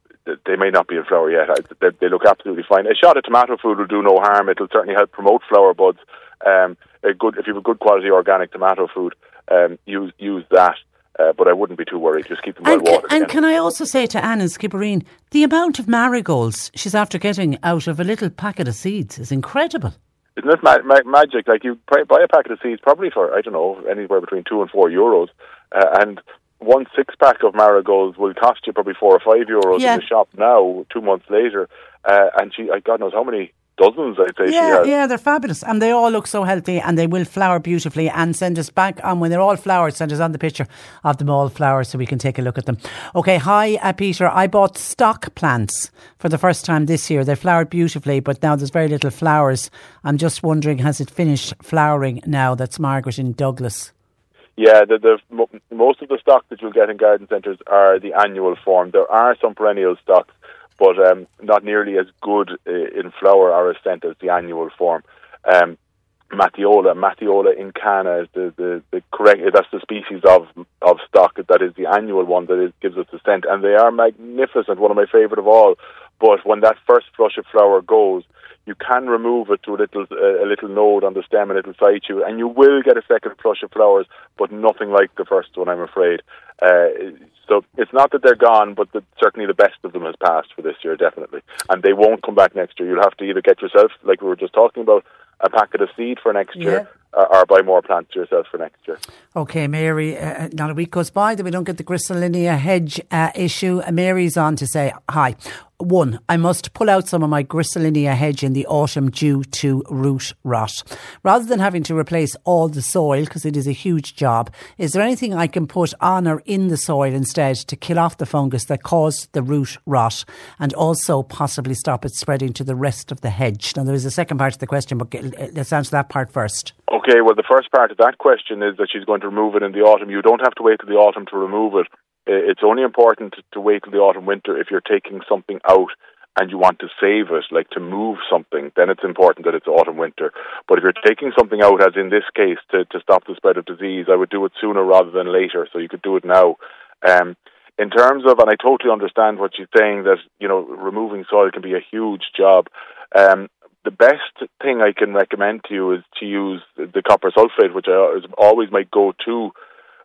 they may not be in flower yet. They, they look absolutely fine. A shot of tomato food will do no harm. It'll certainly help promote flower buds. Um, a good, if you have a good quality organic tomato food, Um, use use that, uh, but I wouldn't be too worried. Just keep them well watered. And can I also say to Anne in Skibbereen, the amount of marigolds she's after getting out of a little packet of seeds is incredible. Isn't it ma- ma- magic? Like, you buy a packet of seeds probably for, I don't know, anywhere between two and four euros, uh, and one six pack of marigolds will cost you probably four or five euros yeah. in the shop now. Two months later, uh, and she, God knows how many. Dozens, I'd say. Yeah, yeah, they're fabulous, and they all look so healthy, and they will flower beautifully. And send us back on when they're all flowered. Send us on the picture of them all flowered, so we can take a look at them. Okay, hi, uh, Peter. I bought stock plants for the first time this year. They flowered beautifully, but now there's very little flowers. I'm just wondering, has it finished flowering now? That's Margaret in Douglas. Yeah, the, the most of the stock that you'll get in garden centres are the annual form. There are some perennial stocks, but um, not nearly as good uh, in flower or as scent as the annual form. Um, Matthiola, Matthiola incana is the, the, the correct, that's the species of of stock that is the annual one that is, gives us the scent, and they are magnificent, one of my favourite of all. But when that first flush of flower goes, you can remove it to a little uh, a little node on the stem, and it'll sight you, and you will get a second flush of flowers, but nothing like the first one, I'm afraid. Uh, so it's not that they're gone, but the, certainly the best of them has passed for this year, definitely. And they won't come back next year. You'll have to either get yourself, like we were just talking about, a packet of seed for next yeah. year, uh, or buy more plants yourself for next year. Okay, Mary, uh, not a week goes by that we don't get the Griselinia hedge uh, issue. Mary's on to say, hi. One, I must pull out some of my Griselinia hedge in the autumn due to root rot. Rather than having to replace all the soil, because it is a huge job, is there anything I can put on or in the soil instead to kill off the fungus that caused the root rot and also possibly stop it spreading to the rest of the hedge? Now, there is a second part to the question, but let's answer that part first. Okay, well, the first part of that question is that she's going to remove it in the autumn. You don't have to wait till the autumn to remove it. It's only important to wait till the autumn, winter if you're taking something out and you want to save it, like to move something, then it's important that it's autumn-winter. But if you're taking something out, as in this case, to, to stop the spread of disease, I would do it sooner rather than later, so you could do it now. Um, in terms of, and I totally understand what she's saying, that, you know, removing soil can be a huge job. Um, the best thing I can recommend to you is to use the copper sulfate, which is always my go-to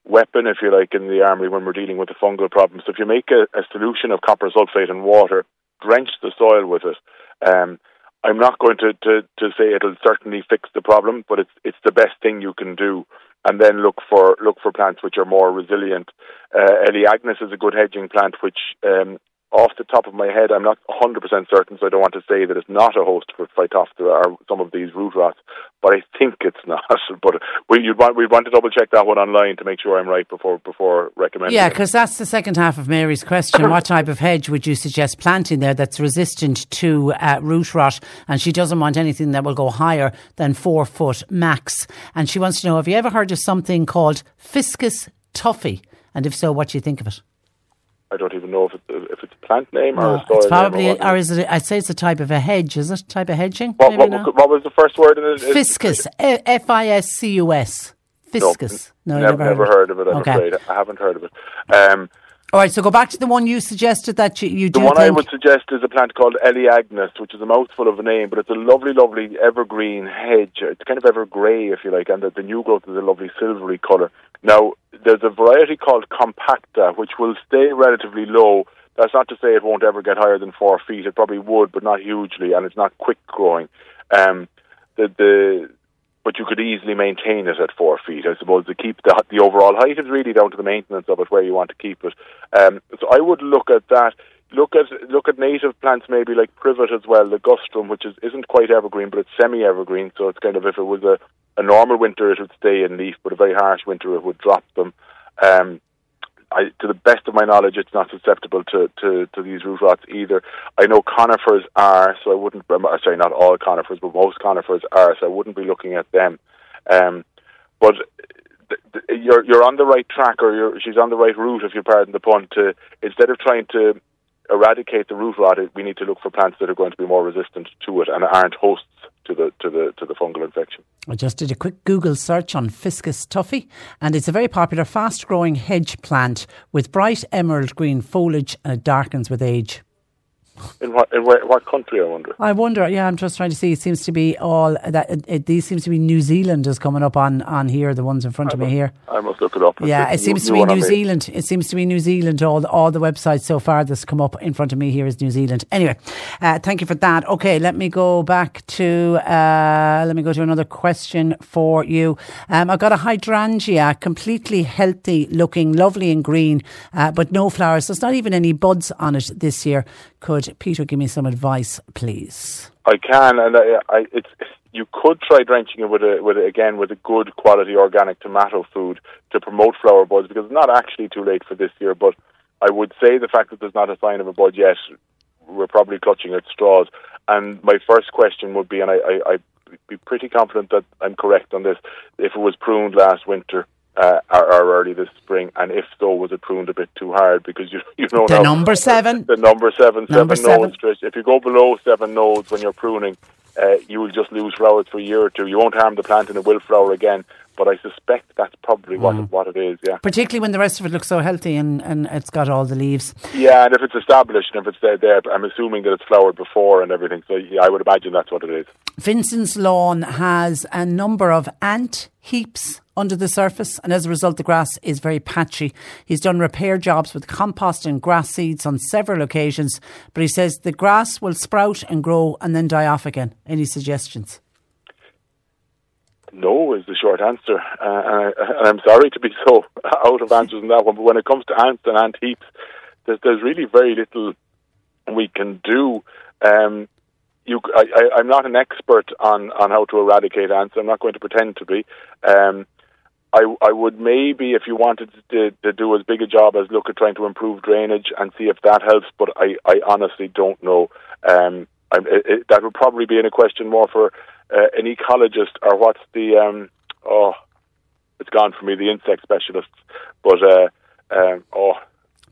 weapon, if you like, in the armory when we're dealing with the fungal problem. So if you make a, a solution of copper sulfate and water, drench the soil with it. Um, I'm not going to, to, to say it'll certainly fix the problem, but it's it's the best thing you can do. And then look for look for plants which are more resilient. Uh, Eleagnus is a good hedging plant, which um, off the top of my head, I'm not one hundred percent certain, so I don't want to say that it's not a host for Phytophthora or some of these root rots, but I think it's not. But we you'd want, we'd want to double-check that one online to make sure I'm right before before recommending yeah, it. Yeah, because that's the second half of Mary's question. What type of hedge would you suggest planting there that's resistant to uh, root rot? And she doesn't want anything that will go higher than four foot max. And she wants to know, have you ever heard of something called Ficus tuffy? And if so, what do you think of it? I don't even know if it's, if it's a plant name no, or a soil it's probably, name. Or, or is it? I'd say it's a type of a hedge. Is it a type of hedging? What, what, what was the first word in it? Fiscus. F I S C U S. Fiscus. No, no never, never heard of it. Heard of it I'm okay. afraid. I haven't heard of it. Um, All right, so go back to the one you suggested that you, you do The one think. I would suggest is a plant called Eleagnus, which is a mouthful of a name, but it's a lovely, lovely evergreen hedge. It's kind of evergrey, if you like, and the, the new growth is a lovely silvery colour. Now, there's a variety called compacta, which will stay relatively low. That's not to say it won't ever get higher than four feet. It probably would, but not hugely, and it's not quick growing. Um, the... the But you could easily maintain it at four feet, I suppose. To keep the the overall height is really down to the maintenance of it, where you want to keep it. Um, so I would look at that. Look at look at native plants, maybe like privet as well, the ligustrum, which is isn't quite evergreen, but it's semi-evergreen. So it's kind of if it was a, a normal winter, it would stay in leaf, but a very harsh winter, it would drop them. Um, I, to the best of my knowledge, it's not susceptible to, to, to these root rots either. I know conifers are, so I wouldn't, sorry, not all conifers, but most conifers are, so I wouldn't be looking at them. Um, but th- th- you're you're on the right track, or you're, she's on the right route, if you pardon the pun, to, instead of trying to eradicate the root rot, we need to look for plants that are going to be more resistant to it and aren't hosts to the to the to the fungal infection. I just did a quick Google search on Ficus tuffy, and it's a very popular fast growing hedge plant with bright emerald green foliage, and it darkens with age. In what in where, what country, I wonder? I wonder, yeah, I'm just trying to see. It seems to be all that. It, it, these seems to be New Zealand is coming up on, on here, the ones in front I of must, me here. I must look it up. Yeah, it seems to be New Zealand. It seems to be New Zealand. All, all the websites so far that's come up in front of me here is New Zealand. Anyway, uh, thank you for that. Okay, let me go back to, uh, let me go to another question for you. Um, I've got a hydrangea, completely healthy looking, lovely and green, uh, but no flowers. There's not even any buds on it this year. Could Peter give me some advice, please? I can, and I, I, it's, you could try drenching it with a, with a, again with a good quality organic tomato food to promote flower buds, because it's not actually too late for this year. But I would say the fact that there's not a sign of a bud yet, we're probably clutching at straws. And my first question would be, and I, I, I'd be pretty confident that I'm correct on this, if it was pruned last winter. Uh, or, or early this spring, and if so, was it pruned a bit too hard? Because you, you know the now, number seven, the number seven, number seven nodes. Trish, if you go below seven nodes when you're pruning, uh, you will just lose flowers for a year or two. You won't harm the plant, and it will flower again. But I suspect that's probably mm. what it, what it is. Yeah, particularly when the rest of it looks so healthy and, and it's got all the leaves. Yeah, and if it's established and if it's there, there, I'm assuming that it's flowered before and everything. So yeah, I would imagine that's what it is. Vincent's lawn has a number of ant heaps under the surface, and as a result the grass is very patchy. He's done repair jobs with compost and grass seeds on several occasions, but he says the grass will sprout and grow and then die off again. Any suggestions? No is the short answer, uh, and I'm sorry to be so out of answers on that one, but when it comes to ants and ant heaps, there's, there's really very little we can do. Um You, I, I, I'm not an expert on, on how to eradicate ants. I'm not going to pretend to be. Um, I, I would maybe, if you wanted to, to do as big a job as look at trying to improve drainage and see if that helps, but I, I honestly don't know. Um, I, it, that would probably be in a question more for uh, an ecologist or what's the, um, oh, it's gone for me, the insect specialist. But, uh, um, oh...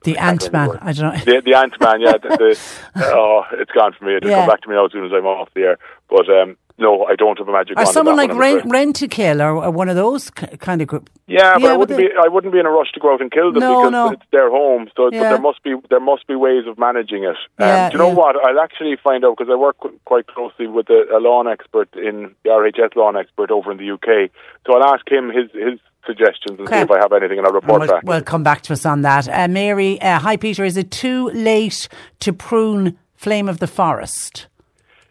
The Ant-Man, I don't know. The, the Ant-Man, yeah. the, the, oh, it's gone for me. It'll yeah. come back to me now as soon as I'm off the air. But um, no, I don't have a magic. Or someone like Rent to Kill or, or one of those kind of group. Yeah, but yeah, I wouldn't but they... be. I wouldn't be in a rush to go out and kill them no, because no. it's their home. So yeah. but there must be there must be ways of managing it. Um, yeah, do you know yeah. what? I'll actually find out because I work quite closely with a, a lawn expert in the R H S lawn expert over in the U K. So I'll ask him his his. suggestions and okay. see if I have anything and I'll report we'll, back. We'll come back to us on that. Uh, Mary, uh, hi Peter, is it too late to prune Flame of the Forest?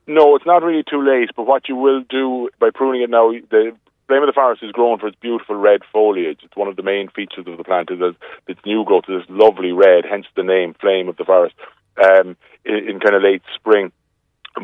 No, it's not really too late, but what you will do by pruning it now, the Flame of the Forest is grown for its beautiful red foliage. It's one of the main features of the plant is its new growth is this lovely red, hence the name Flame of the Forest, um, in, in kind of late spring.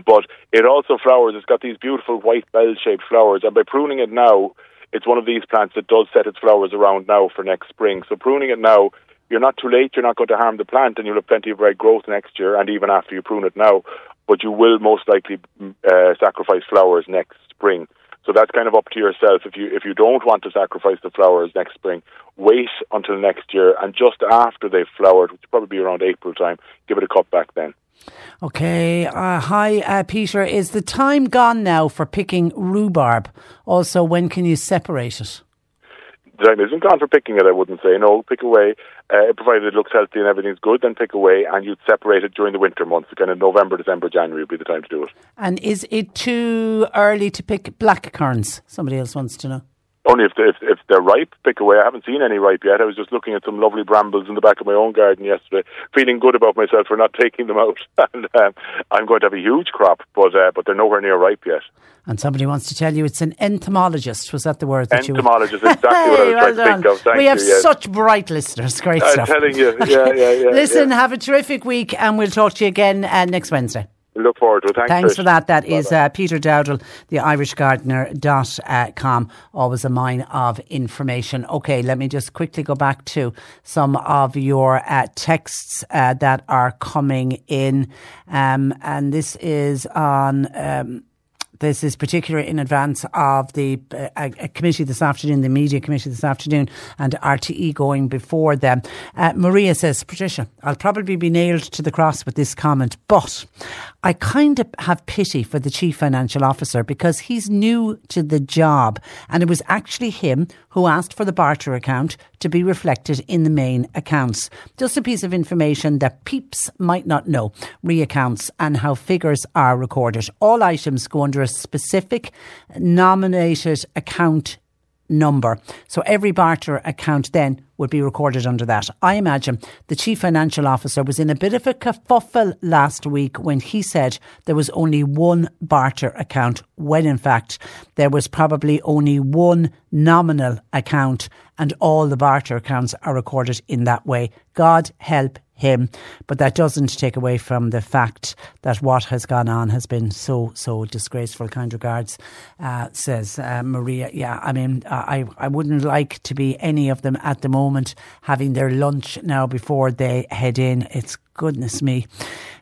But it also flowers, it's got these beautiful white bell-shaped flowers, and by pruning it now, it's one of these plants that does set its flowers around now for next spring. So pruning it now, you're not too late, you're not going to harm the plant, and you'll have plenty of red growth next year and even after you prune it now. But you will most likely uh, sacrifice flowers next spring. So that's kind of up to yourself. If you if you don't want to sacrifice the flowers next spring, wait until next year, and just after they've flowered, which will probably be around April time, give it a cut back then. Okay, uh, hi uh, Peter, is the time gone now for picking rhubarb? Also, when can you separate it? The time isn't gone for picking it, I wouldn't say. No, pick away, uh, provided it looks healthy and everything's good, then pick away and you'd separate it during the winter months. Again, in November, December, January would be the time to do it. And is it too early to pick blackcurns? Somebody else wants to know. Only if they're, if, if they're ripe, pick away. I haven't seen any ripe yet. I was just looking at some lovely brambles in the back of my own garden yesterday, feeling good about myself for not taking them out. And um, I'm going to have a huge crop, but uh, but they're nowhere near ripe yet. And somebody wants to tell you it's an entomologist. Was that the word that entomologist, you... Entomologist, exactly what I was well trying done. to think of. Thank we you, have yes. such bright listeners. Great I'm stuff. I'm telling you. Yeah, yeah, yeah. Listen, yeah. have a terrific week and we'll talk to you again uh, next Wednesday. Look forward to it. Thanks, Thanks for that. That Bye-bye. is uh, Peter Dowdall, the irish gardener dot com. Always a mine of information. Okay, let me just quickly go back to some of your uh, texts uh, that are coming in. Um, and this is on... Um, This is particular in advance of the uh, a committee this afternoon, the media committee this afternoon, and R T E going before them. Uh, Maria says, Patricia, I'll probably be nailed to the cross with this comment, but I kind of have pity for the chief financial officer because he's new to the job and it was actually him who asked for the barter account to be reflected in the main accounts. Just a piece of information that peeps might not know, reaccounts and how figures are recorded. All items go under a specific nominated account number. So every barter account then would be recorded under that. I imagine the Chief Financial Officer was in a bit of a kerfuffle last week when he said there was only one barter account, when in fact there was probably only one nominal account and all the barter accounts are recorded in that way. God help him. But that doesn't take away from the fact that what has gone on has been so, so disgraceful. Kind regards, uh, says uh, Maria. Yeah, I mean, I, I wouldn't like to be any of them at the moment having their lunch now before they head in. It's goodness me.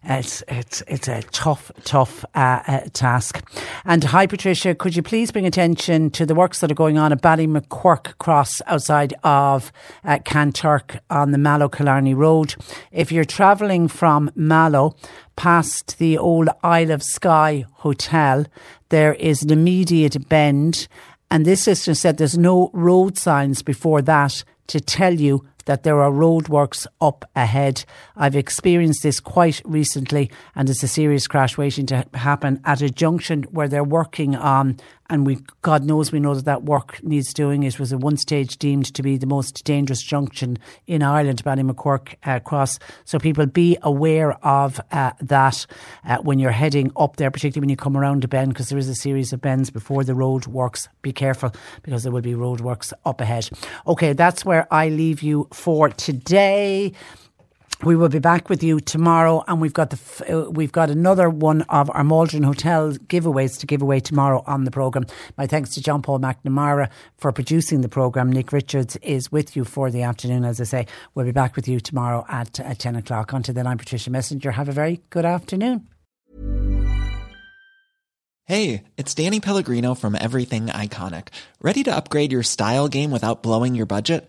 It's it's it's a tough, tough uh, uh, task. And hi, Patricia, could you please bring attention to the works that are going on at Ballymacquirk Cross outside of uh, Kanturk on the Mallow-Killarney Road. If you're travelling from Mallow past the old Isle of Skye Hotel, there is an immediate bend. And this sister said there's no road signs before that to tell you that there are roadworks up ahead. I've experienced this quite recently and it's a serious crash waiting to happen at a junction where they're working on, and we, God knows we know that that work needs doing. It was at one stage deemed to be the most dangerous junction in Ireland, Ballymacquirk uh, Cross. So people be aware of uh, that uh, when you're heading up there, particularly when you come around a bend, because there is a series of bends before the roadworks. Be careful because there will be roadworks up ahead. Okay, that's where I leave you for today. We will be back with you tomorrow, and we've got the uh, we've got another one of our Maldron Hotel giveaways to give away tomorrow on the programme. My thanks to John Paul McNamara for producing the programme. Nick Richards is with you for the afternoon. As I say, we'll be back with you tomorrow at, at ten o'clock. Until then, I'm Patricia Messenger. Have a very good afternoon. Hey, it's Danny Pellegrino from Everything Iconic. Ready to upgrade your style game without blowing your budget?